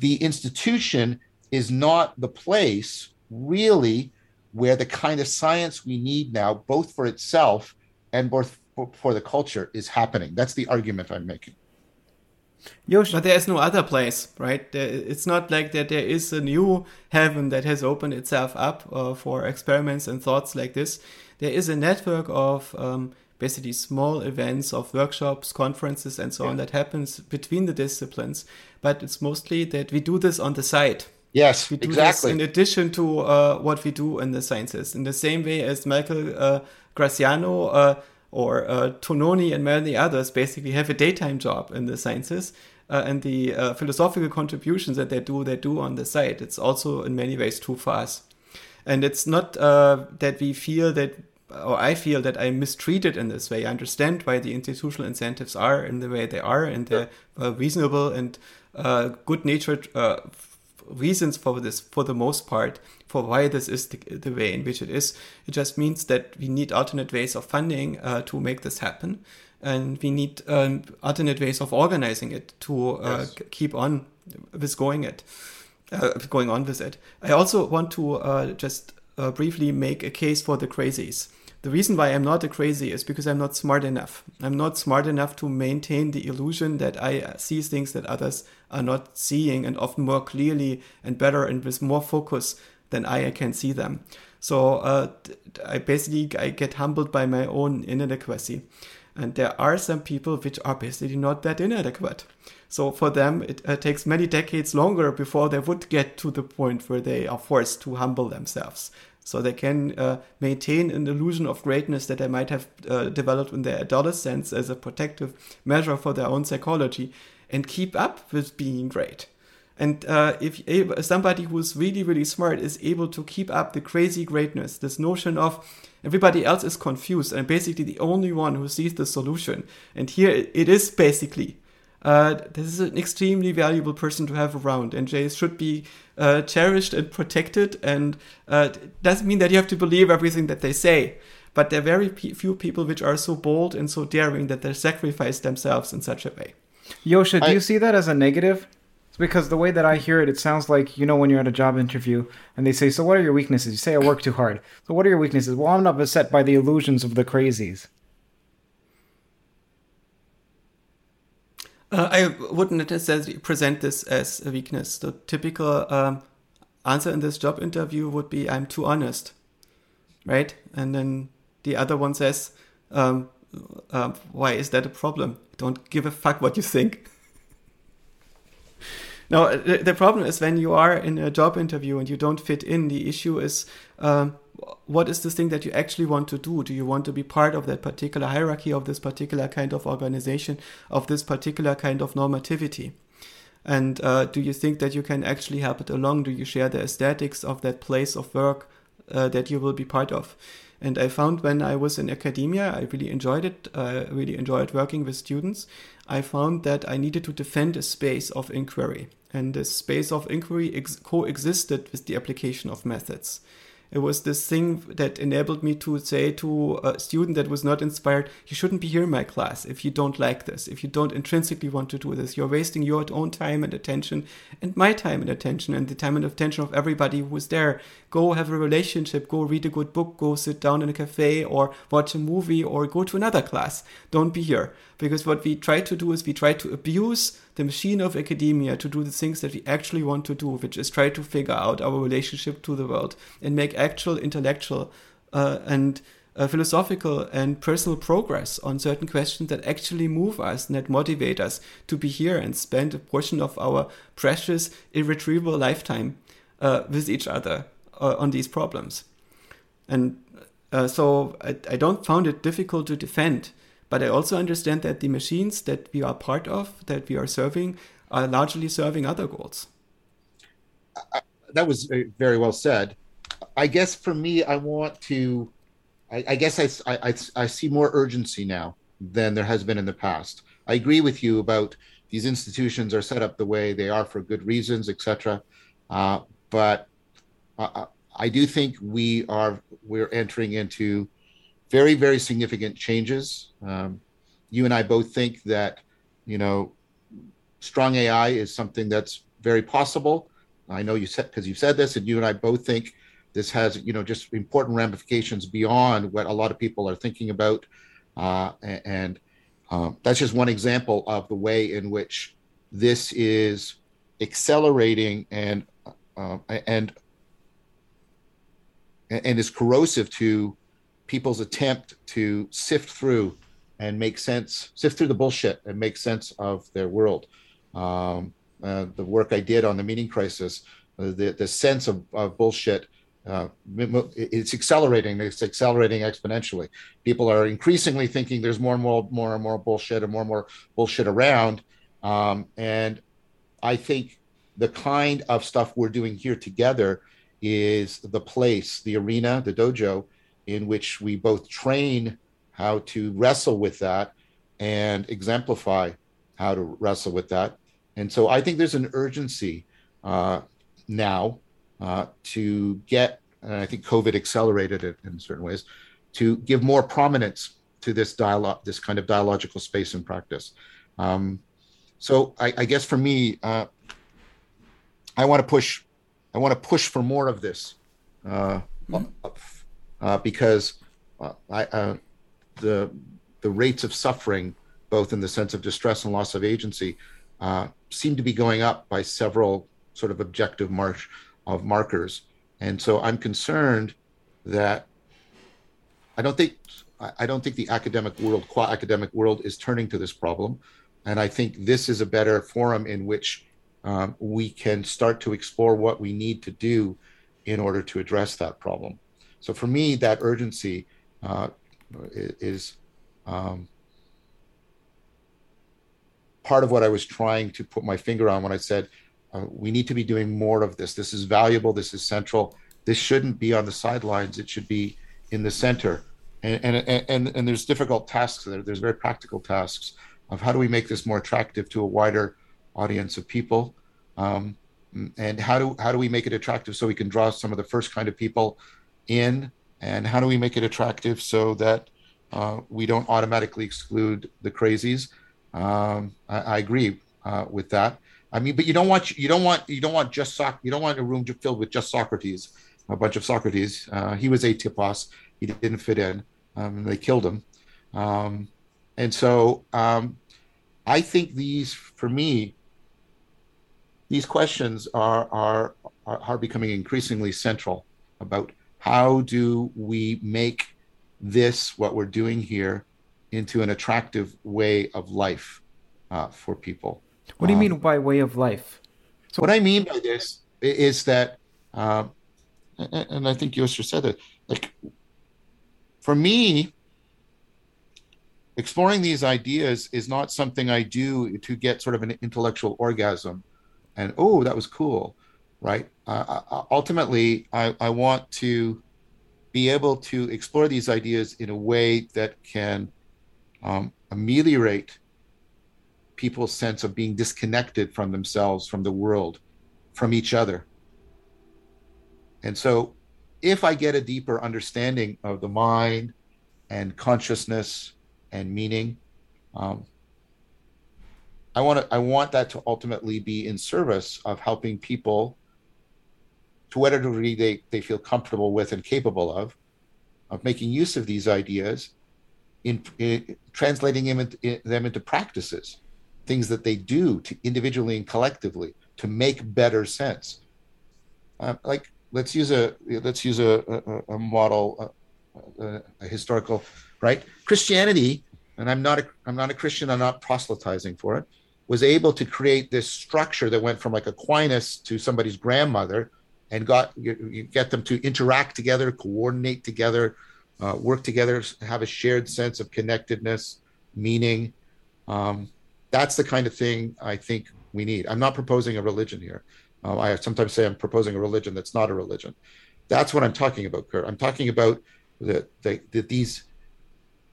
the institution is not the place really where the kind of science we need now, both for itself and both for, for the culture, is happening. That's the argument I'm making. Joscha, but there is no other place, right? There, it's not like that there is a new heaven that has opened itself up uh, for experiments and thoughts like this. There is a network of um, basically small events of workshops, conferences, and so yeah. on that happens between the disciplines. But it's mostly that we do this on the side. Yes, we do exactly. This in addition to uh, what we do in the sciences, in the same way as Michael uh, Graziano uh, or uh, Tononi and many others basically have a daytime job in the sciences, uh, and the uh, philosophical contributions that they do, they do on the side. It's also in many ways too fast. And it's not uh, that we feel that, or I feel that I'm mistreated in this way. I understand why the institutional incentives are in the way they are, and they're uh, reasonable and uh, good-natured uh reasons for this, for the most part, for why this is the, the way in which it is. It just means that we need alternate ways of funding uh, to make this happen, and we need um, alternate ways of organizing it to uh, yes. c- keep on with going it, uh, going on with it. I also want to uh, just uh, briefly make a case for the crazies. The reason why I'm not a crazy is because I'm not smart enough. I'm not smart enough to maintain the illusion that I see things that others are not seeing, and often more clearly and better and with more focus than I can see them. So uh, I basically I get humbled by my own inadequacy. And there are some people which are basically not that inadequate. So for them, it uh, takes many decades longer before they would get to the point where they are forced to humble themselves. So they can uh, maintain an illusion of greatness that they might have uh, developed in their adolescence as a protective measure for their own psychology, and keep up with being great. And uh, if somebody who's really, really smart is able to keep up the crazy greatness, this notion of everybody else is confused, and I'm basically the only one who sees the solution, and here it is basically. Uh, this is an extremely valuable person to have around, and Jay should be uh, cherished and protected. And uh, it doesn't mean that you have to believe everything that they say, but there are very p- few people which are so bold and so daring that they sacrifice themselves in such a way. Joscha, I... do you see that as a negative? It's because the way that I hear it, it sounds like, you know, when you're at a job interview and they say, so what are your weaknesses? You say, I work too hard. So what are your weaknesses? Well, I'm not beset by the illusions of the crazies. Uh, I wouldn't necessarily present this as a weakness. The typical um, answer in this job interview would be, I'm too honest, right? And then the other one says, um, uh, why is that a problem? Don't give a fuck what you think. No, the, the problem is when you are in a job interview and you don't fit in, the issue is, um, what is this thing that you actually want to do? Do you want to be part of that particular hierarchy, of this particular kind of organization, of this particular kind of normativity? And uh, do you think that you can actually help it along? Do you share the aesthetics of that place of work uh, that you will be part of? And I found when I was in academia, I really enjoyed it. I really enjoyed working with students. I found that I needed to defend a space of inquiry. And this space of inquiry ex- coexisted with the application of methods. It was this thing that enabled me to say to a student that was not inspired, you shouldn't be here in my class if you don't like this, if you don't intrinsically want to do this. You're wasting your own time and attention, and my time and attention, and the time and attention of everybody who is there. Go have a relationship, go read a good book, go sit down in a cafe or watch a movie or go to another class. Don't be here. Because what we try to do is we try to abuse the machine of academia to do the things that we actually want to do, which is try to figure out our relationship to the world and make actual intellectual uh, and uh, philosophical and personal progress on certain questions that actually move us and that motivate us to be here and spend a portion of our precious, irretrievable lifetime uh, with each other uh, on these problems. And uh, so I, I don't find it difficult to defend. But I also understand that the machines that we are part of, that we are serving, are largely serving other goals. I, that was very well said. I guess for me, I want to, I, I guess I, I, I see more urgency now than there has been in the past. I agree with you about these institutions are set up the way they are for good reasons, et cetera. Uh, but I, I do think we are, we're entering into very, very significant changes. Um, you and I both think that, you know, strong A I is something that's very possible. I know you said, because you've said this, and you and I both think this has, you know, just important ramifications beyond what a lot of people are thinking about. Uh, and um, that's just one example of the way in which this is accelerating and uh, and and is corrosive to people's attempt to sift through and make sense, sift through the bullshit and make sense of their world. Um, uh, the work I did on the meaning crisis, uh, the, the sense of, of bullshit, uh, it's accelerating, it's accelerating exponentially. People are increasingly thinking there's more and more, more and more bullshit and more and more bullshit around. Um, and I think the kind of stuff we're doing here together is the place, the arena, the dojo, in which we both train how to wrestle with that and exemplify how to wrestle with that. And so I think there's an urgency uh, now uh, to get, and I think COVID accelerated it in certain ways, to give more prominence to this dialogue, this kind of dialogical space and practice. Um, so I, I guess for me, uh, I want to push, I want to push for more of this. Uh, mm-hmm. Uh, because uh, I, uh, the the rates of suffering, both in the sense of distress and loss of agency, uh, seem to be going up by several sort of objective march of markers, and so I'm concerned that I don't think I don't think the academic world, qua academic world, is turning to this problem, and I think this is a better forum in which um, we can start to explore what we need to do in order to address that problem. So for me, that urgency uh, is um, part of what I was trying to put my finger on when I said, uh, we need to be doing more of this. This is valuable. This is central. This shouldn't be on the sidelines. It should be in the center. And and and, and there's difficult tasks there. There's very practical tasks of how do we make this more attractive to a wider audience of people? Um, and how do how do we make it attractive so we can draw some of the first kind of people in, and how do we make it attractive so that uh, we don't automatically exclude the crazies? Um, I, I agree uh, with that. I mean, but you don't want you don't want you don't want just soc you don't want a room filled with just Socrates, a bunch of Socrates. Uh, he was atypos. He didn't fit in. Um, and they killed him. Um, and so um, I think these, for me, these questions are are are, are becoming increasingly central about. How do we make this, what we're doing here, into an attractive way of life uh, for people? What do you um, mean by way of life? So what I mean by this is that, uh, and I think Joscha said that, like, for me, exploring these ideas is not something I do to get sort of an intellectual orgasm and, oh, that was cool. Right. Uh, ultimately, I, I want to be able to explore these ideas in a way that can um, ameliorate people's sense of being disconnected from themselves, from the world, from each other. And so if I get a deeper understanding of the mind and consciousness and meaning, um, I want to, I want that to ultimately be in service of helping people to whatever degree they, they feel comfortable with and capable of, of making use of these ideas, in, in translating them into, in, them into practices things that they do to individually and collectively to make better sense. Uh, like let's use a let's use a a, a model, a, a historical, right? Christianity, and I'm not a, I'm not a Christian. I'm not proselytizing for it. Was able to create this structure that went from like Aquinas to somebody's grandmother, and got you, you get them to interact together, coordinate together, uh, work together, have a shared sense of connectedness, meaning. Um, that's the kind of thing I think we need. I'm not proposing a religion here. Uh, I sometimes say I'm proposing a religion that's not a religion. That's what I'm talking about, Curt. I'm talking about that the, the, these,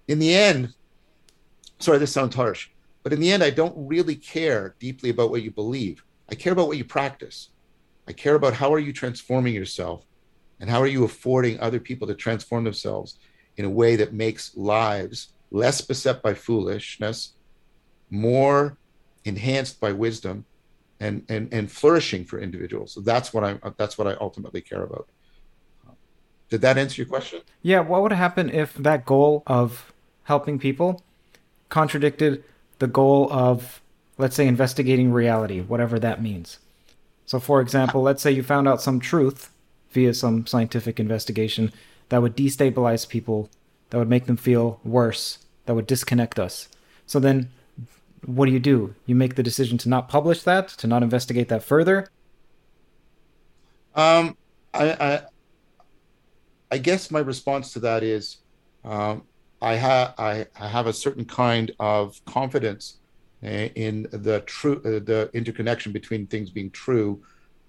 in the end, sorry, this sounds harsh, but in the end, I don't really care deeply about what you believe. I care about what you practice. I care about how are you transforming yourself and how are you affording other people to transform themselves in a way that makes lives less beset by foolishness, more enhanced by wisdom, and and and flourishing for individuals. So that's what I'm that's what I ultimately care about. Did that answer your question? Yeah, what would happen if that goal of helping people contradicted the goal of, let's say, investigating reality, whatever that means? So for example, let's say you found out some truth via some scientific investigation that would destabilize people, that would make them feel worse, that would disconnect us. So then what do you do? You make the decision to not publish that, to not investigate that further? Um, I, I, I guess my response to that is um, I, ha- I, I have a certain kind of confidence in the true, uh, the interconnection between things being true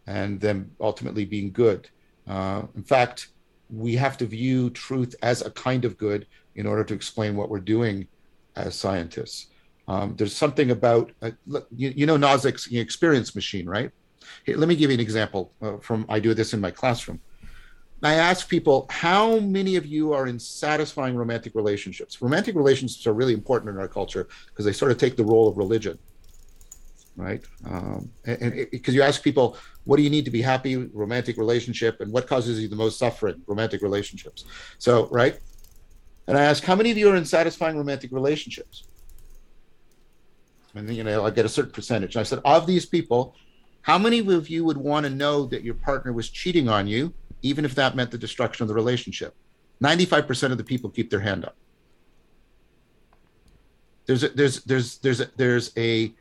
and them ultimately being good. Uh, in fact, we have to view truth as a kind of good in order to explain what we're doing as scientists. Um, there's something about, uh, you, you know, Nozick's experience machine, right? Hey, let me give you an example uh, from, I do this in my classroom. I ask people, how many of you are in satisfying romantic relationships? Romantic relationships are really important in our culture because they sort of take the role of religion, right? Um, and because you ask people, what do you need to be happy? Romantic relationship. And what causes you the most suffering? Romantic relationships. So, right? And I ask, how many of you are in satisfying romantic relationships? And then, you know, I get a certain percentage. And I said, of these people, how many of you would want to know that your partner was cheating on you, even if that meant the destruction of the relationship? ninety-five percent of the people keep their hand up. There's a, there's there's there's a, there's a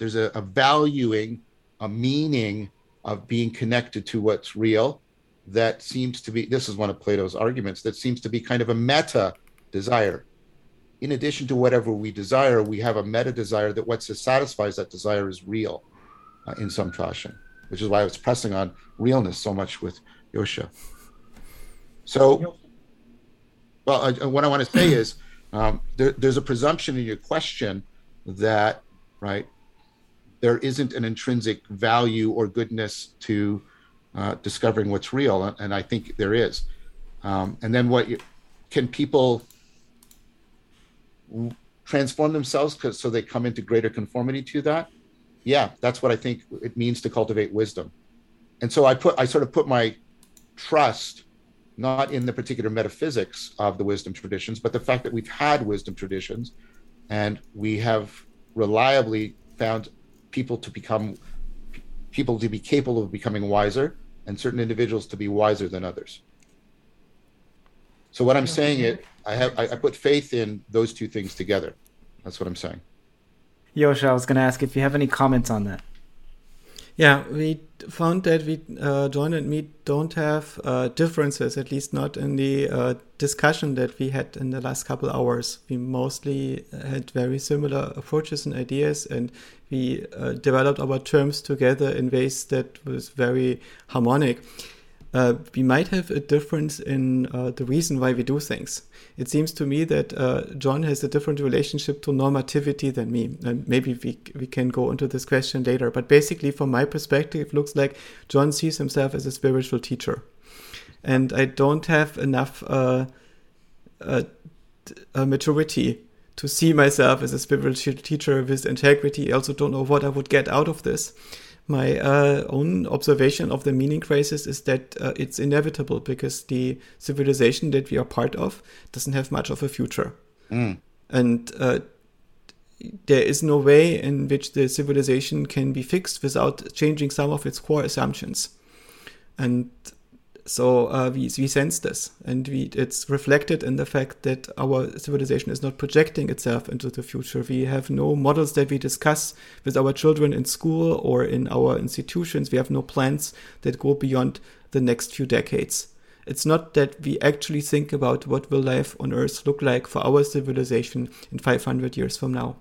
there's a, a valuing, a meaning of being connected to what's real that seems to be, this is one of Plato's arguments, that seems to be kind of a meta desire. In addition to whatever we desire, we have a meta desire that what satisfies that desire is real uh, in some fashion, which is why I was pressing on realness so much with Joscha. So, well, I, what I want to say is um, there, there's a presumption in your question that, right, there isn't an intrinsic value or goodness to uh, discovering what's real, and, and I think there is. Um, and then what you, can people transform themselves cause, so they come into greater conformity to that? Yeah, that's what I think it means to cultivate wisdom. And so I put, I sort of put my trust not in the particular metaphysics of the wisdom traditions, but the fact that we've had wisdom traditions and we have reliably found people to become, people to be capable of becoming wiser and certain individuals to be wiser than others. So what I'm saying is, I have I, I put faith in those two things together. That's what I'm saying. Joscha, I was going to ask if you have any comments on that. Yeah, we found that we, uh, John and me, don't have uh, differences, at least not in the uh, discussion that we had in the last couple hours. We mostly had very similar approaches and ideas, and we uh, developed our terms together in ways that was very harmonic. Uh, we might have a difference in uh, the reason why we do things. It seems to me that uh, John has a different relationship to normativity than me. And maybe we we can go into this question later. But basically, from my perspective, it looks like John sees himself as a spiritual teacher. And I don't have enough uh, uh, uh, maturity to see myself as a spiritual teacher with integrity. I also don't know what I would get out of this. My uh, own observation of the meaning crisis is that uh, it's inevitable because the civilization that we are part of doesn't have much of a future. Mm. And uh, there is no way in which the civilization can be fixed without changing some of its core assumptions. And so uh, we, we sense this, and we, it's reflected in the fact that our civilization is not projecting itself into the future. We have no models that we discuss with our children in school or in our institutions. We have no plans that go beyond the next few decades. It's not that we actually think about what will life on Earth look like for our civilization in five hundred years from now.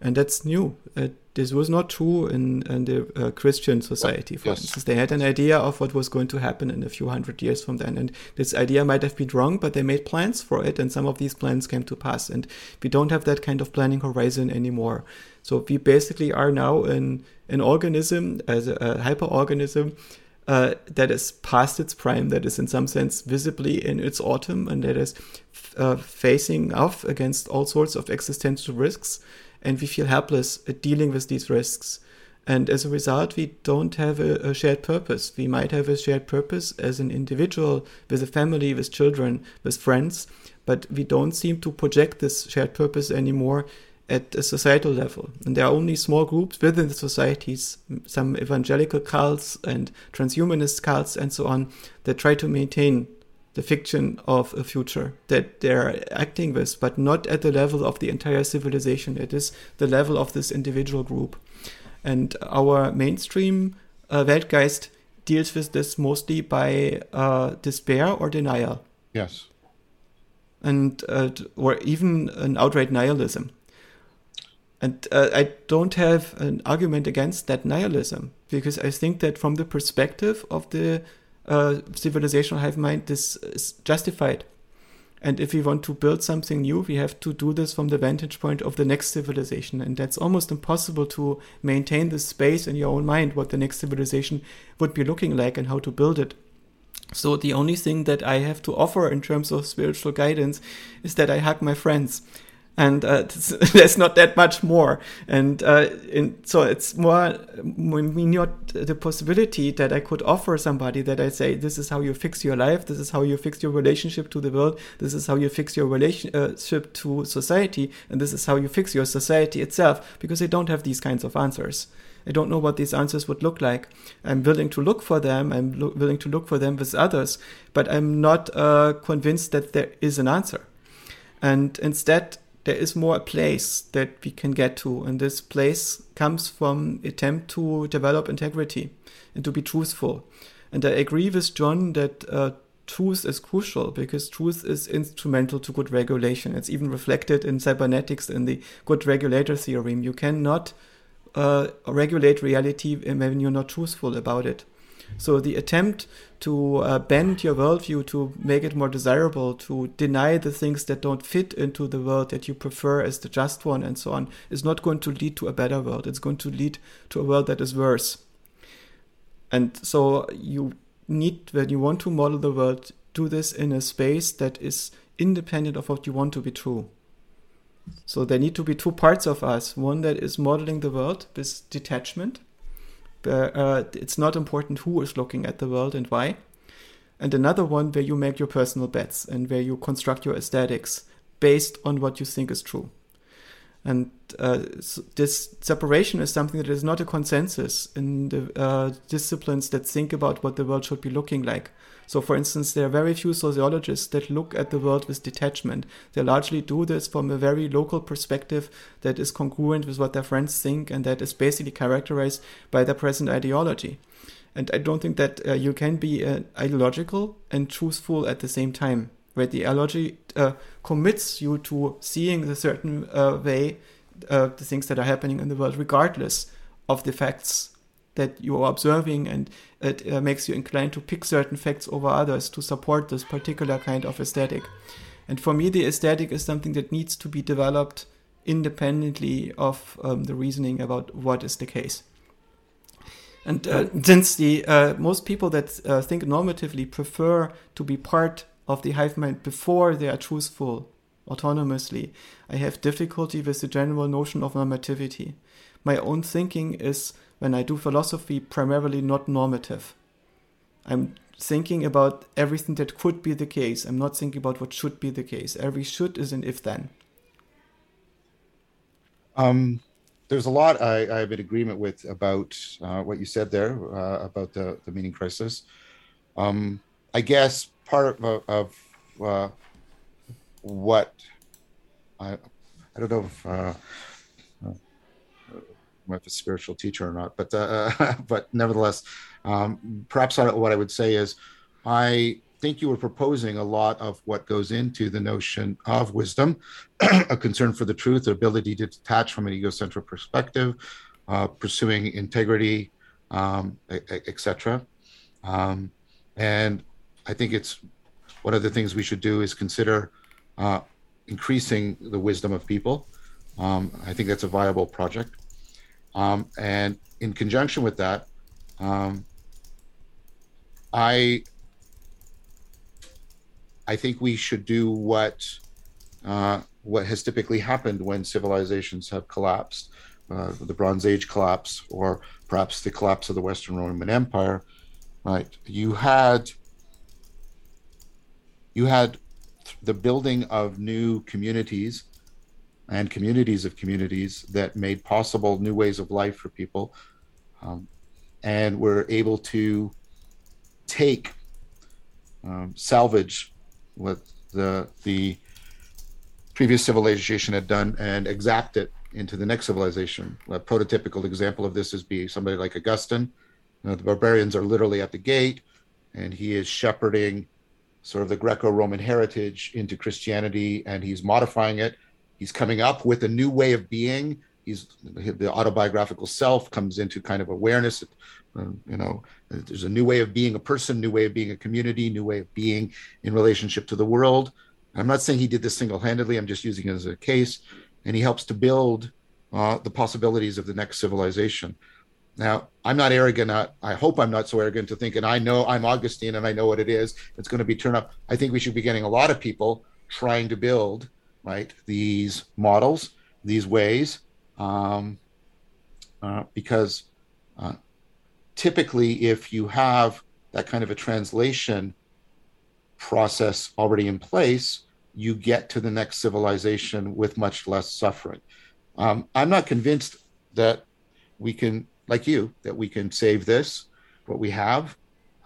And that's new. Uh, this was not true in, in the uh, Christian society, for yes. instance. They had an idea of what was going to happen in a few hundred years from then. And this idea might have been wrong, but they made plans for it. And some of these plans came to pass. And we don't have that kind of planning horizon anymore. So we basically are now in an organism, as a, a hyperorganism, Uh, that is past its prime, that is in some sense visibly in its autumn, and that is f- uh, facing off against all sorts of existential risks, and we feel helpless at dealing with these risks. And as a result, we don't have a, a shared purpose. We might have a shared purpose as an individual, with a family, with children, with friends, but we don't seem to project this shared purpose anymore at a societal level. And there are only small groups within the societies, some evangelical cults and transhumanist cults and so on, that try to maintain the fiction of a future that they're acting with, but not at the level of the entire civilization. It is the level of this individual group. And our mainstream uh, Weltgeist deals with this mostly by uh, despair or denial. Yes. And uh, or even an outright nihilism. And uh, I don't have an argument against that nihilism, because I think that from the perspective of the uh, civilizational hive mind, this is justified. And if we want to build something new, we have to do this from the vantage point of the next civilization. And that's almost impossible to maintain this space in your own mind, what the next civilization would be looking like and how to build it. So the only thing that I have to offer in terms of spiritual guidance is that I hug my friends. And uh, there's not that much more. And, uh, and so it's more, maybe not the possibility that I could offer somebody that I say, this is how you fix your life. This is how you fix your relationship to the world. This is how you fix your relationship to society. And this is how you fix your society itself, because they don't have these kinds of answers. I don't know what these answers would look like. I'm willing to look for them. I'm lo- willing to look for them with others, but I'm not uh, convinced that there is an answer. And instead, there is more a place that we can get to, and this place comes from attempt to develop integrity and to be truthful. And I agree with John that uh, truth is crucial, because truth is instrumental to good regulation. It's even reflected in cybernetics in the good regulator theorem. You cannot uh, regulate reality when you're not truthful about it. So the attempt to uh, bend your worldview, to make it more desirable, to deny the things that don't fit into the world that you prefer as the just one and so on, is not going to lead to a better world. It's going to lead to a world that is worse. And so you need, when you want to model the world, do this in a space that is independent of what you want to be true. So there need to be two parts of us. One that is modeling the world with detachment. Uh, it's not important who is looking at the world and why. And another one where you make your personal bets and where you construct your aesthetics based on what you think is true. And uh, so this separation is something that is not a consensus in the uh, disciplines that think about what the world should be looking like. So, for instance, there are very few sociologists that look at the world with detachment. They largely do this from a very local perspective that is congruent with what their friends think and that is basically characterized by their present ideology. And I don't think that uh, you can be uh, ideological and truthful at the same time, where the ideology uh, commits you to seeing a certain uh, way uh, the things that are happening in the world, regardless of the facts that you are observing, and it uh, makes you inclined to pick certain facts over others to support this particular kind of aesthetic. And for me, the aesthetic is something that needs to be developed independently of um, the reasoning about what is the case. And uh, since the uh, most people that uh, think normatively prefer to be part of the hive mind before they are truthful autonomously, I have difficulty with the general notion of normativity. My own thinking is, when I do philosophy, primarily not normative. I'm thinking about everything that could be the case. I'm not thinking about what should be the case. Every should is an if-then. Um, there's a lot I, I have an agreement with about uh, what you said there uh, about the, the meaning crisis. Um, I guess part of, of uh, what I, I don't know if uh, I'm a spiritual teacher or not, but uh, but nevertheless, um, perhaps what I would say is I think you were proposing a lot of what goes into the notion of wisdom, a concern for the truth, the ability to detach from an egocentric perspective, uh, pursuing integrity, um, et cetera. Um, and I think it's one of the things we should do is consider uh, increasing the wisdom of people. Um, I think that's a viable project. Um, and in conjunction with that, um, I I think we should do what uh, what has typically happened when civilizations have collapsed, uh, the Bronze Age collapse, or perhaps the collapse of the Western Roman Empire. Right, you had you had the building of new communities and communities of communities that made possible new ways of life for people, um, and were able to take um, salvage what the the previous civilization had done and exact it into the next civilization. A prototypical example of this is be somebody like Augustine. You know, the barbarians are literally at the gate, and he is shepherding sort of the Greco-Roman heritage into Christianity, and he's modifying it. He's coming up with a new way of being. He's the autobiographical self comes into kind of awareness. You know, there's a new way of being a person, new way of being a community, new way of being in relationship to the world. I'm not saying he did this single-handedly. I'm just using it as a case. And he helps to build uh, the possibilities of the next civilization. Now, I'm not arrogant. I, I hope I'm not so arrogant to think, and I know I'm Augustine and I know what it is. It's going to be turned up. I think we should be getting a lot of people trying to build, right, these models, these ways, um, uh, because uh, typically if you have that kind of a translation process already in place, you get to the next civilization with much less suffering. Um, I'm not convinced that we can, like you, that we can save this, what we have.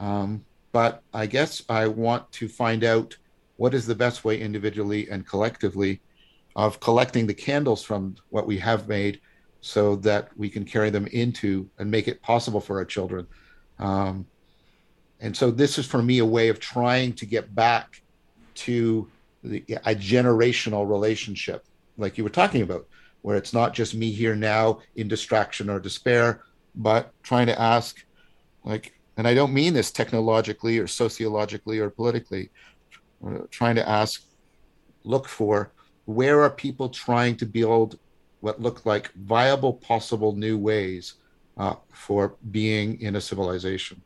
Um, but I guess I want to find out what is the best way individually and collectively of collecting the candles from what we have made so that we can carry them into and make it possible for our children. Um, and so this is for me a way of trying to get back to the, a generational relationship like you were talking about, where it's not just me here now in distraction or despair, but trying to ask, like, and I don't mean this technologically or sociologically or politically, uh, trying to ask, look for, where are people trying to build what look like viable, possible new ways uh, for being in a civilization?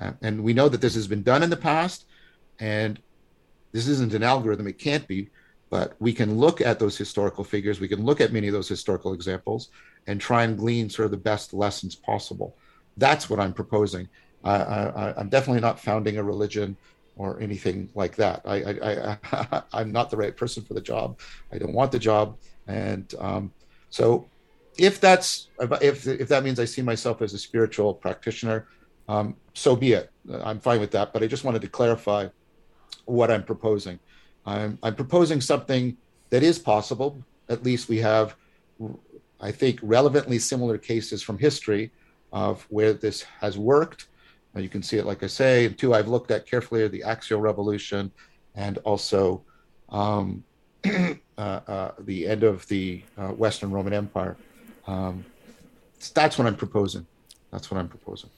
Uh, and we know that this has been done in the past, and this isn't an algorithm, it can't be, but we can look at those historical figures, we can look at many of those historical examples and try and glean sort of the best lessons possible. That's what I'm proposing. Uh, I, I'm definitely not founding a religion or anything like that. I, I, I, I'm not the right person for the job. I don't want the job. And um, so if that's, if, if that means I see myself as a spiritual practitioner, um, so be it. I'm fine with that, but I just wanted to clarify what I'm proposing. I'm, I'm proposing something that is possible. At least we have, I think, relevantly similar cases from history of where this has worked. And you can see it, like I say. And two, I've looked at carefully the Axial Revolution and also um, uh, uh, the end of the uh, Western Roman Empire. Um, that's what I'm proposing. That's what I'm proposing.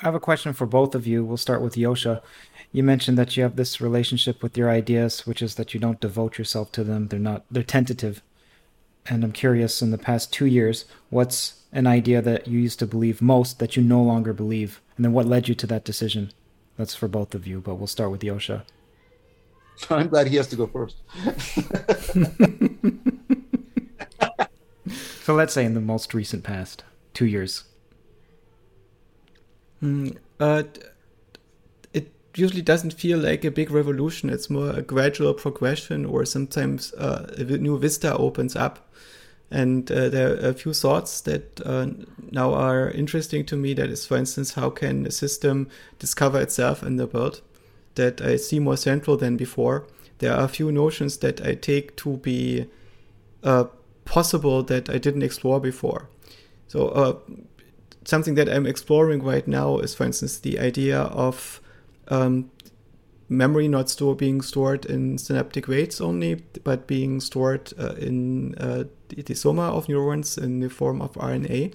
I have a question for both of you. We'll start with Joscha. You mentioned that you have this relationship with your ideas, which is that you don't devote yourself to them. They're not, they're tentative. And I'm curious, in the past two years, what's an idea that you used to believe most that you no longer believe? And then what led you to that decision? That's for both of you, but we'll start with Joscha. I'm glad he has to go first. So let's say in the most recent past, two years. Mm, uh... usually doesn't feel like a big revolution. It's more a gradual progression, or sometimes uh, a new vista opens up. And uh, there are a few thoughts that uh, now are interesting to me. That is, for instance, how can a system discover itself in the world? That I see more central than before. There are a few notions that I take to be uh, possible that I didn't explore before. So uh, something that I'm exploring right now is, for instance, the idea of um, memory not store, being stored in synaptic rates only, but being stored uh, in uh, the soma of neurons in the form of R N A.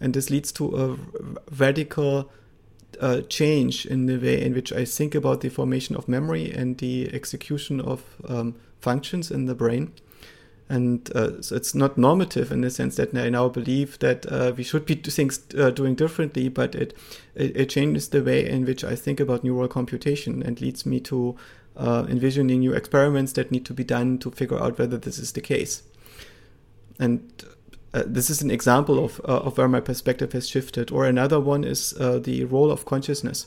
And this leads to a radical uh, change in the way in which I think about the formation of memory and the execution of um, functions in the brain. And uh, so it's not normative in the sense that I now believe that uh, we should be do things uh, doing differently, but it, it it changes the way in which I think about neural computation and leads me to uh, envisioning new experiments that need to be done to figure out whether this is the case. And uh, this is an example of uh, of where my perspective has shifted. Or another one is uh, the role of consciousness.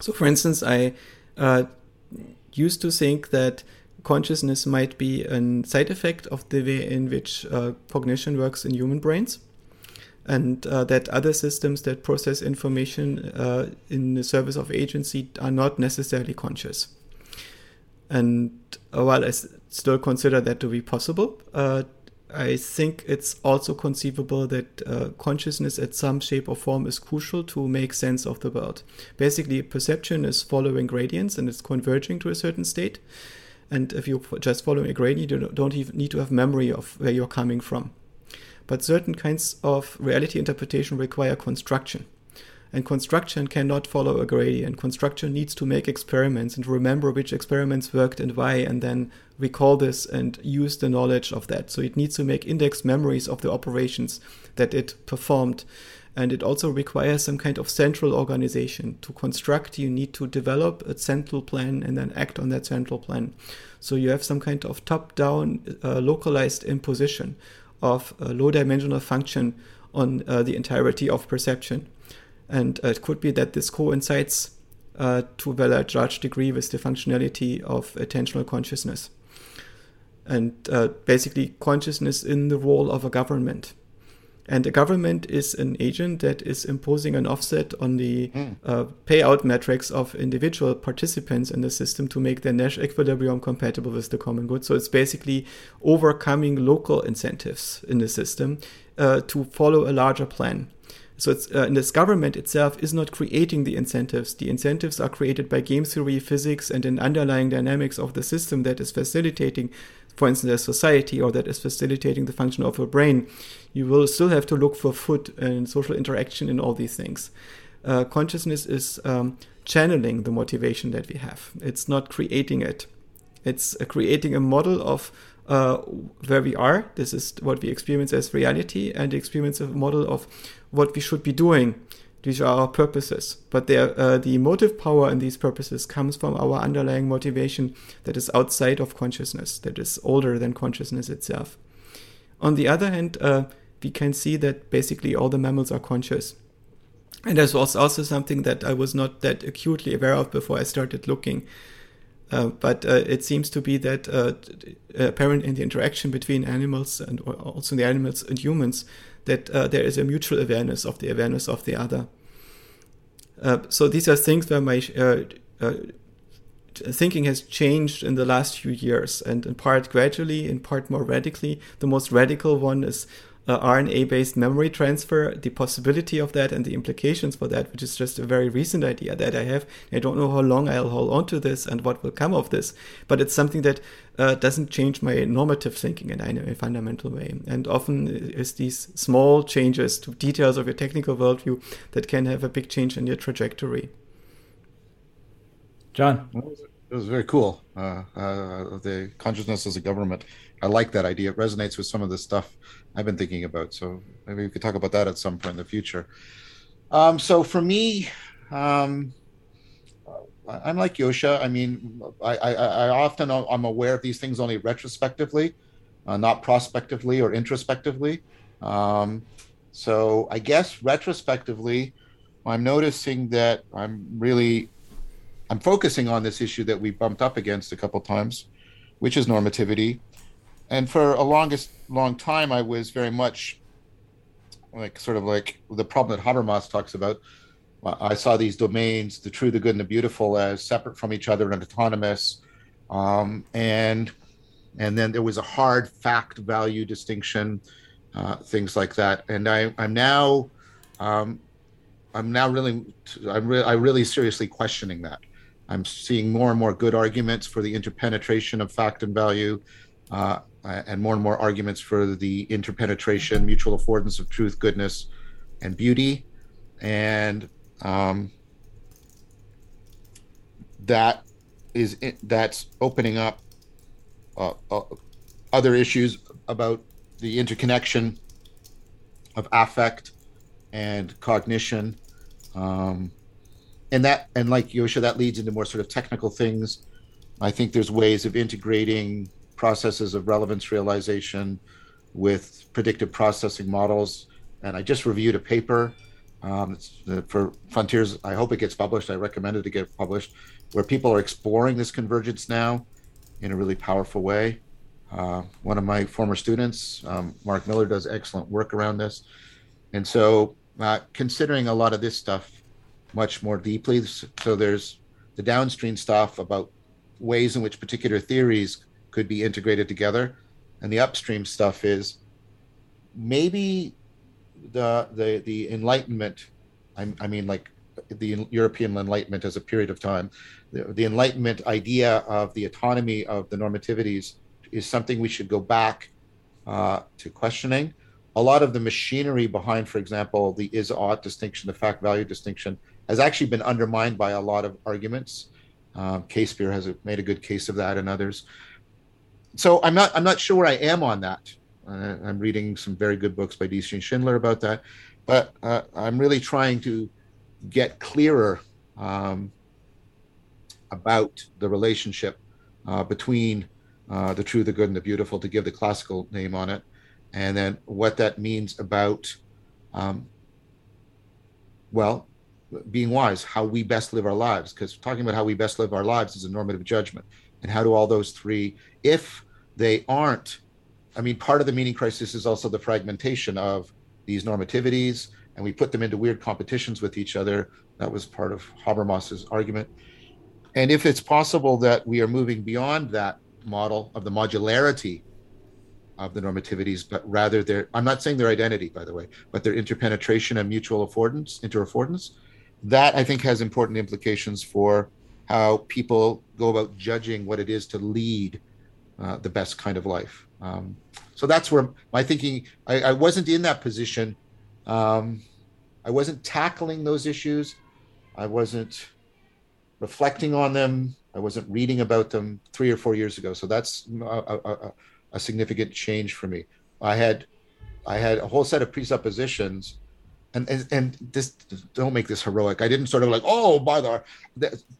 So, for instance, I uh, used to think that consciousness might be a side effect of the way in which uh, cognition works in human brains, and uh, that other systems that process information uh, in the service of agency are not necessarily conscious. And uh, while I s- still consider that to be possible, uh, I think it's also conceivable that uh, consciousness at some shape or form is crucial to make sense of the world. Basically, perception is following gradients and it's converging to a certain state. And if you're just following a gradient, you don't even need to have memory of where you're coming from. But certain kinds of reality interpretation require construction. And construction cannot follow a gradient. Construction needs to make experiments and remember which experiments worked and why, and then recall this and use the knowledge of that. So it needs to make indexed memories of the operations that it performed. And it also requires some kind of central organization. To construct, you need to develop a central plan and then act on that central plan. So you have some kind of top-down, uh, localized imposition of a low-dimensional function on uh, the entirety of perception. And uh, it could be that this coincides uh, to a large degree with the functionality of attentional consciousness. And uh, basically, consciousness in the role of a government. And a government is an agent that is imposing an offset on the mm. uh, payout metrics of individual participants in the system to make their Nash equilibrium compatible with the common good. So it's basically overcoming local incentives in the system uh, to follow a larger plan. So it's, uh, and this government itself is not creating the incentives. The incentives are created by game theory, physics, and an underlying dynamics of the system that is facilitating, for instance, a society, or that is facilitating the function of a brain. You will still have to look for food and social interaction in all these things. Uh, consciousness is um, channeling the motivation that we have. It's not creating it. It's uh, creating a model of Uh, where we are. This is what we experience as reality, and the experience of a model of what we should be doing. These are our purposes. But uh, the motive power in these purposes comes from our underlying motivation that is outside of consciousness, that is older than consciousness itself. On the other hand, uh, we can see that basically all the mammals are conscious. And this was also something that I was not that acutely aware of before I started looking. Uh, but uh, it seems to be that uh, apparent in the interaction between animals and also the animals and humans, that uh, there is a mutual awareness of the awareness of the other. Uh, so these are things where my uh, uh, thinking has changed in the last few years, and in part gradually, in part more radically. The most radical one is uh, R N A-based memory transfer, the possibility of that and the implications for that, which is just a very recent idea that I have. I don't know how long I'll hold on to this and what will come of this, but it's something that uh, doesn't change my normative thinking in a fundamental way. And often it's these small changes to details of your technical worldview that can have a big change in your trajectory. John? It was very cool. Uh, uh, the consciousness as a government. I like that idea. It resonates with some of the stuff I've been thinking about. So maybe we could talk about that at some point in the future. Um, so for me, um, I'm like Joscha. I mean, I, I, I often I'm aware of these things only retrospectively, uh, not prospectively or introspectively. Um, so I guess retrospectively, I'm noticing that I'm really I'm focusing on this issue that we bumped up against a couple times, which is normativity. And for a longest long time, I was very much like sort of like the problem that Habermas talks about. I saw these domains, the true, the good, and the beautiful, as separate from each other and autonomous. Um, and and then there was a hard fact value distinction, uh, things like that. And I, I'm now, um, I'm now really, I'm re- I really seriously questioning that. I'm seeing more and more good arguments for the interpenetration of fact and value, uh, and more and more arguments for the interpenetration, mutual affordance of truth, goodness, and beauty. And um, that is it, that's opening up uh, uh, other issues about the interconnection of affect and cognition, um, and that and like Joscha, that leads into more sort of technical things. I think there's ways of integrating processes of relevance realization with predictive processing models, and I just reviewed a paper. Um, it's uh, for Frontiers. I hope it gets published. I recommend it to get published, where people are exploring this convergence now in a really powerful way. Uh, one of my former students, um, Mark Miller, does excellent work around this. And so uh, considering a lot of this stuff much more deeply. So there's the downstream stuff about ways in which particular theories could be integrated together. And the upstream stuff is maybe The, the the Enlightenment, I, I mean like the European Enlightenment as a period of time, the, the Enlightenment idea of the autonomy of the normativities is something we should go back uh, to questioning. A lot of the machinery behind, for example, the is-ought distinction, the fact-value distinction, has actually been undermined by a lot of arguments. Uh, Casebeer has made a good case of that, and others. So I'm not I'm not sure where I am on that. Uh, I'm reading some very good books by D C and Schindler about that, but uh, I'm really trying to get clearer um, about the relationship uh, between uh, the true, the good, and the beautiful, to give the classical name on it, and then what that means about, um, well, being wise, how we best live our lives, because talking about how we best live our lives is a normative judgment, and how do all those three, if they aren't, I mean, part of the meaning crisis is also the fragmentation of these normativities, and we put them into weird competitions with each other. That was part of Habermas's argument. And if it's possible that we are moving beyond that model of the modularity of the normativities, but rather their, I'm not saying their identity, by the way, but their interpenetration and mutual affordance, interaffordance, that I think has important implications for how people go about judging what it is to lead Uh, the best kind of life. Um, so that's where my thinking, I, I wasn't in that position. Um, I wasn't tackling those issues. I wasn't reflecting on them. I wasn't reading about them three or four years ago. So that's a, a, a significant change for me. I had I had a whole set of presuppositions, and, and, and this, don't make this heroic. I didn't sort of like, oh, by the,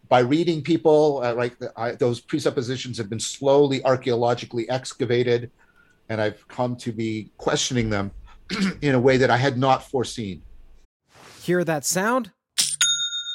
by reading people, uh, like I, those presuppositions have been slowly archaeologically excavated, and I've come to be questioning them in a way that I had not foreseen. Hear that sound?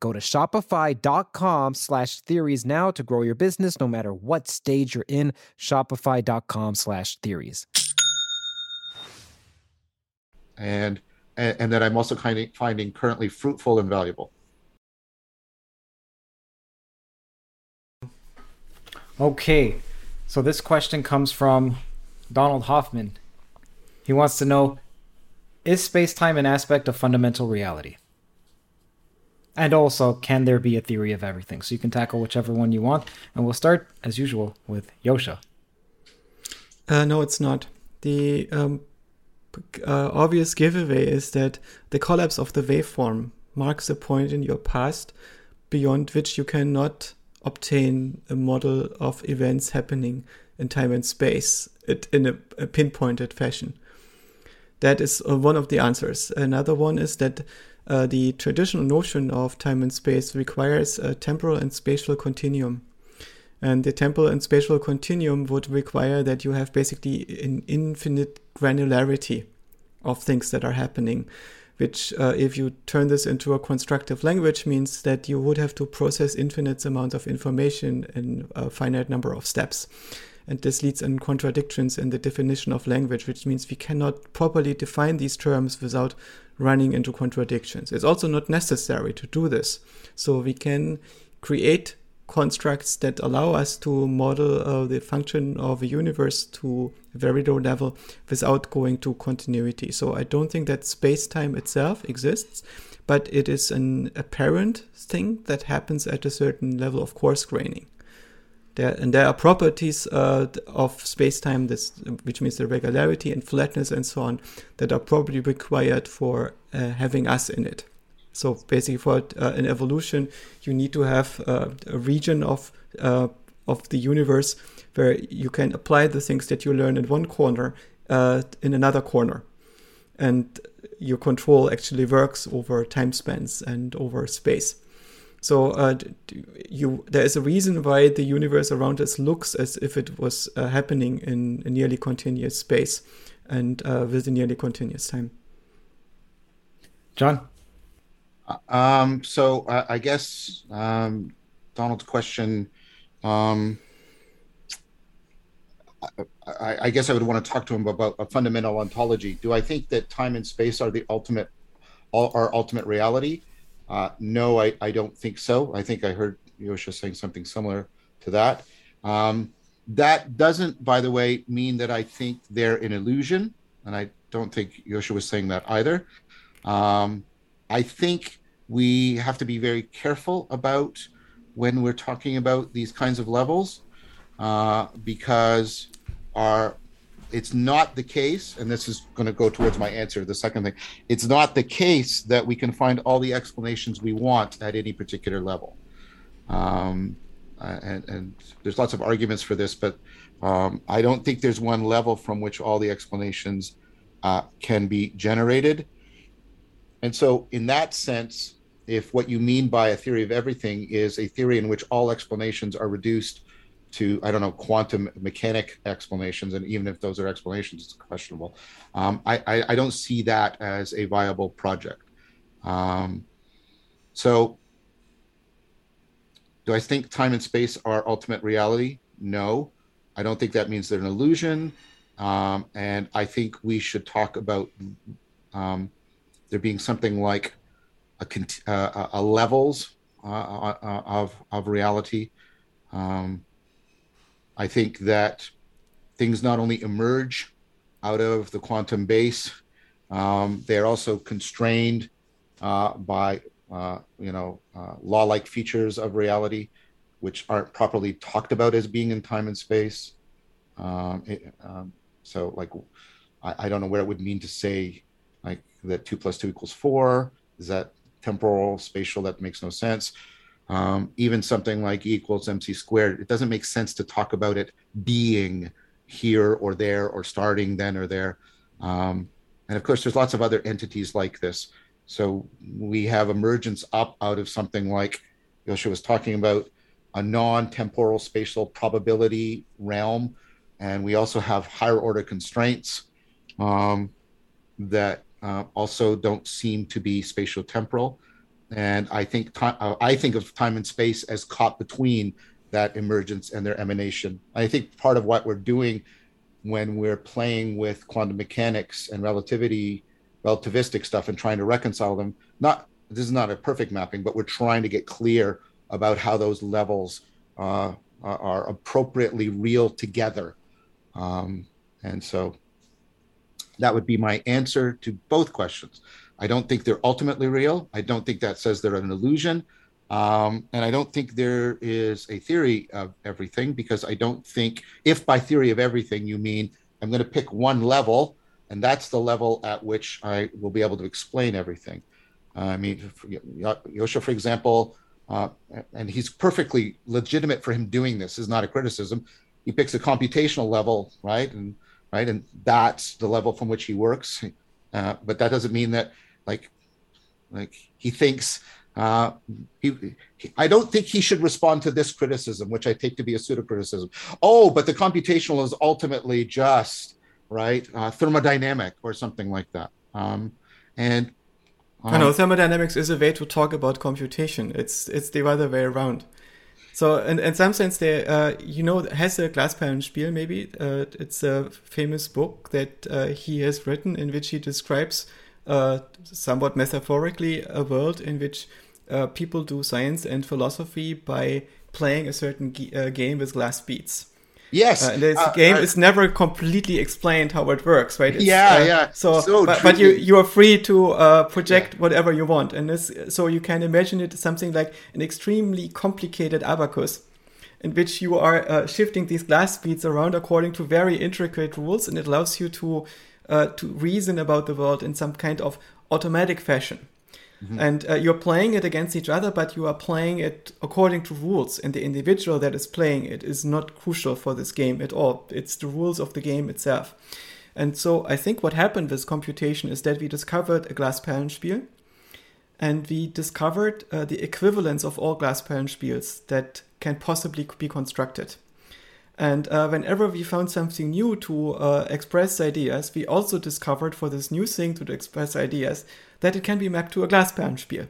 Go to shopify.com slash theories now to grow your business no matter what stage you're in. Shopify.com slash theories. And, and and that I'm also kind of finding currently fruitful and valuable. Okay, so this question comes from Donald Hoffman. He wants to know, is space-time an aspect of fundamental reality? And also, can there be a theory of everything? So you can tackle whichever one you want, and we'll start, as usual, with Joscha. Uh, no, it's not. The um, uh, obvious giveaway is that the collapse of the waveform marks a point in your past beyond which you cannot obtain a model of events happening in time and space in a, a pinpointed fashion. That is one of the answers. Another one is that Uh, the traditional notion of time and space requires a temporal and spatial continuum. And the temporal and spatial continuum would require that you have basically an infinite granularity of things that are happening, which uh, if you turn this into a constructive language means that you would have to process infinite amounts of information in a finite number of steps. And this leads in contradictions in the definition of language, which means we cannot properly define these terms without running into contradictions. It's also not necessary to do this. So we can create constructs that allow us to model uh, the function of a universe to a very low level without going to continuity. So I don't think that space-time itself exists, but it is an apparent thing that happens at a certain level of coarse graining. There, and there are properties uh, of space-time, this, which means the regularity and flatness and so on, that are probably required for uh, having us in it. So basically for uh, an evolution, you need to have uh, a region of uh, of the universe where you can apply the things that you learn in one corner uh, in another corner. And your control actually works over time spans and over space. So uh, you, there is a reason why the universe around us looks as if it was uh, happening in a nearly continuous space and uh, with a nearly continuous time. John? Um, so uh, I guess um, Donald's question, um, I, I guess I would want to talk to him about a fundamental ontology. Do I think that time and space are the ultimate, are ultimate reality? Uh, no, I, I don't think so. I think I heard Joscha saying something similar to that. Um, that doesn't, by the way, mean that I think they're an illusion. And I don't think Joscha was saying that either. Um, I think we have to be very careful about when we're talking about these kinds of levels, uh, because our it's not the case, and this is going to go towards my answer, the second thing, it's not the case that we can find all the explanations we want at any particular level. Um, and, and there's lots of arguments for this, but um, I don't think there's one level from which all the explanations uh, can be generated. And so in that sense, if what you mean by a theory of everything is a theory in which all explanations are reduced to, I don't know, quantum mechanic explanations, and even if those are explanations, it's questionable. Um, I, I, I don't see that as a viable project. Um, so, do I think time and space are ultimate reality? No, I don't think that means they're an illusion. Um, and I think we should talk about um, there being something like a, uh, a levels uh, of of reality. Um, I think that things not only emerge out of the quantum base, um, they're also constrained uh, by, uh, you know, uh, law-like features of reality, which aren't properly talked about as being in time and space. Um, it, um, so, like, I, I don't know where it would mean to say, like, that two plus two equals four. Is that temporal, spatial? That makes no sense. Um, even something like E equals M C squared, it doesn't make sense to talk about it being here or there or starting then or there. Um, and of course, there's lots of other entities like this. So we have emergence up out of something like Joscha was talking about, a non-temporal spatial probability realm. And we also have higher order constraints um, that uh, also don't seem to be spatiotemporal. And I think time, uh, I think of time and space as caught between that emergence and their emanation. I think part of what we're doing when we're playing with quantum mechanics and relativity, relativistic stuff, and trying to reconcile them, not this is not a perfect mapping, but we're trying to get clear about how those levels uh, are appropriately real together. Um, and so that would be my answer to both questions. I don't think they're ultimately real. I don't think that says they're an illusion. Um, and I don't think there is a theory of everything, because I don't think, if by theory of everything you mean I'm going to pick one level, and that's the level at which I will be able to explain everything. Uh, I mean, Joscha, for example, uh, and he's perfectly legitimate for him doing this, is not a criticism. He picks a computational level, right? And right, and that's the level from which he works. Uh, but that doesn't mean that, like, like he thinks. Uh, he, he, I don't think he should respond to this criticism, which I take to be a pseudo-criticism. Oh, but the computational is ultimately just, right, uh, thermodynamic or something like that. Um, and um, I know thermodynamics is a way to talk about computation. It's it's the other way around. So in, in some sense, they, uh, you know, Hesse Glasperlenspiel, maybe, uh, it's a famous book that uh, he has written in which he describes Uh, somewhat metaphorically, a world in which uh, people do science and philosophy by playing a certain g- uh, game with glass beads. Yes, uh, and this uh, game uh, is never completely explained how it works, right? It's, yeah, uh, yeah. So, so but, but you you are free to uh, project yeah. whatever you want, and this, so you can imagine it as something like an extremely complicated abacus, in which you are uh, shifting these glass beads around according to very intricate rules, and it allows you to. Uh, to reason about the world in some kind of automatic fashion. Mm-hmm. And uh, you're playing it against each other, but you are playing it according to rules. And the individual that is playing it is not crucial for this game at all. It's the rules of the game itself. And so I think what happened with computation is that we discovered a Glasperlenspiel, and we discovered uh, the equivalence of all Glasperlenspiels that can possibly be constructed. And uh, whenever we found something new to uh, express ideas, we also discovered for this new thing to express ideas that it can be mapped to a Glasperlenspiel.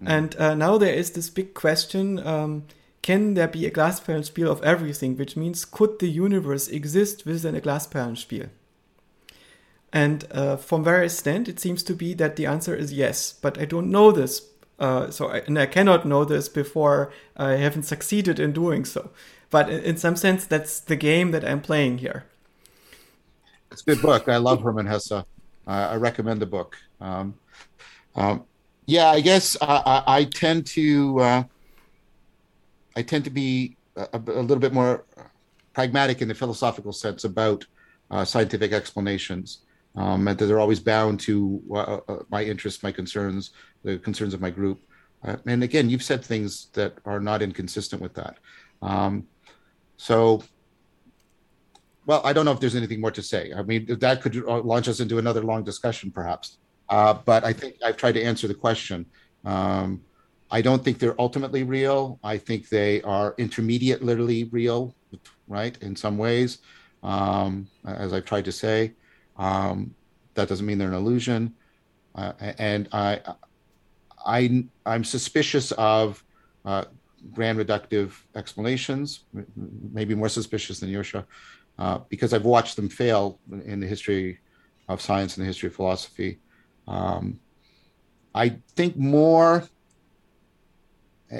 Mm. And uh, now there is this big question, um, can there be a Glasperlenspiel of everything? Which means, could the universe exist within a Glasperlenspiel? And uh, from where I stand, it seems to be that the answer is yes, but I don't know this. Uh, so I, and I cannot know this before I haven't succeeded in doing so. But in some sense, that's the game that I'm playing here. It's a good book. I love Hermann Hesse. Uh, I recommend the book. Um, um, yeah, I guess I, I, I tend to uh, I tend to be a, a little bit more pragmatic in the philosophical sense about uh, scientific explanations, um, and that they're always bound to uh, my interests, my concerns, the concerns of my group. Uh, and again, you've said things that are not inconsistent with that. Um, So, well, I don't know if there's anything more to say. I mean, that could launch us into another long discussion, perhaps. Uh, but I think I've tried to answer the question. Um, I don't think they're ultimately real. I think they are intermediately real, right, in some ways, um, as I've tried to say. Um, that doesn't mean they're an illusion. Uh, and I, I, I'm suspicious of... Uh, grand reductive explanations, maybe more suspicious than Joscha, uh, because I've watched them fail in the history of science and the history of philosophy. Um, I think more,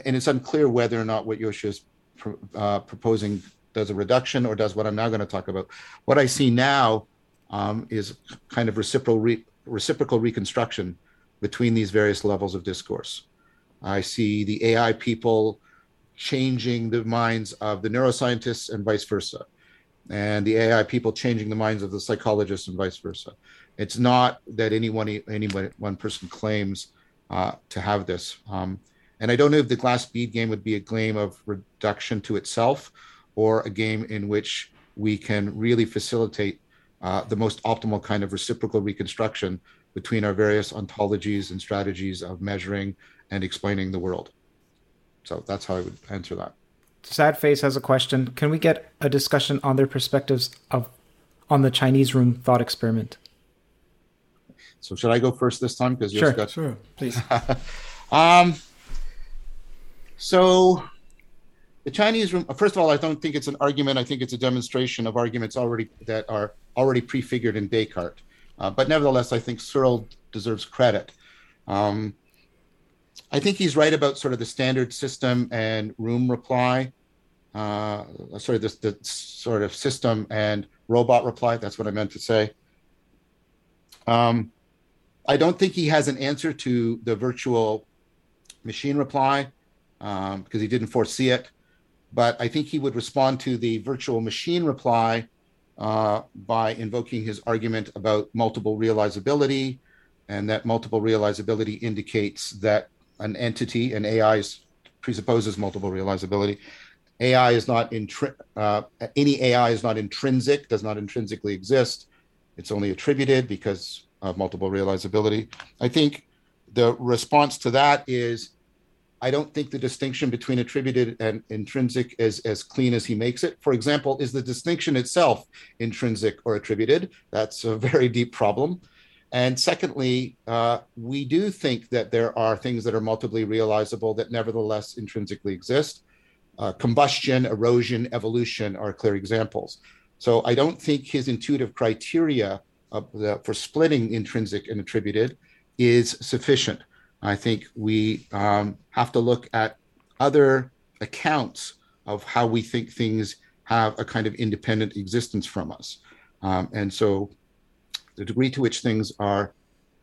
and it's unclear whether or not what Joscha is pr- uh, proposing does a reduction or does what I'm now going to talk about. What I see now um, is kind of reciprocal, re- reciprocal reconstruction between these various levels of discourse. I see the A I people changing the minds of the neuroscientists and vice versa, and the A I people changing the minds of the psychologists and vice versa. It's not that anyone, anyone, one person claims uh, to have this. Um, and I don't know if the glass bead game would be a game of reduction to itself, or a game in which we can really facilitate uh, the most optimal kind of reciprocal reconstruction between our various ontologies and strategies of measuring and explaining the world. So that's how I would answer that. Sadface has a question. Can we get a discussion on their perspectives of on the Chinese room thought experiment? So should I go first this time? Because sure, got... sure, please. Um, so the Chinese, first of all, I don't think it's an argument. I think it's a demonstration of arguments already that are already prefigured in Descartes. Uh, but nevertheless, I think Searle deserves credit. Um, I think he's right about sort of the standard system and room reply. Uh, sorry, the, the sort of system and robot reply. That's what I meant to say. Um, I don't think he has an answer to the virtual machine reply um, because he didn't foresee it. But I think he would respond to the virtual machine reply uh, by invoking his argument about multiple realizability, and that multiple realizability indicates that an entity, an A I, presupposes multiple realizability. A I is not intri- uh, any A I is not intrinsic, does not intrinsically exist. It's only attributed because of multiple realizability. I think the response to that is, I don't think the distinction between attributed and intrinsic is as clean as he makes it. For example, is the distinction itself intrinsic or attributed? That's a very deep problem. And secondly, uh, we do think that there are things that are multiply realizable that nevertheless intrinsically exist. Uh, combustion, erosion, evolution are clear examples. So I don't think his intuitive criteria of the, for splitting intrinsic and attributed is sufficient. I think we um, have to look at other accounts of how we think things have a kind of independent existence from us. Um, and so the degree to which things are,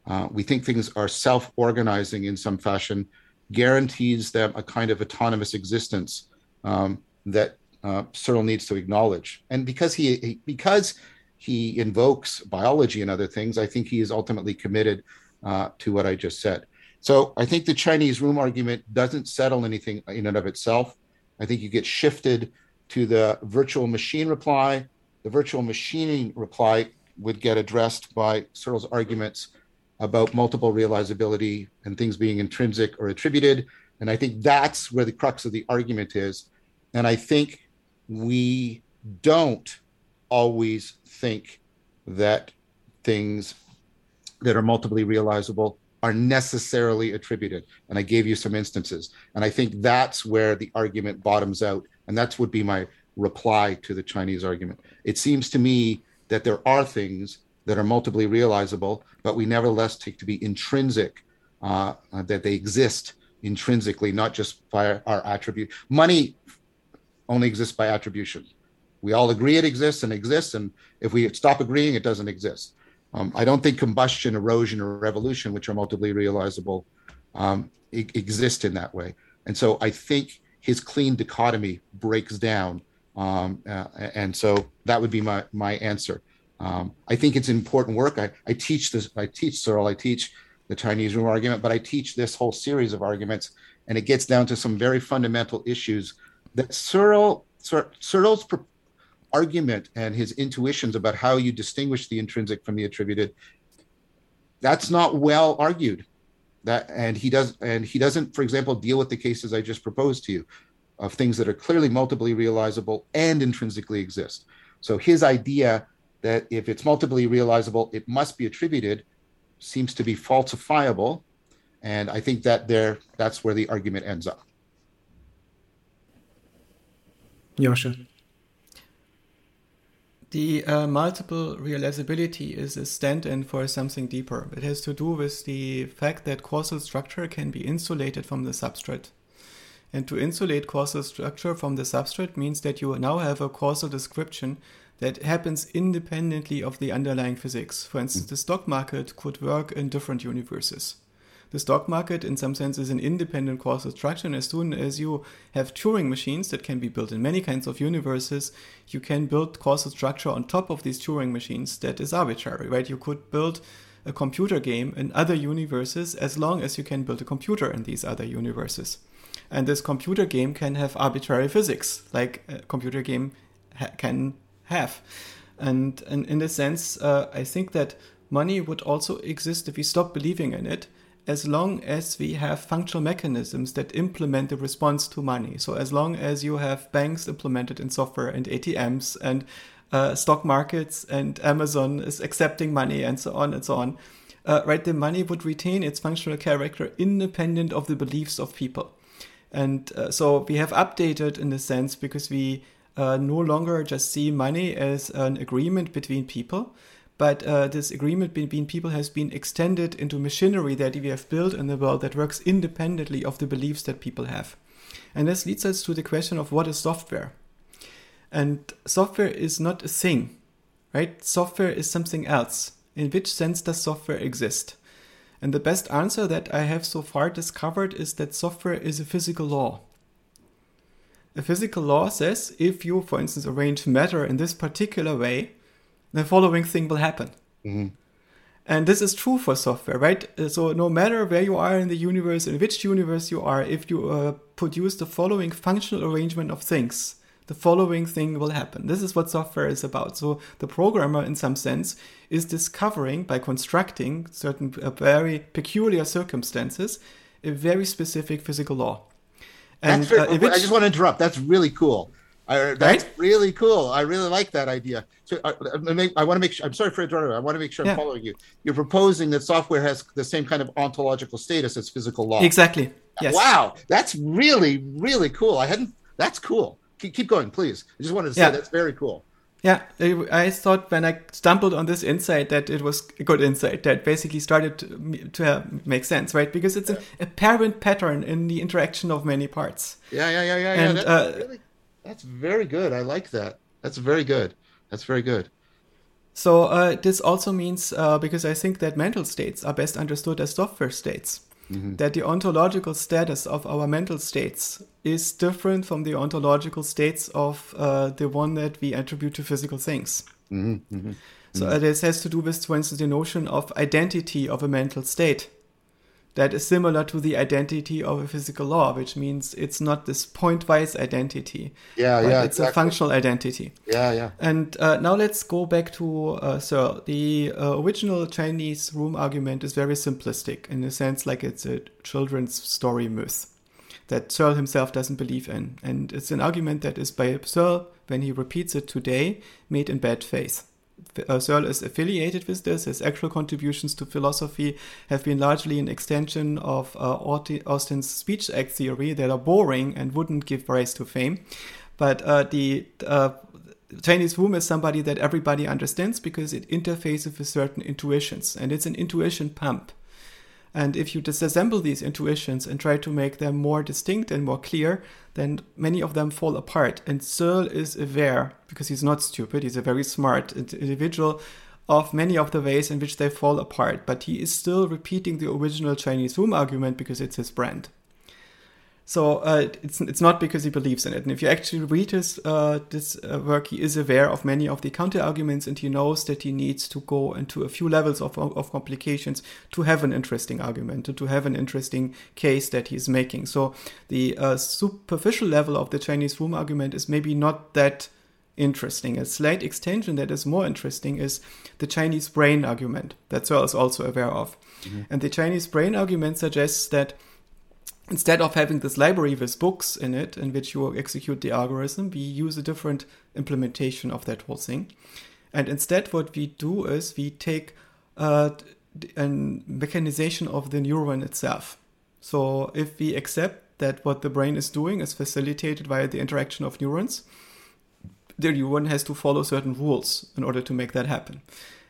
uh, we think things are self-organizing in some fashion, guarantees them a kind of autonomous existence um, that uh, Searle needs to acknowledge. And because he, he because he invokes biology and other things, I think he is ultimately committed uh, to what I just said. So I think the Chinese room argument doesn't settle anything in and of itself. I think you get shifted to the virtual machine reply. The virtual machine reply would get addressed by Searle's arguments about multiple realizability and things being intrinsic or attributed. And I think that's where the crux of the argument is. And I think we don't always think that things that are multiply realizable are necessarily attributed. And I gave you some instances. And I think that's where the argument bottoms out. And that would be my reply to the Chinese argument. It seems to me that there are things that are multiply realizable, but we nevertheless take to be intrinsic, uh, that they exist intrinsically, not just by our attribute. Money only exists by attribution. We all agree it exists and exists. And if we stop agreeing, it doesn't exist. Um, I don't think combustion, erosion, or revolution, which are multiply realizable, um, e- exist in that way. And so I think his clean dichotomy breaks down. Um, uh, and so that would be my my answer. Um, I think it's important work. I, I teach this. I teach Searle. I teach the Chinese room argument, but I teach this whole series of arguments, and it gets down to some very fundamental issues that Searle Searle's. Pro- argument and his intuitions about how you distinguish the intrinsic from the attributed, that's not well argued. That and he does and he doesn't, for example, deal with the cases I just proposed to you of things that are clearly multiply realizable and intrinsically exist. So his idea that if it's multiply realizable, it must be attributed seems to be falsifiable. And I think that there that's where the argument ends up. Joscha. The uh, multiple realizability is a stand-in for something deeper. It has to do with the fact that causal structure can be insulated from the substrate. And to insulate causal structure from the substrate means that you now have a causal description that happens independently of the underlying physics. For instance, the stock market could work in different universes. The stock market, in some sense, is an independent causal structure. And as soon as you have Turing machines that can be built in many kinds of universes, you can build causal structure on top of these Turing machines that is arbitrary, right? You could build a computer game in other universes as long as you can build a computer in these other universes. And this computer game can have arbitrary physics, like a computer game ha- can have. And, and in a sense, uh, I think that money would also exist if we stop believing in it, as long as we have functional mechanisms that implement the response to money. So as long as you have banks implemented in software and A T Ms and uh, stock markets and Amazon is accepting money and so on and so on, uh, right, the money would retain its functional character independent of the beliefs of people. And uh, so we have updated in a sense, because we uh, no longer just see money as an agreement between people, but uh, this agreement between people has been extended into machinery that we have built in the world that works independently of the beliefs that people have. And this leads us to the question of what is software? And software is not a thing, right? Software is something else. In which sense does software exist? And the best answer that I have so far discovered is that software is a physical law. A physical law says if you, for instance, arrange matter in this particular way, the following thing will happen. Mm-hmm. And this is true for software, right? So no matter where you are in the universe, in which universe you are, if you uh, produce the following functional arrangement of things, the following thing will happen. This is what software is about. So the programmer, in some sense, is discovering, by constructing certain uh, very peculiar circumstances, a very specific physical law. And uh, I just want to interrupt. That's really cool. I, that's right? really cool. I really like that idea. So I, I want to make sure, I'm sorry for interrupting. I want to make sure yeah. I'm following you. You're proposing that software has the same kind of ontological status as physical law. Exactly. Yes. Wow. That's really, really cool. I hadn't, that's cool. Keep, keep going, please. I just wanted to say yeah. that's very cool. Yeah. I thought when I stumbled on this insight that it was a good insight that basically started to, to make sense, right? Because it's yeah. an apparent pattern in the interaction of many parts. Yeah, yeah, yeah, yeah. And, yeah. That's uh, really That's very good. I like that. That's very good. That's very good. So uh, this also means, uh, because I think that mental states are best understood as software states, mm-hmm. that the ontological status of our mental states is different from the ontological states of uh, the one that we attribute to physical things. Mm-hmm. Mm-hmm. So uh, this has to do with, for instance, the notion of identity of a mental state. That is similar to the identity of a physical law, which means it's not this point-wise identity. Yeah, yeah, it's exactly. a functional identity. Yeah, yeah. And uh, now let's go back to uh, Searle. The uh, original Chinese room argument is very simplistic, in a sense like it's a children's story myth that Searle himself doesn't believe in. And it's an argument that is by Searle, when he repeats it today, made in bad faith. Uh, Searle is affiliated with this. His actual contributions to philosophy have been largely an extension of uh, Austin's speech act theory that are boring and wouldn't give rise to fame. But uh, the uh, Chinese room is somebody that everybody understands because it interfaces with certain intuitions, and it's an intuition pump. And if you disassemble these intuitions and try to make them more distinct and more clear, then many of them fall apart. And Searle is aware, because he's not stupid, he's a very smart individual, of many of the ways in which they fall apart. But he is still repeating the original Chinese room argument because it's his brand. So uh, it's it's not because he believes in it. And if you actually read his uh, this uh, work, he is aware of many of the counter arguments, and he knows that he needs to go into a few levels of of complications to have an interesting argument, to, to have an interesting case that he's making. So the uh, superficial level of the Chinese room argument is maybe not that interesting. A slight extension that is more interesting is the Chinese brain argument that Searle is also aware of. Mm-hmm. And the Chinese brain argument suggests that instead of having this library with books in it in which you execute the algorithm, we use a different implementation of that whole thing. And instead what we do is we take uh, a mechanization of the neuron itself. So if we accept that what the brain is doing is facilitated via the interaction of neurons, the neuron has to follow certain rules in order to make that happen.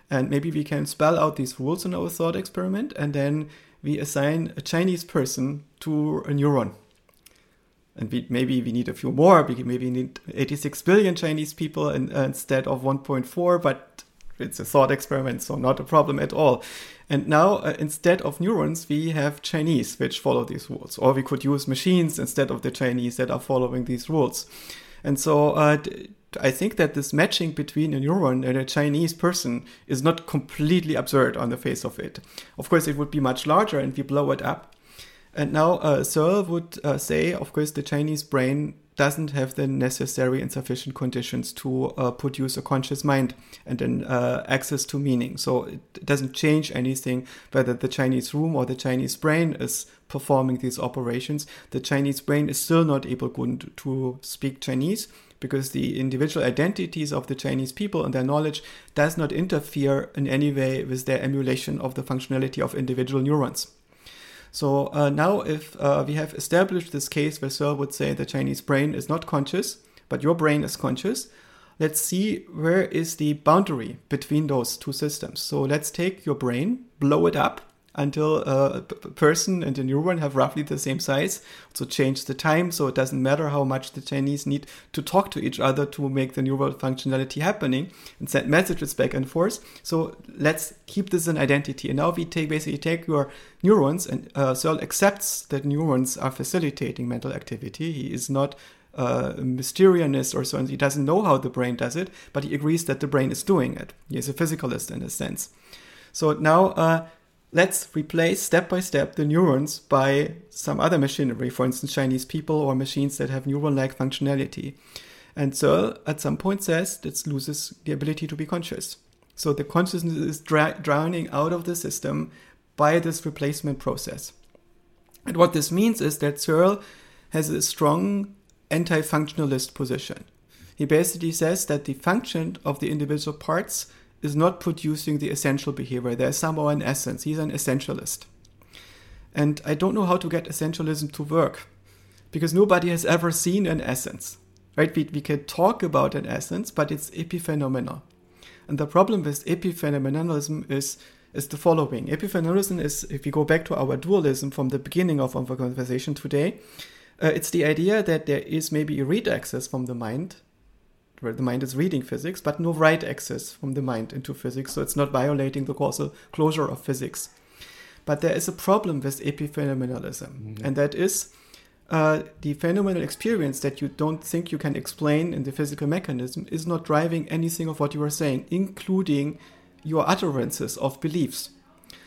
And maybe we can spell out these rules in our thought experiment, and then we assign a Chinese person to a neuron. And we, maybe we need a few more. We maybe need eighty-six billion Chinese people in, uh, instead of one point four, but it's a thought experiment, so not a problem at all. And now, uh, instead of neurons, we have Chinese, which follow these rules. Or we could use machines instead of the Chinese that are following these rules. And so uh, I think that this matching between a neuron and a Chinese person is not completely absurd on the face of it. Of course, it would be much larger and we blow it up. And now uh, Searle would uh, say, of course, the Chinese brain doesn't have the necessary and sufficient conditions to uh, produce a conscious mind and then uh, access to meaning. So it doesn't change anything whether the Chinese room or the Chinese brain is performing these operations. The Chinese brain is still not able to speak Chinese, because the individual identities of the Chinese people and their knowledge does not interfere in any way with their emulation of the functionality of individual neurons. So uh, now if uh, we have established this case where Searle would say the Chinese brain is not conscious, but your brain is conscious, let's see where is the boundary between those two systems. So let's take your brain, blow it up until a person and a neuron have roughly the same size. So change the time so it doesn't matter how much the Chinese need to talk to each other to make the neural functionality happening and send messages back and forth. So let's keep this an identity. And now we take basically take your neurons, and uh, Searle accepts that neurons are facilitating mental activity. He is not Uh, a mysterianist or so, and he doesn't know how the brain does it, but he agrees that the brain is doing it. He is a physicalist in a sense. So now uh, let's replace step by step the neurons by some other machinery, for instance, Chinese people or machines that have neuron-like functionality. And Searle at some point says that loses the ability to be conscious. So the consciousness is dra- drowning out of the system by this replacement process. And what this means is that Searle has a strong anti-functionalist position. He basically says that the function of the individual parts is not producing the essential behavior. There is somehow an essence. He's an essentialist. And I don't know how to get essentialism to work, because nobody has ever seen an essence, right? We, we can talk about an essence, but it's epiphenomenal. And the problem with epiphenomenalism is is the following. Epiphenomenalism is, if we go back to our dualism from the beginning of our conversation today, Uh, it's the idea that there is maybe a read access from the mind, where the mind is reading physics, but no write access from the mind into physics, so it's not violating the causal closure of physics. But there is a problem with epiphenomenalism, mm-hmm. and that is uh, the phenomenal experience that you don't think you can explain in the physical mechanism is not driving anything of what you are saying, including your utterances of beliefs.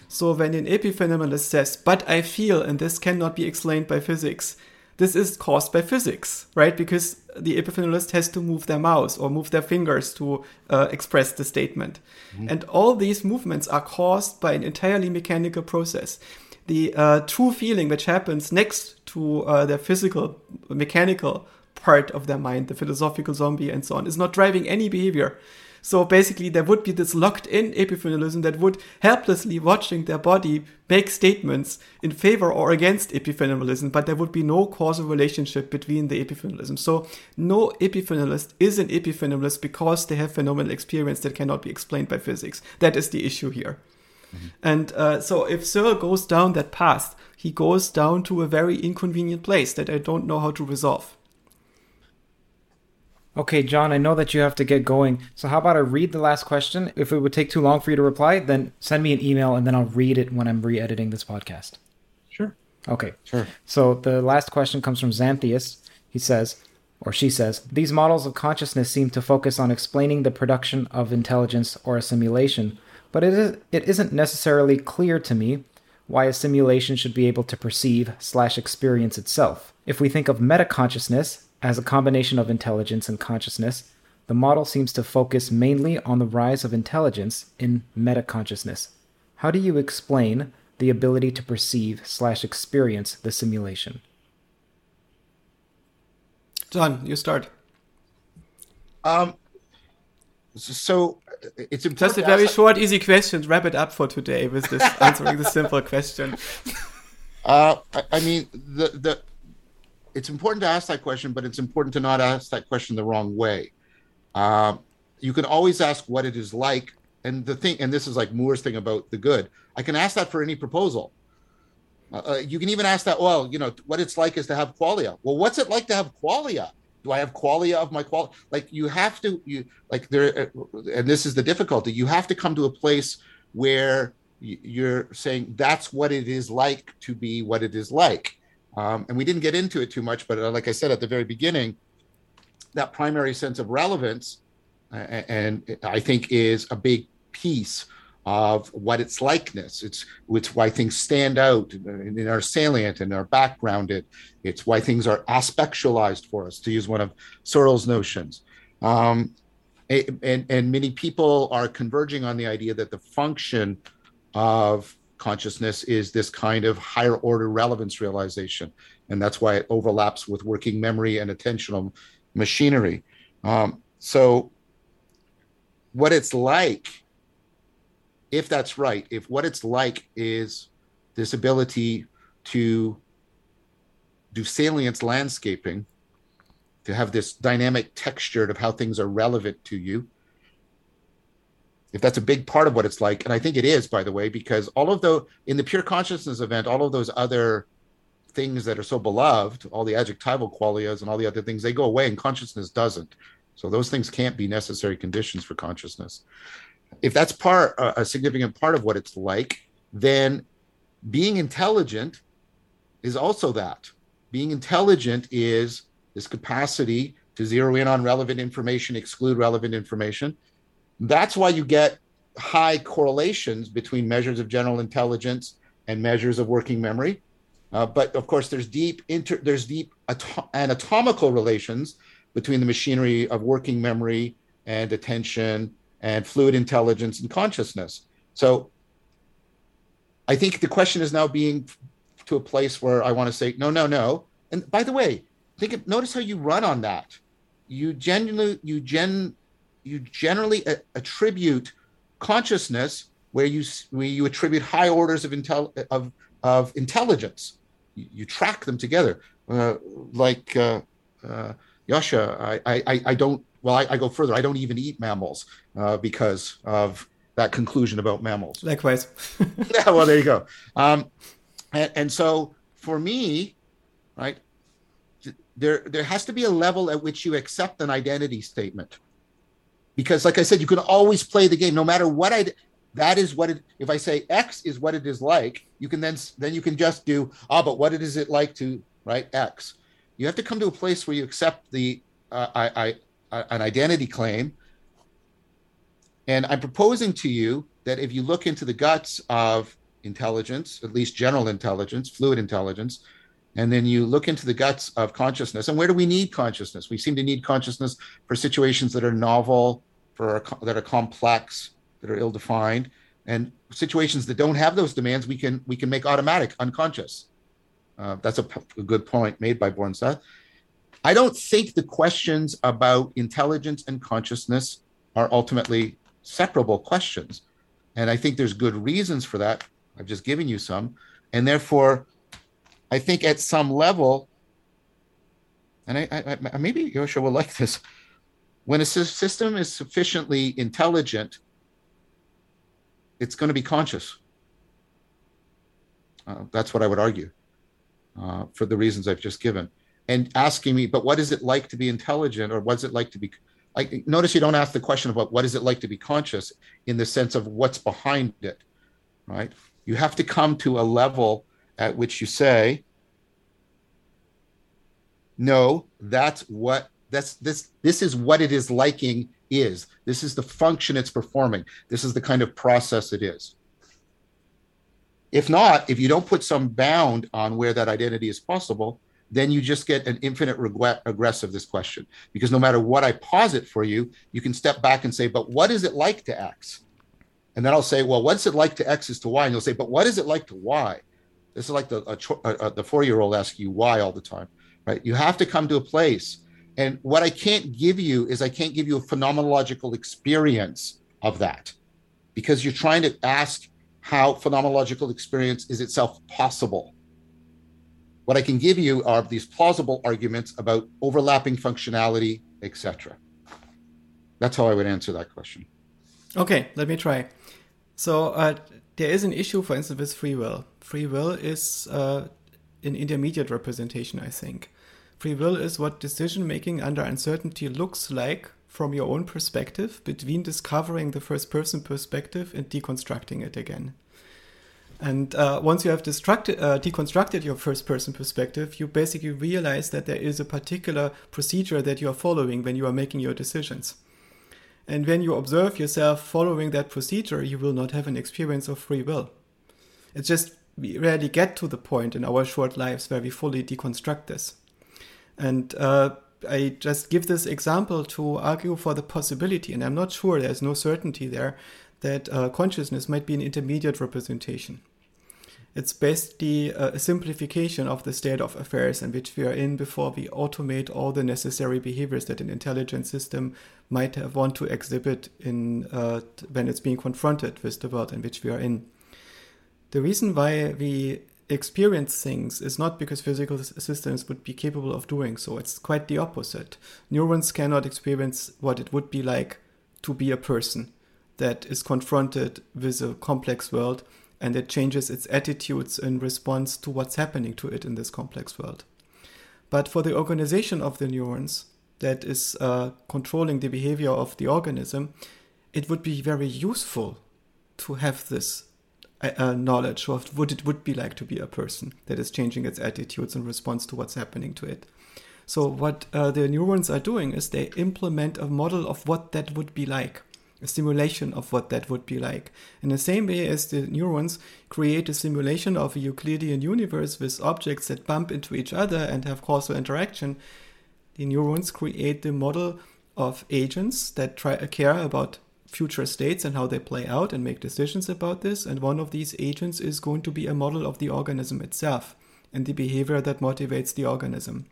So when an epiphenomenalist says, but I feel, and this cannot be explained by physics, this is caused by physics, right? Because the epiphenomenalist has to move their mouse or move their fingers to uh, express the statement. Mm-hmm. And all these movements are caused by an entirely mechanical process. The uh, true feeling which happens next to uh, their physical, mechanical part of their mind, the philosophical zombie and so on, is not driving any behavior. So basically there would be this locked-in epiphenomenalism that would helplessly watching their body make statements in favor or against epiphenomenalism, but there would be no causal relationship between the epiphenomenalism. So no epiphenomenalist is an epiphenomenalist because they have phenomenal experience that cannot be explained by physics. That is the issue here. Mm-hmm. And uh, so if Searle goes down that path, he goes down to a very inconvenient place that I don't know how to resolve. Okay, John, I know that you have to get going. So how about I read the last question? If it would take too long for you to reply, then send me an email and then I'll read it when I'm re-editing this podcast. Sure. Okay. Sure. So the last question comes from Xanthias. He says, or she says, these models of consciousness seem to focus on explaining the production of intelligence or a simulation, but it, is, it isn't necessarily clear to me why a simulation should be able to perceive slash experience itself. If we think of metaconsciousness as a combination of intelligence and consciousness, the model seems to focus mainly on the rise of intelligence in metaconsciousness. How do you explain the ability to perceive slash experience the simulation? John, you start. Um, so it's important. Just a very short, easy question. Wrap it up for today with this answering the simple question. Uh, I, I mean, the the. It's important to ask that question, but it's important to not ask that question the wrong way. Um, you can always ask what it is like, and the thing, and this is like Moore's thing about the good. I can ask that for any proposal. Uh, you can even ask that. Well, you know, what it's like is to have qualia. Well, what's it like to have qualia? Do I have qualia of my qual? Like you have to, you like there, and this is the difficulty. You have to come to a place where you're saying that's what it is like to be what it is like. Um, and we didn't get into it too much, but like I said at the very beginning, that primary sense of relevance, uh, and I think is a big piece of what it's likeness. It's, it's why things stand out and are salient and are backgrounded. It's why things are aspectualized for us, to use one of Searle's notions. Um, and, and many people are converging on the idea that the function of consciousness is this kind of higher order relevance realization, and that's why it overlaps with working memory and attentional machinery. Um, so what it's like, if that's right, if what it's like is this ability to do salience landscaping, to have this dynamic texture of how things are relevant to you, if that's a big part of what it's like, and I think it is, by the way, because all of the, in the pure consciousness event, all of those other things that are so beloved, all the adjectival qualias and all the other things, they go away and consciousness doesn't. So those things can't be necessary conditions for consciousness. If that's part, a significant part of what it's like, then being intelligent is also that. Being intelligent is this capacity to zero in on relevant information, exclude relevant information. That's why you get high correlations between measures of general intelligence and measures of working memory. Uh, but of course, there's deep inter, there's deep ato- anatomical relations between the machinery of working memory and attention and fluid intelligence and consciousness. So I think the question is now being to a place where I want to say, no, no, no. And by the way, think of, notice how you run on that. You genuinely, you gen. You generally a- attribute consciousness where you where you attribute high orders of intel of of intelligence. You, you track them together, uh, like uh, uh, Joscha. I, I I don't. Well, I, I go further. I don't even eat mammals uh, because of that conclusion about mammals. Likewise. Yeah. Well, there you go. Um, and, and so for me, right, there there has to be a level at which you accept an identity statement. Because, like I said, you can always play the game, no matter what I. That is what it. If I say X is what it is like, you can then then you can just do ah. But what is it like to right X? You have to come to a place where you accept the uh, I, I an identity claim. And I'm proposing to you that if you look into the guts of intelligence, at least general intelligence, fluid intelligence, and then you look into the guts of consciousness. And where do we need consciousness? We seem to need consciousness for situations that are novel, for that are complex, that are ill-defined, and situations that don't have those demands. We can we can make automatic, unconscious. Uh, that's a, p- a good point made by Born Seth. I don't think the questions about intelligence and consciousness are ultimately separable questions, and I think there's good reasons for that. I've just given you some, and therefore, I think at some level, and I, I, I maybe Joscha will like this, when a system is sufficiently intelligent, it's going to be conscious. Uh, that's what I would argue, uh, for the reasons I've just given. And asking me, but what is it like to be intelligent, or what is it like to be? Like, notice you don't ask the question about what is it like to be conscious in the sense of what's behind it, right? You have to come to a level at which you say, no, that's what that's this this is what it is liking is. This is the function it's performing. This is the kind of process it is. If not, if you don't put some bound on where that identity is possible, then you just get an infinite regret, regress of this question. Because no matter what I posit for you, you can step back and say, but what is it like to X? And then I'll say, well, what's it like to X is to Y? And you'll say, but what is it like to Y? This is like the a, a, the four-year-old asks you why all the time, right? You have to come to a place. And what I can't give you is I can't give you a phenomenological experience of that, because you're trying to ask how phenomenological experience is itself possible. What I can give you are these plausible arguments about overlapping functionality, et cetera. That's how I would answer that question. Okay, let me try. So uh, there is an issue, for instance, with free will. Free will is uh, an intermediate representation, I think. Free will is what decision-making under uncertainty looks like from your own perspective, between discovering the first-person perspective and deconstructing it again. And uh, once you have destructi- uh, deconstructed your first-person perspective, you basically realize that there is a particular procedure that you are following when you are making your decisions. And when you observe yourself following that procedure, you will not have an experience of free will. It's just we rarely get to the point in our short lives where we fully deconstruct this. And uh, I just give this example to argue for the possibility, and I'm not sure, there's no certainty there, that uh, consciousness might be an intermediate representation. It's basically uh, a simplification of the state of affairs in which we are in before we automate all the necessary behaviors that an intelligent system might have want to exhibit in uh, when it's being confronted with the world in which we are in. The reason why we experience things is not because physical systems would be capable of doing so. It's quite the opposite. Neurons cannot experience what it would be like to be a person that is confronted with a complex world, and it changes its attitudes in response to what's happening to it in this complex world. But for the organization of the neurons that is uh, controlling the behavior of the organism, it would be very useful to have this Uh, knowledge of what it would be like to be a person that is changing its attitudes in response to what's happening to it. So what uh, the neurons are doing is they implement a model of what that would be like, a simulation of what that would be like. In the same way as the neurons create a simulation of a Euclidean universe with objects that bump into each other and have causal interaction, the neurons create the model of agents that try uh, care about future states and how they play out and make decisions about this. And one of these agents is going to be a model of the organism itself and the behavior that motivates the organism.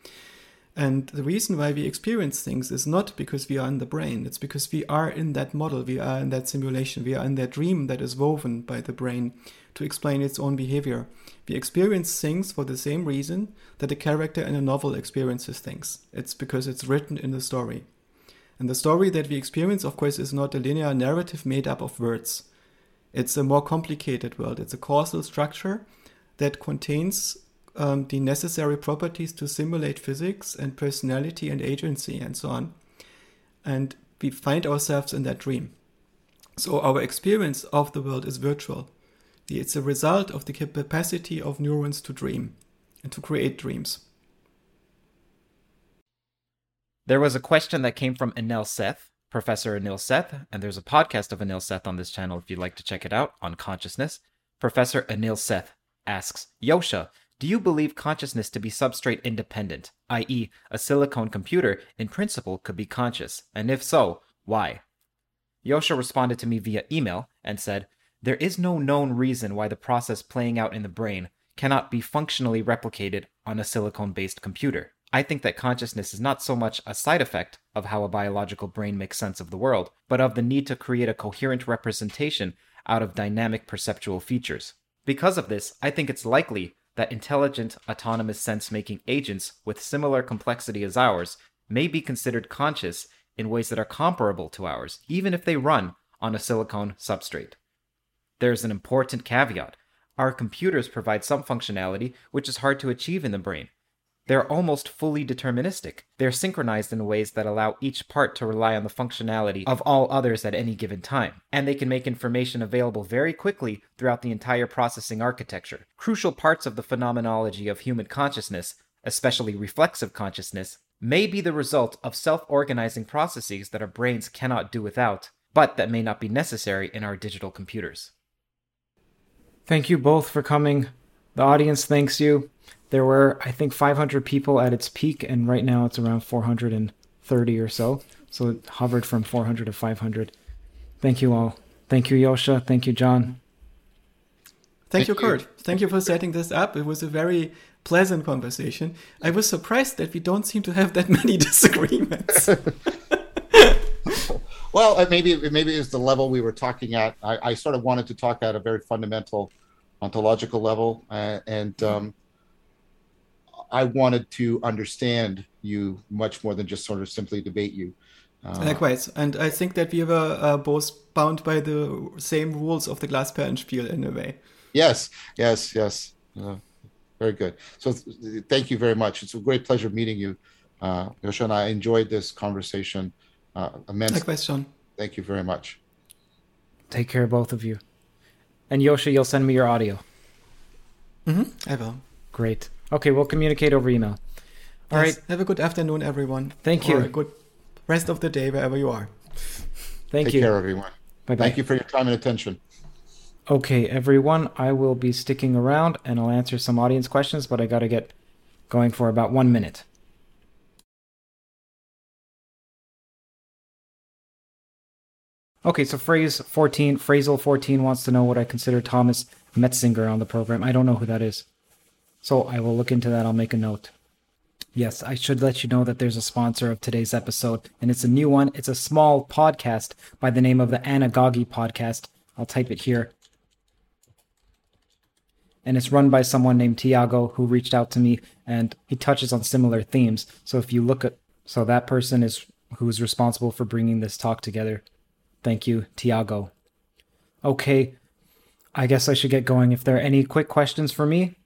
And the reason why we experience things is not because we are in the brain. It's because we are in that model. We are in that simulation. We are in that dream that is woven by the brain to explain its own behavior. We experience things for the same reason that a character in a novel experiences things. It's because it's written in the story. And the story that we experience, of course, is not a linear narrative made up of words. It's a more complicated world. It's a causal structure that contains um, the necessary properties to simulate physics and personality and agency and so on. And we find ourselves in that dream. So our experience of the world is virtual. It's a result of the capacity of neurons to dream and to create dreams. There was a question that came from Anil Seth, Professor Anil Seth, and there's a podcast of Anil Seth on this channel if you'd like to check it out, on consciousness. Professor Anil Seth asks, Joscha, do you believe consciousness to be substrate independent, that is a silicon computer, in principle, could be conscious? And if so, why? Joscha responded to me via email and said, there is no known reason why the process playing out in the brain cannot be functionally replicated on a silicon-based computer. I think that consciousness is not so much a side effect of how a biological brain makes sense of the world, but of the need to create a coherent representation out of dynamic perceptual features. Because of this, I think it's likely that intelligent, autonomous sense-making agents with similar complexity as ours may be considered conscious in ways that are comparable to ours, even if they run on a silicon substrate. There's an important caveat. Our computers provide some functionality which is hard to achieve in the brain. They're almost fully deterministic. They're synchronized in ways that allow each part to rely on the functionality of all others at any given time, and they can make information available very quickly throughout the entire processing architecture. Crucial parts of the phenomenology of human consciousness, especially reflexive consciousness, may be the result of self-organizing processes that our brains cannot do without, but that may not be necessary in our digital computers. Thank you both for coming. The audience thanks you. There were, I think, five hundred people at its peak, and right now it's around four hundred thirty or so. So it hovered from four hundred to five hundred. Thank you all. Thank you, Joscha. Thank you, John. Thank, Thank you, Curt. You. Thank you for setting this up. It was a very pleasant conversation. I was surprised that we don't seem to have that many disagreements. Well, maybe, maybe it's the level we were talking at. I, I sort of wanted to talk at a very fundamental ontological level, uh, and... Um, I wanted to understand you much more than just sort of simply debate you. Uh, Likewise. And I think that we were uh, both bound by the same rules of the Glasperlenspiel in a way. Yes, yes, yes. Uh, very good. So th- thank you very much. It's a great pleasure meeting you, uh, Joscha, and I enjoyed this conversation uh, immensely. Likewise, John. Thank you very much. Take care, both of you. And Joscha, you'll send me your audio. Mm-hmm. I will. Great. Okay, we'll communicate over email. All yes. right. Have a good afternoon, everyone. Thank you. Or a good rest of the day, wherever you are. Thank Take you. Take care, everyone. Bye-bye. Thank you for your time and attention. Okay, everyone. I will be sticking around, and I'll answer some audience questions, but I got to get going for about one minute. Okay, so phrase fourteen, phrasal fourteen wants to know what I consider Thomas Metzinger on the program. I don't know who that is. So I will look into that. I'll make a note. Yes, I should let you know that there's a sponsor of today's episode, and it's a new one. It's a small podcast by the name of the Anagoge podcast. I'll type it here. And it's run by someone named Tiago, who reached out to me, and he touches on similar themes. So if you look at, so that person is who is responsible for bringing this talk together. Thank you, Tiago. Okay, I guess I should get going. If there are any quick questions for me,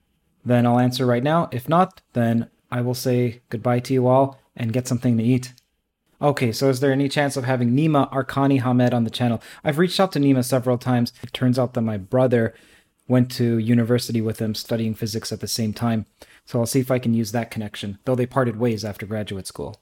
then I'll answer right now. If not, then I will say goodbye to you all and get something to eat. Okay, so is there any chance of having Nima Arkani Hamed on the channel? I've reached out to Nima several times. It turns out that my brother went to university with him, studying physics at the same time. So I'll see if I can use that connection, though they parted ways after graduate school.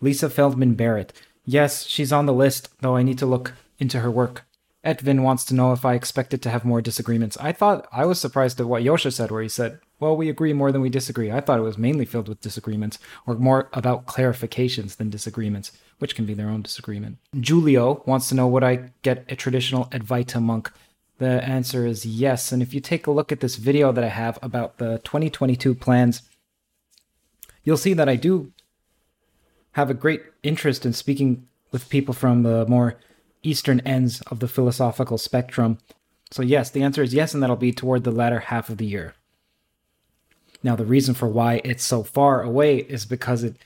Lisa Feldman Barrett. Yes, she's on the list, though I need to look into her work. Edvin wants to know if I expected to have more disagreements. I thought I was surprised at what Joscha said, where he said, well, we agree more than we disagree. I thought it was mainly filled with disagreements, or more about clarifications than disagreements, which can be their own disagreement. Julio wants to know, would I get a traditional Advaita monk? The answer is yes. And if you take a look at this video that I have about the twenty twenty-two plans, you'll see that I do have a great interest in speaking with people from the more eastern ends of the philosophical spectrum. So yes, the answer is yes, and that'll be toward the latter half of the year. Now, the reason for why it's so far away is because it,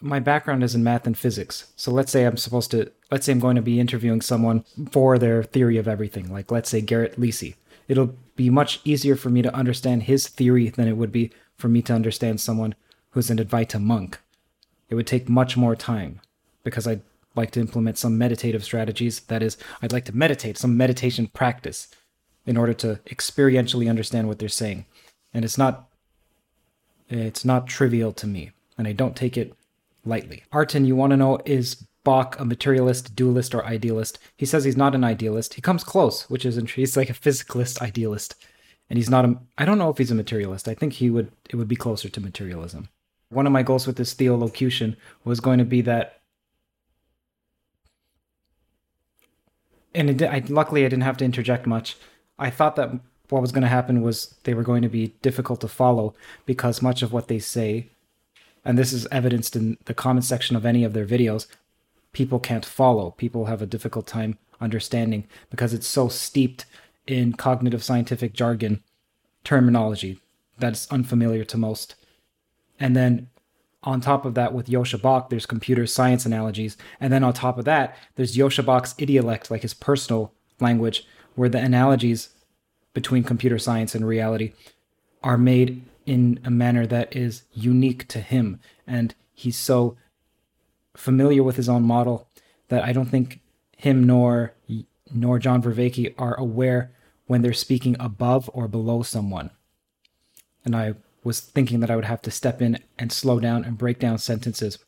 my background is in math and physics. So let's say I'm supposed to, let's say I'm going to be interviewing someone for their theory of everything, like let's say Garrett Lisi. It'll be much easier for me to understand his theory than it would be for me to understand someone who's an Advaita monk. It would take much more time because I'd like to implement some meditative strategies. That is, I'd like to meditate, some meditation practice in order to experientially understand what they're saying. And it's not it's not trivial to me, and I don't take it lightly. Artin, you want to know, is Bach a materialist, dualist, or idealist? He says he's not an idealist. He comes close, which is interesting. He's like a physicalist idealist. And he's not a, I don't know if he's a materialist. I think he would, it would be closer to materialism. One of my goals with this theolocution was going to be that, and it, I, luckily I didn't have to interject much. I thought that what was going to happen was they were going to be difficult to follow because much of what they say, and this is evidenced in the comment section of any of their videos, people can't follow. People have a difficult time understanding because it's so steeped in cognitive scientific jargon terminology that's unfamiliar to most. And then on top of that, with Joscha Bach, there's computer science analogies. And then on top of that, there's Joscha Bach's idiolect, like his personal language, where the analogies between computer science and reality are made in a manner that is unique to him. And he's so familiar with his own model that I don't think him nor nor John Vervaeke are aware when they're speaking above or below someone. And I was thinking that I would have to step in and slow down and break down sentences.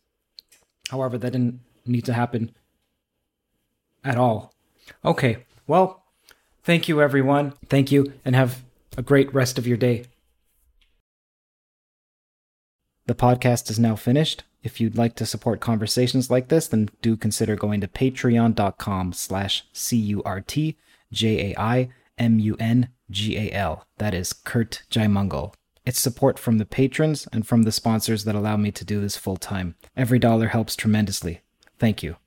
However, that didn't need to happen at all. Okay, well, thank you, everyone. Thank you, and have a great rest of your day. The podcast is now finished. If you'd like to support conversations like this, then do consider going to patreon.com slash C-U-R-T-J-A-I-M-U-N-G-A-L. That is Curt Jaimungal. It's support from the patrons and from the sponsors that allow me to do this full time. Every dollar helps tremendously. Thank you.